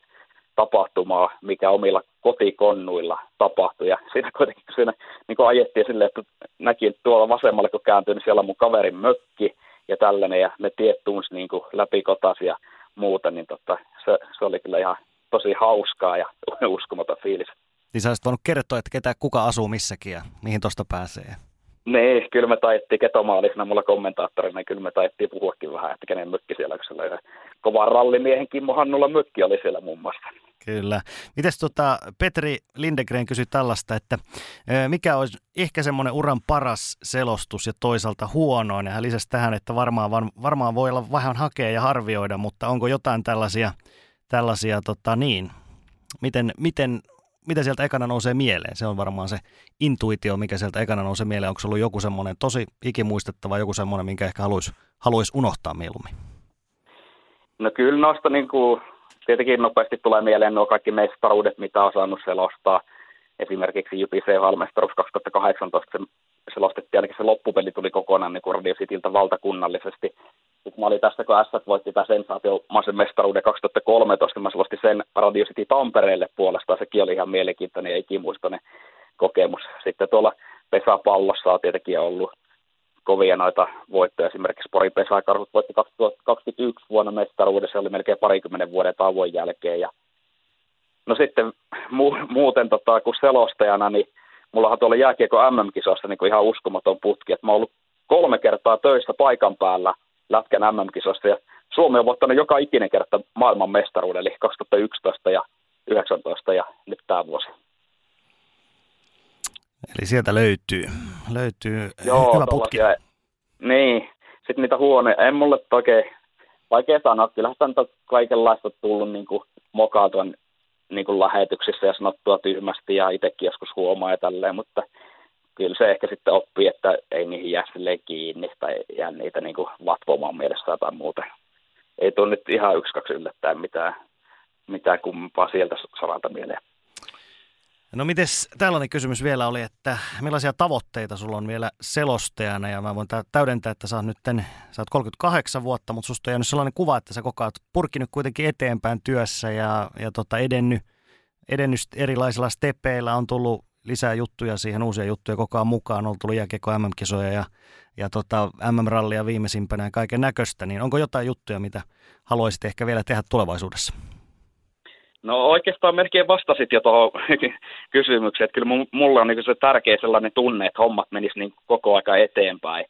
tapahtumaa, mikä omilla kotikonnuilla tapahtui. Ja siinä kuitenkin, kun siinä niin kuin ajettiin silleen, että näkin tuolla vasemmalle, kun kääntyi, niin siellä on mun kaverin mökki ja tällainen, ja ne tiet tunsi niin kuin läpikotasi ja muuta, niin totta, se, se oli kyllä ihan tosi hauskaa ja uskomaton fiilis. Niin sä olisit voinut kertoa, että ketä kuka asuu missäkin ja mihin tuosta pääsee. Niin, kyllä me taittiin, ketomaalisena mulla kommentaattorina, kyllä me taittiin puhuakin vähän, että kenen mökki siellä, kun siellä oli kova rallimiehen Kimmo Hannulla mökki oli siellä muun muassa. Kyllä. Mites tota, Petri Lindegren kysyi tällaista, että mikä olisi ehkä semmoinen uran paras selostus ja toisaalta huonoin? Hän lisäsi tähän, että varmaan, varmaan voi olla vähän hakea ja arvioida, mutta onko jotain tällaisia, tällaisia tota niin, miten... miten Mitä sieltä ekana nousee mieleen? Se on varmaan se intuitio, mikä sieltä ekana nousee mieleen. Onko se ollut joku semmoinen tosi ikimuistettava, joku semmoinen, minkä ehkä haluaisi, haluaisi unohtaa mieluummin? No kyllä noista niin kuin, tietenkin nopeasti tulee mieleen nuo kaikki mestaruudet, mitä on saanut selostaa. Esimerkiksi J P C H L-mestaruus kaksituhattakahdeksantoista se selostettiin, ainakin se loppupeli tuli kokonaan niin kuin Radio Cityltä valtakunnallisesti. Sitten mä olin tässä, kun S voitti tämä sensaatiomaisen mestaruuden kaksituhattakolmetoista, mä selostin sen Radio City Tampereelle puolestaan. Sekin oli ihan mielenkiintoinen ja ikimuistoinen kokemus. Sitten tuolla pesäpallossa on tietenkin ollut kovia noita voittoja. Esimerkiksi Porin pesäkarhut voitti kaksituhattakaksikymmentäyksi vuonna mestaruudessa, se oli melkein parikymmenen vuoden tauon jälkeen. Ja no sitten muuten tota, kun selostajana, niin mullahan tuolla jääkiekko M M-kisossa niin ihan uskomaton putki. Et mä oon ollut kolme kertaa töissä paikan päällä lätkän M M-kisosta, ja Suomi on voittanut joka ikinen kerta maailman mestaruuden, eli kaksituhattayksitoista ja yhdeksäntoista ja nyt tämä vuosi. Eli sieltä löytyy, löytyy joo, hyvä putki. Niin, sitten niitä huoneja, en mulle oikein vaikea sanoa, kyllähän sitä kaikenlaista tullut niin kuin mokaa tuon niin kuin lähetyksissä ja sanottua tyhmästi ja itsekin joskus huomaa ja tälleen, mutta kyllä se ehkä sitten oppii, että ei niihin jää silleen kiinni tai jää niitä niin kuin vatvomaan mielessä tai muuta. Ei tule nyt ihan yksi kaksi yllättää mitään, mitään kumpaa sieltä saralta mieleen. No mites tällainen kysymys vielä oli, että millaisia tavoitteita sulla on vielä selostajana? Ja mä voin täydentää, että sä oot nyt tän, sä oot kolmekymmentäkahdeksan vuotta, mutta susta on jäänyt sellainen kuva, että sä koko ajan oot purkinut kuitenkin eteenpäin työssä ja, ja tota edennyt, edennyt erilaisilla stepeillä, on tullut lisää juttuja siihen, uusia juttuja koko ajan mukaan. On tullut jääkiekko M M-kisoja ja, ja tota, M M-rallia viimeisimpänä ja kaiken näköistä. Niin onko jotain juttuja, mitä haluaisit ehkä vielä tehdä tulevaisuudessa? No oikeastaan melkein vastasit jo tuohon kysymykseen. Että kyllä mulla on niin se tärkeä sellainen tunne, että hommat menisi niin koko ajan eteenpäin.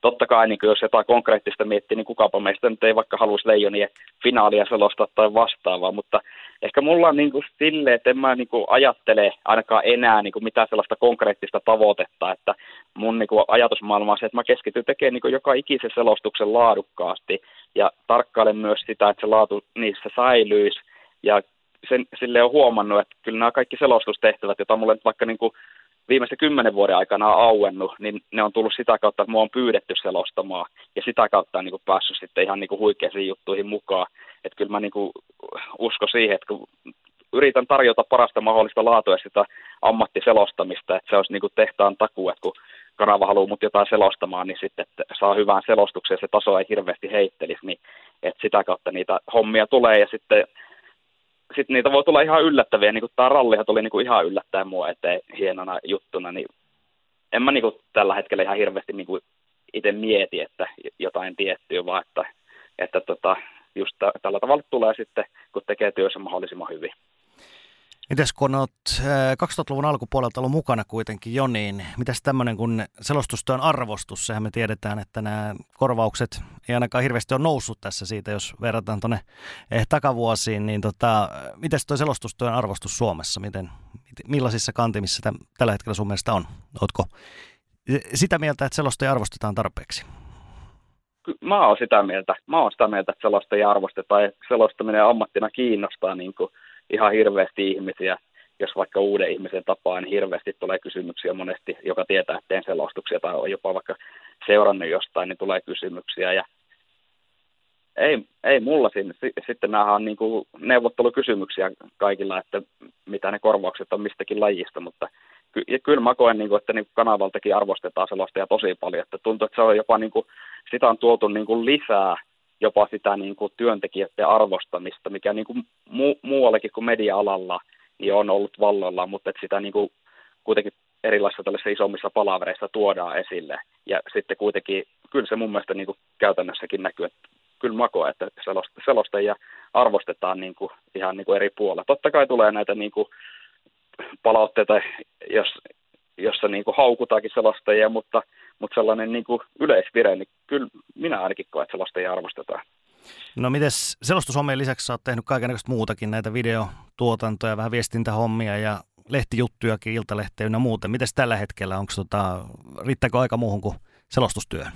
Totta kai niin jos jotain konkreettista miettii, niin kukaanpa meistä nyt ei vaikka haluaisi leijonien finaalia selostaa tai vastaavaa, mutta ehkä mulla on niin kuin silleen, että en mä niin kuin ajattele ainakaan enää niin kuin mitään sellaista konkreettista tavoitetta, että mun niin kuin ajatusmaailma on se, että mä keskityn tekemään niin kuin joka ikisen selostuksen laadukkaasti ja tarkkailen myös sitä, että se laatu niissä säilyisi ja sen, sille on huomannut, että kyllä nämä kaikki selostustehtävät, joita mulle nyt vaikka niin kuin viimeisen kymmenen vuoden aikana on auennut, niin ne on tullut sitä kautta, että mua on pyydetty selostamaan ja sitä kautta on niin kuin päässyt sitten ihan niin kuin huikeisiin juttuihin mukaan. Että kyllä mä niin kuin uskon siihen, että kun yritän tarjota parasta mahdollista laatua ja sitä ammattiselostamista, että se olisi niin kuin tehtaan takuu, että kun kanava haluaa mut jotain selostamaan, niin sitten että saa hyvään selostuksen ja se taso ei hirveästi heittelisi, niin että sitä kautta niitä hommia tulee ja sitten sitten niitä voi tulla ihan yllättäviä, niin kuin tämä rallihan tuli niin kuin ihan yllättäen mua eteen hienona juttuna, niin en mä niin kuin tällä hetkellä ihan hirveästi niin kuin itse mieti, että jotain tiettyä, vaan että, että tota, just t- tällä tavalla tulee sitten, kun tekee työssä mahdollisimman hyvin. Mites kun olet kaksituhattaluvun alkupuolelta ollut mukana kuitenkin jo, niin mitäs tämmöinen kun selostustyön arvostus, sehän me tiedetään, että nämä korvaukset ei ainakaan hirveästi ole noussut tässä siitä, jos verrataan tuonne takavuosiin, niin tota, mitäs tuo selostustyön arvostus Suomessa, miten, millaisissa kantimissa tämän, tällä hetkellä sun mielestä on? Ootko sitä mieltä, että selostaja arvostetaan tarpeeksi? Mä oon sitä mieltä, mä oon sitä mieltä, että selostaja arvostetaan ja selostaminen ammattina kiinnostaa niin kuin ihan hirveästi ihmisiä, jos vaikka uuden ihmisen tapaa, niin hirveästi tulee kysymyksiä monesti, joka tietää, että teen selostuksia tai on jopa vaikka seurannut jostain, niin tulee kysymyksiä. Ja ei, ei mulla siinä. Sitten näähän on niin kuin neuvottelukysymyksiä kaikilla, että mitä ne korvaukset on mistäkin lajista, mutta ky- kyllä mä koen, niin kuin, että niin kanavaltakin arvostetaan selostajia tosi paljon, että tuntuu, että se on jopa niin kuin, sitä on tuotu niin kuin lisää, jopa sitä niin kuin työntekijöiden arvostamista, mikä niin kuin mu- muuallakin kuin media-alalla niin on ollut valloillaan, mutta että sitä niin kuin kuitenkin erilaisissa tällaisissa isommissa palavereissa tuodaan esille. Ja sitten kuitenkin, kyllä se mun mielestä niin kuin käytännössäkin näkyy, että kyllä makoa, että selostajia arvostetaan niin kuin ihan niin kuin eri puolella. Totta kai tulee näitä niin kuin palautteita, jos, jossa niin kuin haukutaakin selostajia, mutta Mutta sellainen niin kuin yleisvire, niin kyllä minä ainakin koen, että selostajia arvostetaan. No mites selostushommien lisäksi sä oot tehnyt kaikenlaista muutakin, näitä videotuotantoja, vähän viestintähommia ja lehtijuttujakin, Iltalehteen ynnä muuten. Mites tällä hetkellä, onko tota, riittääkö aika muuhun kuin selostustyöhön?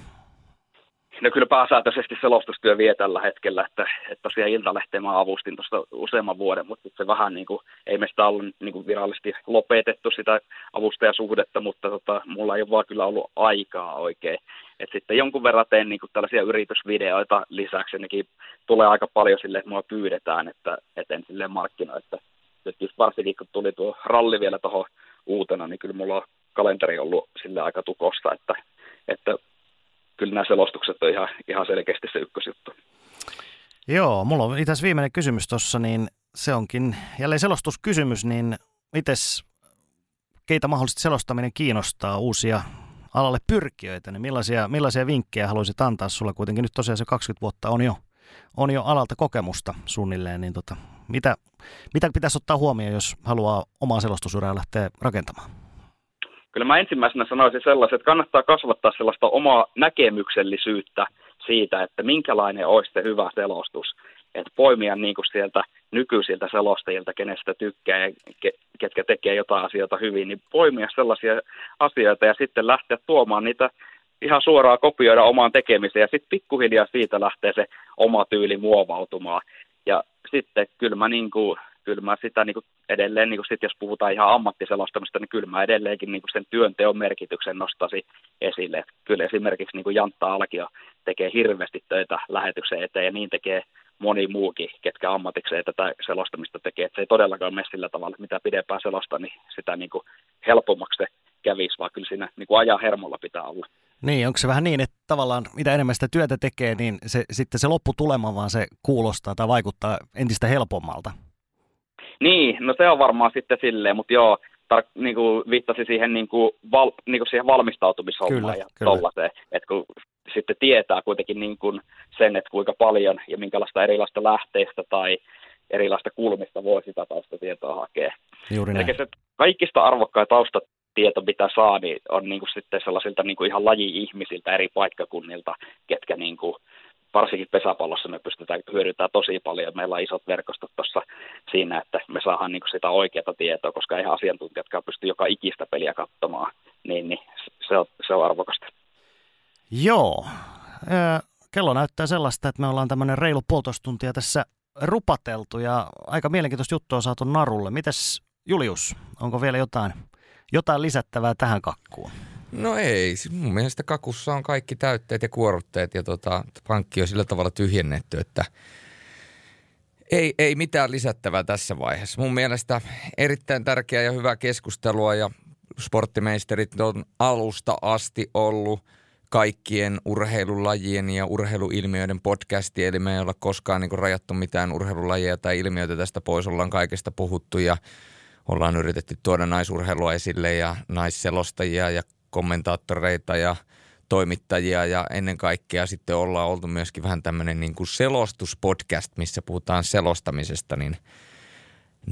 No kyllä pääsääntöisesti selostustyö vie tällä hetkellä, että, että tosiaan Iltalehteen mä avustin tuosta useamman vuoden, mutta se vähän niin kuin, ei me sitä ollut niin kuin virallisesti lopetettu sitä avustajasuhdetta, mutta tota, mulla ei ole vaan kyllä ollut aikaa oikein. Et sitten jonkun verran teen niin kuin tällaisia yritysvideoita lisäksi, nekin tulee aika paljon silleen, että mua pyydetään, että en silleen markkinoi, että nyt varsinkin kun tuli tuo ralli vielä tuohon uutena, niin kyllä mulla on kalenteri ollut silleen aika tukossa, että, että kyllä nämä selostukset on ihan, ihan selkeästi se ykkösjuttu. Joo, mulla on itse asiassa viimeinen kysymys tuossa, niin se onkin jälleen selostuskysymys, niin mites keitä mahdollisesti selostaminen kiinnostaa uusia alalle pyrkijöitä, niin millaisia, millaisia vinkkejä haluaisit antaa sulla kuitenkin? Nyt tosiaan se kaksikymmentä vuotta on jo, on jo alalta kokemusta suunnilleen, niin tota, mitä, mitä pitäisi ottaa huomioon, jos haluaa omaa selostusuraa lähteä rakentamaan? Kyllä mä ensimmäisenä sanoisin sellaisen, että kannattaa kasvattaa sellaista omaa näkemyksellisyyttä siitä, että minkälainen olisi se hyvä selostus. Että poimia niin kuin sieltä nykyisiltä selostajilta, kenestä tykkää ja ke- ketkä tekee jotain asioita hyvin, niin poimia sellaisia asioita ja sitten lähteä tuomaan niitä ihan suoraan kopioida omaan tekemiseen. Ja sitten pikkuhiljaa siitä lähtee se oma tyyli muovautumaan. Ja sitten kyllä mä niin kuin... Kyllä mä sitä niin kuin edelleen, niin kuin sit jos puhutaan ihan ammattiselostamista, niin kyllä mä edelleenkin niin kuin sen työnteon merkityksen nostaisin esille. Että kyllä esimerkiksi niin kuin Janta Alki tekee hirveästi töitä lähetyksen eteen ja niin tekee moni muukin, ketkä ammatikseen tätä selostamista tekee. Että se ei todellakaan mene sillä tavalla, että mitä pidempään selostaa, niin sitä niin kuin helpommaksi se kävisi, vaan kyllä siinä niin kuin ajan hermolla pitää olla. Niin, onko se vähän niin, että tavallaan mitä enemmän sitä työtä tekee, niin se, sitten se lopputulema vaan se kuulostaa tai vaikuttaa entistä helpommalta? Niin, no se on varmaan sitten silleen, mutta joo, tar- niinku viittasi siihen, niinku val- niinku siihen valmistautumishommaan ja tollaiseen, että kun sitten tietää kuitenkin niinku sen, että kuinka paljon ja minkälaista erilaista lähteistä tai erilaista kulmista voi sitä taustatietoa hakea. Juuri näin. Eli se kaikista arvokkain taustatieto, mitä saa, niin on niinku sitten sellaisilta niinku ihan laji-ihmisiltä eri paikkakunnilta, ketkä niinku... Varsinkin pesäpallossa me pystytään hyödyntämään tosi paljon. Meillä on isot verkostot tuossa siinä, että me saadaan niinku sitä oikeaa tietoa, koska ihan asiantuntijatkaan pysty joka ikistä peliä katsomaan. Niin, niin se, on, se on arvokasta. Joo. Kello näyttää sellaista, että me ollaan tämmöinen reilu puolitoista tuntia tässä rupateltu ja aika mielenkiintoista juttua saatu narulle. Mites Julius, onko vielä jotain, jotain lisättävää tähän kakkuun? No ei, mun mielestä kakussa on kaikki täytteet ja kuorotteet ja tota, pankki on sillä tavalla tyhjennetty, että ei, ei mitään lisättävää tässä vaiheessa. Mun mielestä erittäin tärkeää ja hyvää keskustelua ja sporttimeisterit on alusta asti ollut kaikkien urheilulajien ja urheiluilmiöiden podcasti, eli me ei olla koskaan niin kuin rajattu mitään urheilulajeja tai ilmiöitä tästä pois, ollaan kaikesta puhuttu ja ollaan yritetty tuoda naisurheilua esille ja naisselostajia ja kommentaattoreita ja toimittajia ja ennen kaikkea sitten ollaan oltu myöskin vähän tämmöinen niin kuin selostuspodcast, missä puhutaan selostamisesta, niin,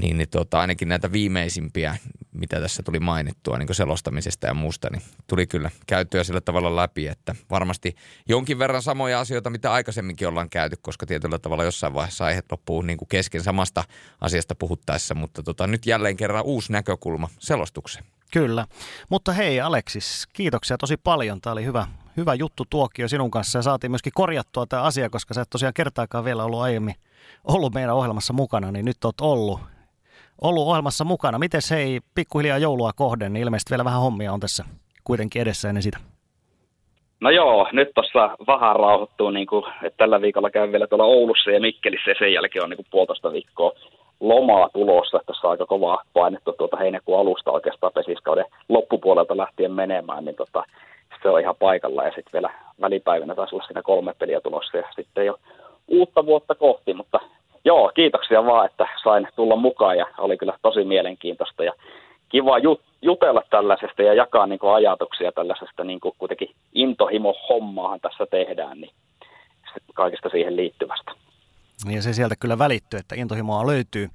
niin, niin tota, ainakin näitä viimeisimpiä, mitä tässä tuli mainittua niin kuin selostamisesta ja muusta, niin tuli kyllä käytyä sillä tavalla läpi, että varmasti jonkin verran samoja asioita, mitä aikaisemminkin ollaan käyty, koska tietyllä tavalla jossain vaiheessa aiheet loppuu niin kuin kesken samasta asiasta puhuttaessa, mutta tota, nyt jälleen kerran uusi näkökulma selostukseen. Kyllä, mutta hei Aleksis, kiitoksia tosi paljon. Tämä oli hyvä, hyvä juttu tuokio sinun kanssa ja saatiin myöskin korjattua tämä asia, koska sä et tosiaan kertaakaan vielä ollut aiemmin ollut meidän ohjelmassa mukana, niin nyt oot ollut, ollut ohjelmassa mukana. Mites hei, pikkuhiljaa joulua kohden, niin ilmeisesti vielä vähän hommia on tässä kuitenkin edessä ennen sitä. No joo, nyt tuossa vähän rauhoittuu, niin kuin, että tällä viikolla käyn vielä tuolla Oulussa ja Mikkelissä ja sen jälkeen on niin kuin puolitoista viikkoa lomaa tulossa, että tässä on aika kovaa painettu tuota heinäkuun alusta oikeastaan pesiskauden loppupuolelta lähtien menemään, niin tota, se on ihan paikalla ja sitten vielä välipäivänä taisi olla siinä kolme peliä tulossa ja sitten jo uutta vuotta kohti, mutta joo, kiitoksia vaan, että sain tulla mukaan ja oli kyllä tosi mielenkiintoista ja kiva jut- jutella tällaisesta ja jakaa niinku ajatuksia tällaisesta, niinku kuitenkin intohimo-hommaahan tässä tehdään, niin kaikesta siihen liittyvästä. Ja se sieltä kyllä välittyy, että intohimoa löytyy.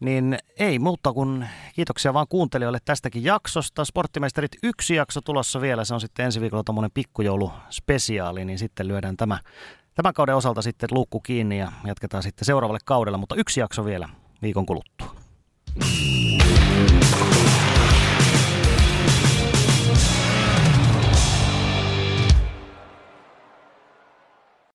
Niin ei muuta kuin kiitoksia vaan kuuntelijoille tästäkin jaksosta. Sporttimeisterit yksi jakso tulossa vielä. Se on sitten ensi viikolla tommoinen pikkujouluspesiaali, niin sitten lyödään tämä, tämän kauden osalta sitten luukku kiinni ja jatketaan sitten seuraavalle kaudella. Mutta yksi jakso vielä viikon kuluttua.